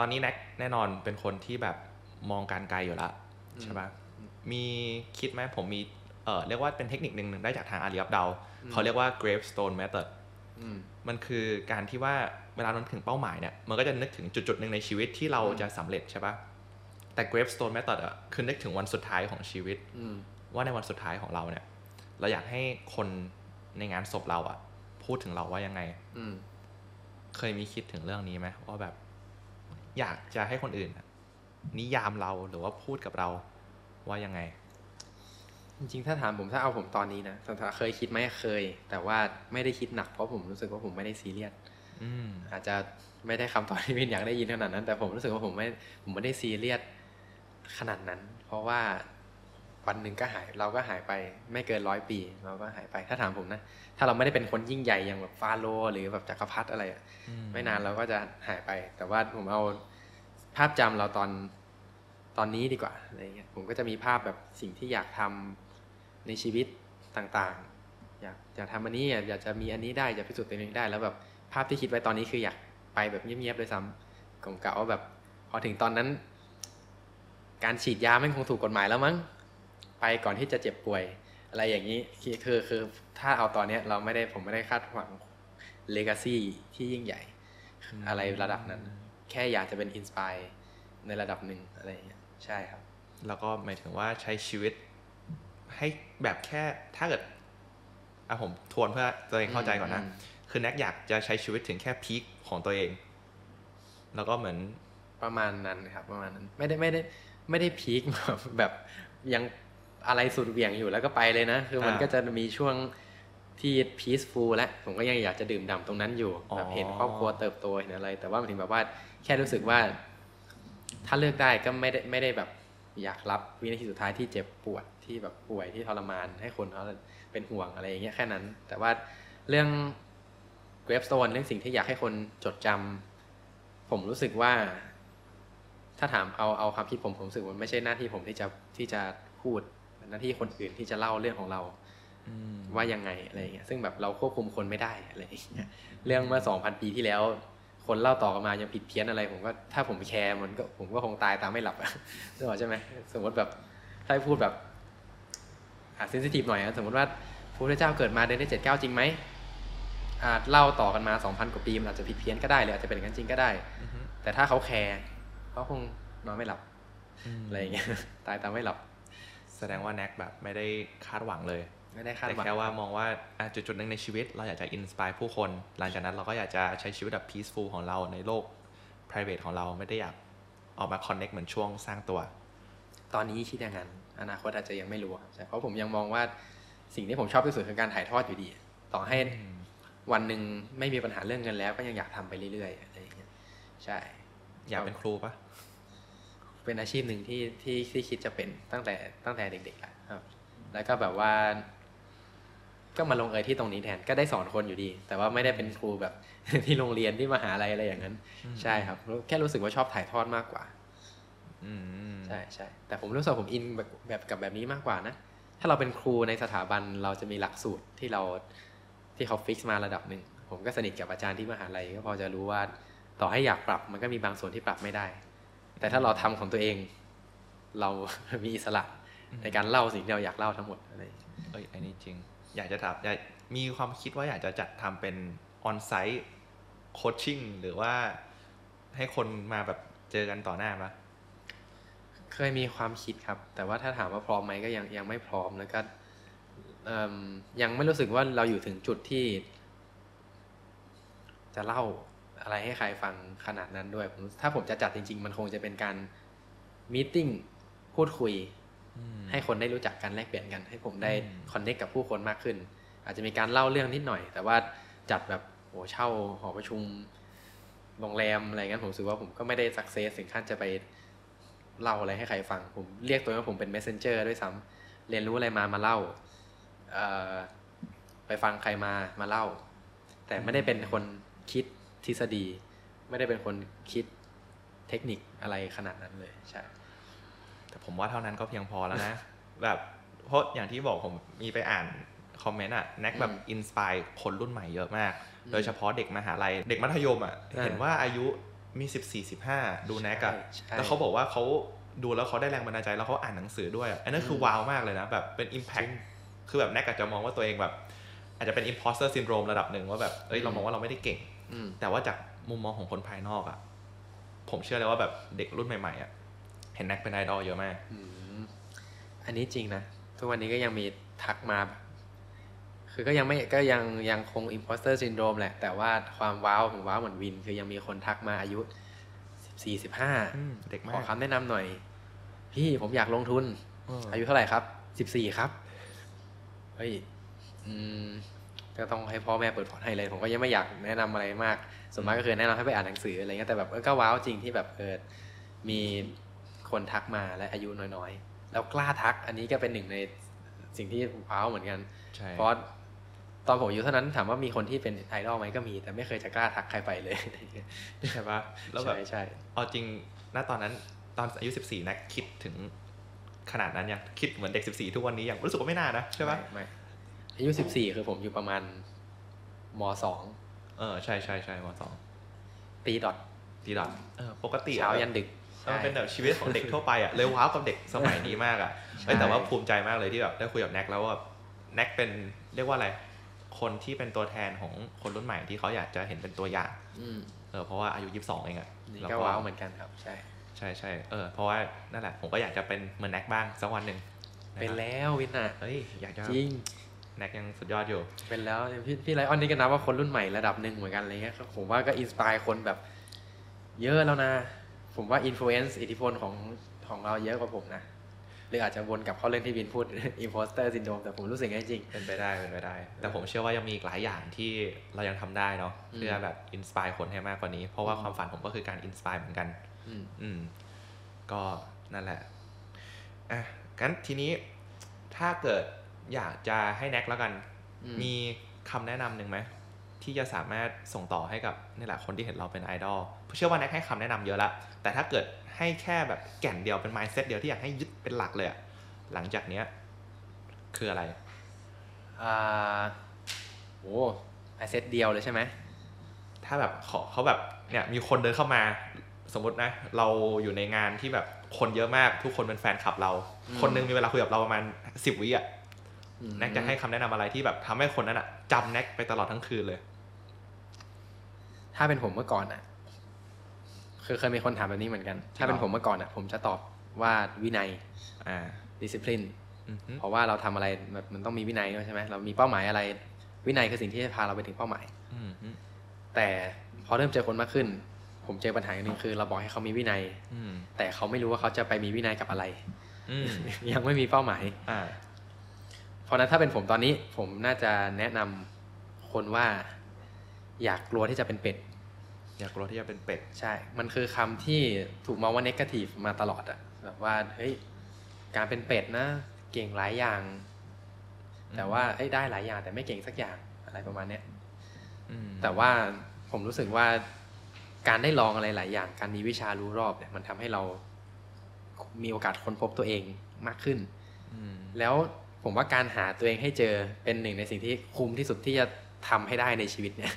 ตอนนี้แน็กแน่นอนเป็นคนที่แบบมองการไกลอยู่ละใช่ปะมีคิดไหมผมมีเออเรียกว่าเป็นเทคนิคหนึ่งได้จากทางอาลีอับเดาเขาเรียกว่า gravestone method มันคือการที่ว่าเวลาเราถึงเป้าหมายเนี่ยมันก็จะนึกถึงจุดๆหนึ่งในชีวิตที่เราจะสำเร็จใช่ปะแต่ gravestone method อ่ะคือนึกถึงวันสุดท้ายของชีวิตว่าในวันสุดท้ายของเราเนี่ย เราอยากให้คนในงานศพเราอะพูดถึงเราว่ายังไงเคยมีคิดถึงเรื่องนี้ไหมว่าแบบอยากจะให้คนอื่นนิยามเราหรือว่าพูดกับเราว่ายังไงจริงๆถ้าถามผมถ้าเอาผมตอนนี้นะสถานะเคยคิดไหมเคยแต่ว่าไม่ได้คิดหนักเพราะผมรู้สึกว่าผมไม่ได้ซีเรียสอาจจะไม่ได้คำตอบที่วินอยากได้ยินขนาดนั้นแต่ผมรู้สึกว่าผมไม่ผมไม่ได้ซีเรียสขนาดนั้นเพราะว่าวันหนึ่งก็หายเราก็หายไปไม่เกินร้อยปีเราก็หายไปถ้าถามผมนะถ้าเราไม่ได้เป็นคนยิ่งใหญ่อย่างแบบฟาโรห์หรือแบบจักรพรรดิอะไรไม่นานเราก็จะหายไปแต่ว่าผมเอาภาพจำเราตอนตอนนี้ดีกว่าอะไรเงี้ยผมก็จะมีภาพแบบสิ่งที่อยากทำในชีวิตต่างๆอยากอยากทำอันนี้อยากจะมีอันนี้ได้อยากพิสูจน์ตัวเองได้แล้วแบบภาพที่คิดไว้ตอนนี้คืออยากไปแบบเงียบๆเลยซ้ำผมกะว่าแบบพอถึงตอนนั้นการฉีดยามันคงถูกกฎหมายแล้วมั้งไปก่อนที่จะเจ็บป่วยอะไรอย่างนี้คือคือถ้าเอาตอนนี้เราไม่ได้ผมไม่ได้คาดหวังเลกาซีที่ยิ่งใหญ่อะไรระดับนั้นแค่อยากจะเป็นอินสไปร์ในระดับหนึ่งอะไรอย่างเงี้ยใช่ครับแล้วก็หมายถึงว่าใช้ชีวิตให้แบบแค่ถ้าเกิดอ่ะผมทวนเพื่อตัวเองเข้าใจก่อนนะคือแน็กอยากจะใช้ชีวิตถึงแค่พีคของตัวเองแล้วก็เหมือนประมาณนั้นครับประมาณนั้นไม่ได้ไม่ได้ไม่ได้พีคแบบยังอะไรสุดเหวี่ยงอยู่แล้วก็ไปเลยนะคือมันก็จะมีช่วงที่ peaceful และผมก็ยังอยากจะดื่มด่ำตรงนั้นอยู่แบบเห็นครอบครัวเติบโตเห็นอะไรแต่ว่ามันถึงแบบว่าแค่รู้สึกว่าถ้าเลือกได้ก็ไม่ได้ไม่ได้แบบอยากรับวินาทีสุดท้ายที่เจ็บปวดที่แบบป่วยที่ทรมานให้คนเขาเป็นห่วงอะไรอย่างเงี้ยแค่นั้นแต่ว่าเรื่อง gravestone เรื่องสิ่งที่อยากให้คนจดจำผมรู้สึกว่าถ้าถามเอาเอาความคิดผมผมรู้สึกว่าไม่ใช่หน้าที่ผมที่จะที่จะพูดหน้าที่คนอื่นที่จะเล่าเรื่องของเราว่ายังไงอะไรเงี้ยซึ่งแบบเราควบคุมคนไม่ได้อะไรเงี้ยเรื่องเมื่อ สองพัน ปีที่แล้วคนเล่าต่อกันมายังผิดเพี้ยนอะไรผมก็ถ้าผมแคร์มันก็ผมก็คงตายตามไม่หลับอ่ะนึกออกใช่ไหมสมมติแบบถ้าพูดแบบอ่ะเซนซิทีฟหน่อยนะสมมติว่าพระพุทธเจ้าเกิดมาเดือนที่เจ็ดสิบเก้าจริงไหมอ่ะเล่าต่อกันมา สองพัน กว่าปีมันอาจจะผิดเพี้ยนก็ได้หรืออาจจะเป็นอย่างนั้นจริงก็ได้แต่ถ้าเขาแคร์เขาคงนอนไม่หลับอะไรเงี้ยตายตามไม่หลับแสดงว่าแน็กแบบไม่ได้คาดหวังเลยไม่ได้คาดหวังแต่แค่ว่ามองว่าจุดๆนึงในชีวิตเราอยากจะอินสไปร์ผู้คนหลังจากนั้นเราก็อยากจะใช้ชีวิตแบบ peaceful ของเราในโลก private ของเราไม่ได้อยากออกมา connect เหมือนช่วงสร้างตัวตอนนี้คิดอย่างนั้นอนาคตอาจจะยังไม่รู้ครับเพราะผมยังมองว่าสิ่งที่ผมชอบที่สุดคือการถ่ายทอดอยู่ดีต่อให้วันนึงไม่มีปัญหาเรื่องเงินแล้วก็ยังอยากทำไปเรื่อยๆอะไรอย่างเงี้ยใช่อยากเป็นครูปะเป็นอาชีพหนึ่งที่ที่ที่คิดจะเป็นตั้งแต่ตั้งแต่เด็กๆครับแล้วก็แบบว่าก็มาลงเอยที่ตรงนี้แทนก็ได้สอนคนอยู่ดีแต่ว่าไม่ได้เป็นครูแบบที่โรงเรียนที่มหาลัยอะไรอย่างนั้นใช่ครับแค่รู้สึกว่าชอบถ่ายทอดมากกว่าใช่ใช่แต่ผมรู้สึกผมอินแบบแบบกับแบบนี้มากกว่านะถ้าเราเป็นครูในสถาบันเราจะมีหลักสูตรที่เราที่เขาฟิกซ์มาระดับหนึ่งผมก็สนิทกับอาจารย์ที่มหาลัยก็พอจะรู้ว่าต่อให้อยากปรับมันก็มีบางส่วนที่ปรับไม่ได้แต่ถ้าเราทำของตัวเองเรามีอิสระในการเล่าสิ่งที่เราอยากเล่าทั้งหมดอะไรเอ้ยอันนี้จริงอยากจะถามอยากมีความคิดว่าอยากจะจัดทำเป็นออนไซต์โคชชิ่งหรือว่าให้คนมาแบบเจอกันต่อหน้าปะเคยมีความคิดครับแต่ว่าถ้าถามว่าพร้อมไหมก็ยังยังไม่พร้อมแล้วก็ยังไม่รู้สึกว่าเราอยู่ถึงจุดที่จะเล่าอะไรให้ใครฟังขนาดนั้นด้วยผมถ้าผมจะจัดจริงๆมันคงจะเป็นการมีตติ้งพูดคุยให้คนได้รู้จักกันแลกเปลี่ยนกันให้ผมได้คอนเนคกับผู้คนมากขึ้นอาจจะมีการเล่าเรื่องนิดหน่อยแต่ว่าจัดแบบโอ้เช่าหอประชุมโรงแรมอะไรงั้นผมรู้สึกว่าผมก็ไม่ได้ซักเซสถึงขั้นจะไปเล่าอะไรให้ใครฟังผมเรียกตัวว่าผมเป็น messenger ด้วยซ้ำเรียนรู้อะไรมามาเล่าเอ่อไปฟังใครมามาเล่าแต่ไม่ได้เป็นคนคิดทฤษฎีไม่ได้เป็นคนคิดเทคนิคอะไรขนาดนั้นเลยใช่แต่ผมว่าเท่านั้นก็เพียงพอแล้วนะ แบบเพราะอย่างที่บอกผมมีไปอ่านคอมเมนต์อะแน็กแบบอินสไปร์คนรุ่นใหม่เยอะมากโดยเฉพาะเด็กมหาลัยเด็กมัธยมอะเห็นว่าอายุมีสิบสี่ สิบห้าดูแน็กอะแล้วเขาบอกว่าเขาดูแล้วเขาได้แรงบันดาลใจแล้วเขาอ่านหนังสือด้วยอันนั้นคือว้าวมากเลยนะแบบเป็น impact คือแบบแน็กอาจจะมองว่าตัวเองแบบอาจจะเป็น imposter syndrome ระดับหนึ่งว่าแบบเอ้ยเรามองว่าเราไม่ได้เก่งแต่ว่าจากมุมมองของคนภายนอกอะผมเชื่อเลยว่าแบบเด็กรุ่นใหม่ๆอะเห็นแน็กเป็นไอดอลเยอะมากอันนี้จริงนะทุกวันนี้ก็ยังมีทักมา คือก็ยังไม่ก็ยังยังคง imposter syndrome แหละแต่ว่าความว้าวของว้าวเหมือนวินคือยังมีคนทักมาอายุสิบสี่ สิบห้าเด็กมากขอคำแนะนำหน่อยพี่ผมอยากลงทุน อ, อายุเท่าไหร่ครับสิบสี่ครับเฮ้ยก็ต้องให้พ่อแม่เปิดพอร์ตให้เลยผมก็ยังไม่อยากแนะนำอะไรมากส่วนมากก็คือแนะนำให้ไปอ่านหนังสืออะไรเงี้ยแต่แบบก็ว้าวจริงที่แบบเออมีคนทักมาและอายุน้อยๆแล้วกล้าทักอันนี้ก็เป็นหนึ่งในสิ่งที่ว้าวเหมือนกันเพราะตอนผมอยู่เท่านั้นถามว่ามีคนที่เป็นไอดอลไหมก็มีแต่ไม่เคยจะกล้าทักใครไปเลยใช่ปะแล้วแบบใช่เอาจริงณตอนนั้นตอนอายุสิบสี่นะคิดถึงขนาดนั้นยังคิดเหมือนเด็กสิบสี่ทุกวันนี้ยังรู้สึกว่าไม่น่านะใช่ปะไม่อายุสิบสี่คือผมอยู่ประมาณม.สอง เออใช่ใช่ใช่ม.สองตีดอทตีดอทเออปกติเช้ายันดึกมันเป็นแบบชีวิตของเด็กทั่วไปอ่ะเลยว้าวกับเด็กสมัยนี้มากอ่ะแต่ว่าภูมิใจมากเลยที่แบบได้คุยกับแน็กแล้วว่าแน็กเป็นเรียกว่าอะไรคนที่เป็นตัวแทนของคนรุ่นใหม่ที่เขาอยากจะเห็นเป็นตัวอย่างเออเพราะว่าอายุยี่สิบสองเองอะนี่ก็ว้าวเหมือนกันครับใช่ใช่ใช่เออเพราะว่านั่นแหละผมก็อยากจะเป็นเหมือนแน็กบ้างสักวันหนึ่งเป็นแล้ววินอ่ะเฮ้ยอยากจะจริงแน็กยังสุดยอดอยู่เป็นแล้วพี่พี่ไลออนนี่ก็นับว่าคนรุ่นใหม่ระดับหนึ่งเหมือนกันอะไรเงี้ยผมว่าก็อินสไปร์คนแบบเยอะแล้วนะผมว่าอิมโฟเอนซ์อิทธิพลของของเราเยอะกว่าผมนะหรืออาจจะวนกับข้อเรื่องที่วินพูด imposter syndrome แต่ผมรู้สึกอย่างจริงเป็นไปได้เป็นไปได้แต่ผมเชื่อว่ายังมีอีกหลายอย่างที่เรายังทำได้เนาะเพื่อแบบ inspire คนให้มากกว่านี้เพราะว่าความฝันผมก็คือการ inspire เหมือนกันอืมก็นั่นแหละอ่ะงั้นทีนี้ถ้าเกิดอยากจะให้แน็กแล้วกันมีคำแนะนำหนึ่งไหมที่จะสามารถส่งต่อให้กับนี่แหละคนที่เห็นเราเป็นไอดอลเชื่อว่าแน็กให้คำแนะนำเยอะละแต่ถ้าเกิดให้แค่แบบแก่นเดียวเป็น mindset เดียวที่อยากให้ยึดเป็นหลักเลยอะหลังจากเนี้ยคืออะไรอ่าโอ้ mindset เดียวเลยใช่ไหมถ้าแบบขอเขาแบบเนี่ยมีคนเดินเข้ามาสมมตินะเราอยู่ในงานที่แบบคนเยอะมากทุกคนเป็นแฟนคลับเราคนนึงมีเวลาคุยกับเราประมาณสิบวิอะแน็กจะให้คำแนะนำอะไรที่แบบทำให้คนนั้นอะจำแน็กไปตลอดทั้งคืนเลยถ้าเป็นผมเมื่อก่อนอะคือเคยมีคนถามแบบนี้เหมือนกันถ้าเป็นผมเมื่อก่อนอ่ะผมจะตอบว่าวินัยอ่า discipline เพราะว่าเราทำอะไรแบบมันต้องมีวินัยใช่ไหมเรามีเป้าหมายอะไรวินัยคือสิ่งที่จะพาเราไปถึงเป้าหมายแต่พอเริ่มเจอคนมากขึ้นผมเจอปัญหาอย่างนึงคือเราบอกให้เขามีวินัยแต่เขาไม่รู้ว่าเขาจะไปมีวินัยกับอะไรยังไม่มีเป้าหมายเพราะนั้นถ้าเป็นผมตอนนี้ผมน่าจะแนะนำคนว่าอยากกลัวที่จะเป็นเป็ดอยากกลัวที่จะเป็นเป็ดใช่มันคือคำที่ถูกมองว่าเนกาทีฟมาตลอดอะแบบว่าเฮ้ยการเป็นเป็ดนะเก่งหลายอย่างแต่ว่าเอ้ยได้หลายอย่างแต่ไม่เก่งสักอย่างอะไรประมาณเนี้ยแต่ว่าผมรู้สึกว่าการได้ลองอะไรหลายอย่างการมีวิชารู้รอบเนี่ยมันทำให้เรามีโอกาสค้นพบตัวเองมากขึ้นแล้วผมว่าการหาตัวเองให้เจอเป็นหนึ่งในสิ่งที่คุ้มที่สุดที่จะทำให้ได้ในชีวิตเนี่ย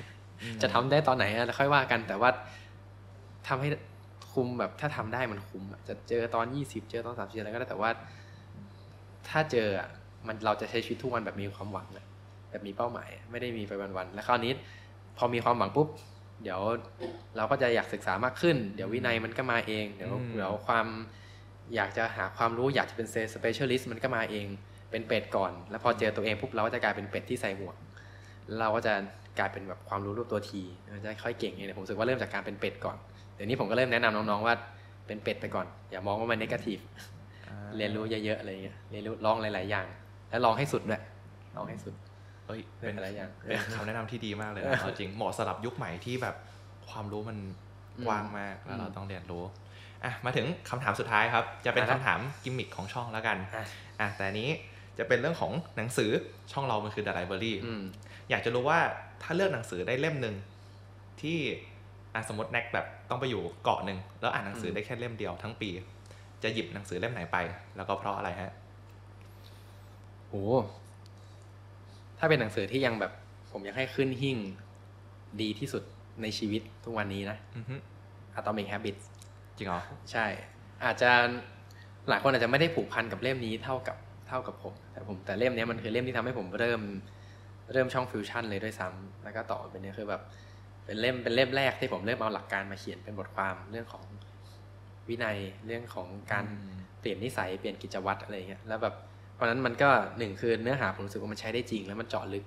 จะทำได้ตอนไหนแล้วค่อยว่ากันแต่ว่าทำให้คุ้มแบบถ้าทำได้มันคุ้มจะเจอตอนยี่สิบเจอตอนสามสิบอะไรก็ได้แต่ว่าถ้าเจอมันเราจะใช้ชีวิตทุกวันแบบมีความหวังแบบมีเป้าหมายไม่ได้มีไปวันๆแล้วคราวนี้พอมีความหวังปุ๊บเดี๋ยวเราก็จะอยากศึกษามากขึ้นเดี๋ยววินัยมันก็มาเองเดี๋ยวเดี๋ยวความอยากจะหาความรู้อยากจะเป็นสเปเชียลิสต์มันก็มาเองเป็นเป็ดก่อนแล้วพอเจอตัวเองปุ๊บเราก็จะกลายเป็นเป็ดที่ใส่หมวกเราก็จะกลายเป็นแบบความรู้รูปตัวทีมันจะค่อยเก่งเองผมรู้สึกว่าเริ่มจากการเป็นเป็ดก่อนเดี๋ยวนี้ผมก็เริ่มแนะนำน้องๆว่าเป็นเป็ดไปก่อนอย่ามองว่ามันเนกาทีฟเรียนรู้เยอะๆอะไรเงี้ยเรียนรู้ลองหลายๆอย่างแล้วลองให้สุดด้วยลองให้สุดเฮ้ยเป็นหลายอย่างเป็นคำแนะนำที่ดีมากเลยนะจริงเหมาะสำหรับยุคใหม่ที่แบบความรู้มันกว้างมากแล้วเราต้องเรียนรู้อ่ะมาถึงคำถามสุดท้ายครับจะเป็นคำถามกิมมิคของช่องแล้วกันอ่ะแต่นี้จะเป็นเรื่องของหนังสือช่องเรามันคือ The Library อยากจะรู้ว่าถ้าเลือกหนังสือได้เล่มนึงที่สมมติแน็กแบบต้องไปอยู่เกาะหนึ่งแล้วอ่านหนังสือได้แค่เล่มเดียวทั้งปีจะหยิบหนังสือเล่มไหนไปแล้วก็เพราะอะไรฮะโหถ้าเป็นหนังสือที่ยังแบบผมอยากให้ขึ้นหิ้งดีที่สุดในชีวิตทุกวันนี้นะ Atomic Habits จริงเหรอใช่อาจจะหลายคนอาจจะไม่ได้ผูกพันกับเล่มนี้เท่ากับเท่ากับผมแต่ผมแต่เล่มนี้มันคือเล่มที่ทำให้ผมเริ่มเริ่มช่องฟิวชั่นเลยด้วยซ้ำแล้วก็ต่อเป็นเนี่ยคือแบบเป็นเล่มเป็นเล่มแรกที่ผมเริ่มเอาหลักการมาเขียนเป็นบทความเรื่องของวินัยเรื่องของการเปลี่ยนนิสัยเปลี่ยนกิจวัตรอะไรเงี้ยแล้วแบบเพราะนั้นมันก็หนึ่งคือเนื้อหาผมรู้สึกว่ามันใช้ได้จริงแล้วมันเจาะลึก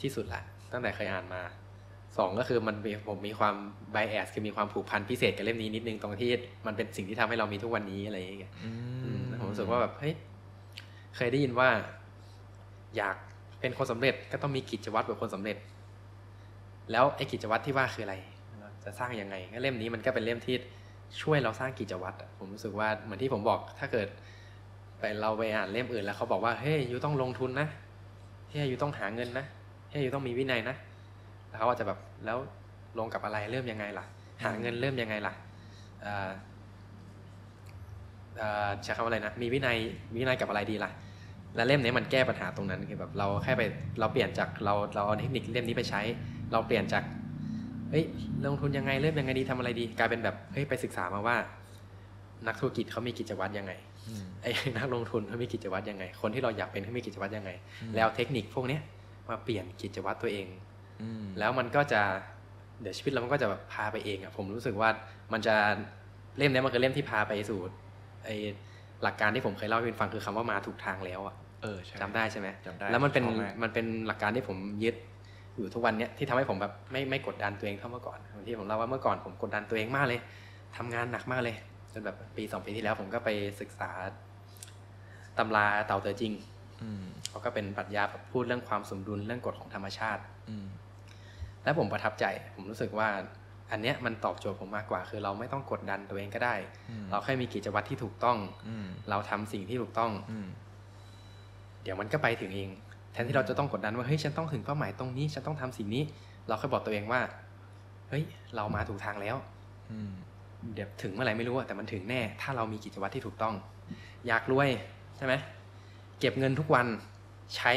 ที่สุดละตั้งแต่เคยอ่านมาสองก็คือมันผมมีความ bias คือมีความผูกพันพิเศษกับเล่มนี้นิดนึงตรงที่มันเป็นสิ่งที่ทำให้เรามีทุกวันนี้อะไรอย่างเงี้ยผมรู้สึกว่าแบบเฮ้ยเคยได้ยินว่าอยากเป็นคนสำเร็จก็ต้องมีกิจวัตรแบบคนสำเร็จแล้วไอ้กิจวัตรที่ว่าคืออะไรจะสร้างยังไงก็เล่มนี้มันก็เป็นเล่มที่ช่วยเราสร้างกิจวัตรผมรู้สึกว่าเหมือนที่ผมบอกถ้าเกิดไปเราไปอ่านเล่มอื่นแล้วเขาบอกว่าเฮ้ยยูต้องลงทุนนะเฮ้ยยูต้องหาเงินนะเฮ้ยยูต้องมีวินัยนะแล้วเขาอาจจะแบบแล้วลงกับอะไรเริ่มยังไงล่ะหาเงินเริ่มยังไงล่ะใช้คำว่าอะไรนะมีวินัยวินัยกับอะไรดีล่ะและเล่มนี้มันแก้ปัญหาตรงนั้นคือแบบเราแค่ไปเราเปลี่ยนจากเราเราเอาเทคนิคเล่มนี้ไปใช้เราเปลี่ยนจากเฮ้ยลงทุนยังไงเริ่มยังไงดีทำอะไรดีกลายเป็นแบบเฮ้ยไปศึกษามาว่านักธุรกิจเขามีกิจวัตรยังไงไอ้นักลงทุนเขามีกิจวัตรยังไงคนที่เราอยากเป็นเขามีกิจวัตรยังไงแล้วเทคนิคพวกนี้มาเปลี่ยนกิจวัตรตัวเองแล้วมันก็จะเดี๋ยวชีวิตเรามันก็จะแบบพาไปเองอ่ะผมรู้สึกว่ามันจะเล่มนี้มันคือเล่มที่พาไปสู่ไอ้หลักการที่ผมเคยเล่าให้คุณฟังคือคำว่ามาถูกทางแล้วอ่ะเออจำได้ใช่ไหมจำได้แล้วมันเป็นมันเป็นหลักการที่ผมยึดอยู่ทุกวันเนี้ยที่ทำให้ผมแบบไม่ไม่กดดันตัวเองเท่าเมื่อก่อนที่ผมเล่าว่าเมื่อก่อนผมกดดันตัวเองมากเลยทำงานหนักมากเลยจนแบบปีสองปีที่แล้วผมก็ไปศึกษาตำราเต่าเต๋อจริงเขาก็เป็นปรัชญาแบบพูดเรื่องความสมดุลเรื่องกฎของธรรมชาติและผมประทับใจผมรู้สึกว่าอันเนี้ยมันตอบโจทย์ผมมากกว่าคือเราไม่ต้องกดดันตัวเองก็ได้เราแค่มีกิจวัตรที่ถูกต้องเราทำสิ่งที่ถูกต้องเดี๋ยวมันก็ไปถึงเองแทนที่เราจะต้องกดดันว่าเฮ้ยฉันต้องถึงเป้าหมายตรงนี้ฉันต้องทำสิ่งนี้เราแค่บอกตัวเองว่าเฮ้ยเรามาถูกทางแล้วเดี๋ยวถึงเมื่อไหร่ไม่รู้แต่มันถึงแน่ถ้าเรามีกิจวัตรที่ถูกต้องอยากรวยใช่ไหมเก็บเงินทุกวันใช้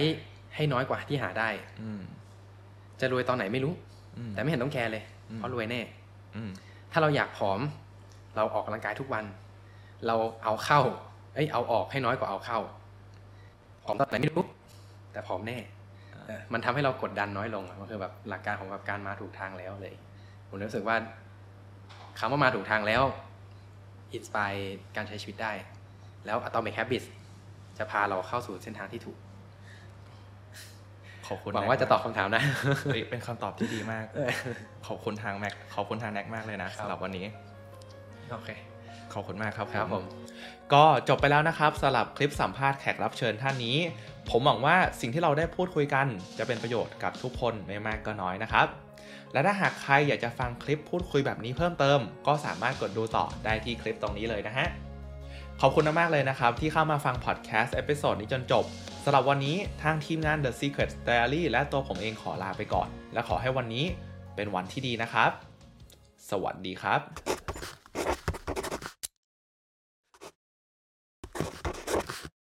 ให้น้อยกว่าที่หาได้จะรวยตอนไหนไม่รู้แต่ไม่เห็นต้องแคร์เลยเพราะรวยแน่ถ้าเราอยากผอมเราออกกำลังกายทุกวันเราเอาเข้าเอ้ยเอาออกให้น้อยกว่าเอาเข้าผอมตอนไหนไม่รู้แต่ผอมแน่มันทำให้เรากดดันน้อยลงมันคือแบบหลักการของแบบการมาถูกทางแล้วเลยผมรู้สึกว่าคำว่ามาถูกทางแล้วอินสไปร์การใช้ชีวิตได้แล้ว Atomic Habits จะพาเราเข้าสู่เส้นทางที่ถูกหวังว่าจะตอบคำถามนะเป็นคำตอบที่ดีมากขอบคุณทางแม็กขอบคุณทางแน็กมากเลยนะสำหรับวันนี้โอเคขอบคุณมากครับครับผมก็จบไปแล้วนะครับสำหรับคลิปสัมภาษณ์แขกรับเชิญท่านนี้ผมหวังว่าสิ่งที่เราได้พูดคุยกันจะเป็นประโยชน์กับทุกคนไม่มากก็น้อยนะครับและถ้าหากใครอยากจะฟังคลิปพูดคุยแบบนี้เพิ่มเติมก็สามารถกดดูต่อได้ที่คลิปตรงนี้เลยนะฮะขอบคุณมากเลยนะครับที่เข้ามาฟังพอดแคสต์เอพิโซดนี้จนจบสำหรับวันนี้ทางทีมงาน The Secrets Diary และตัวผมเองขอลาไปก่อนและขอให้วันนี้เป็นวันที่ดีนะครับสวัสดีครับ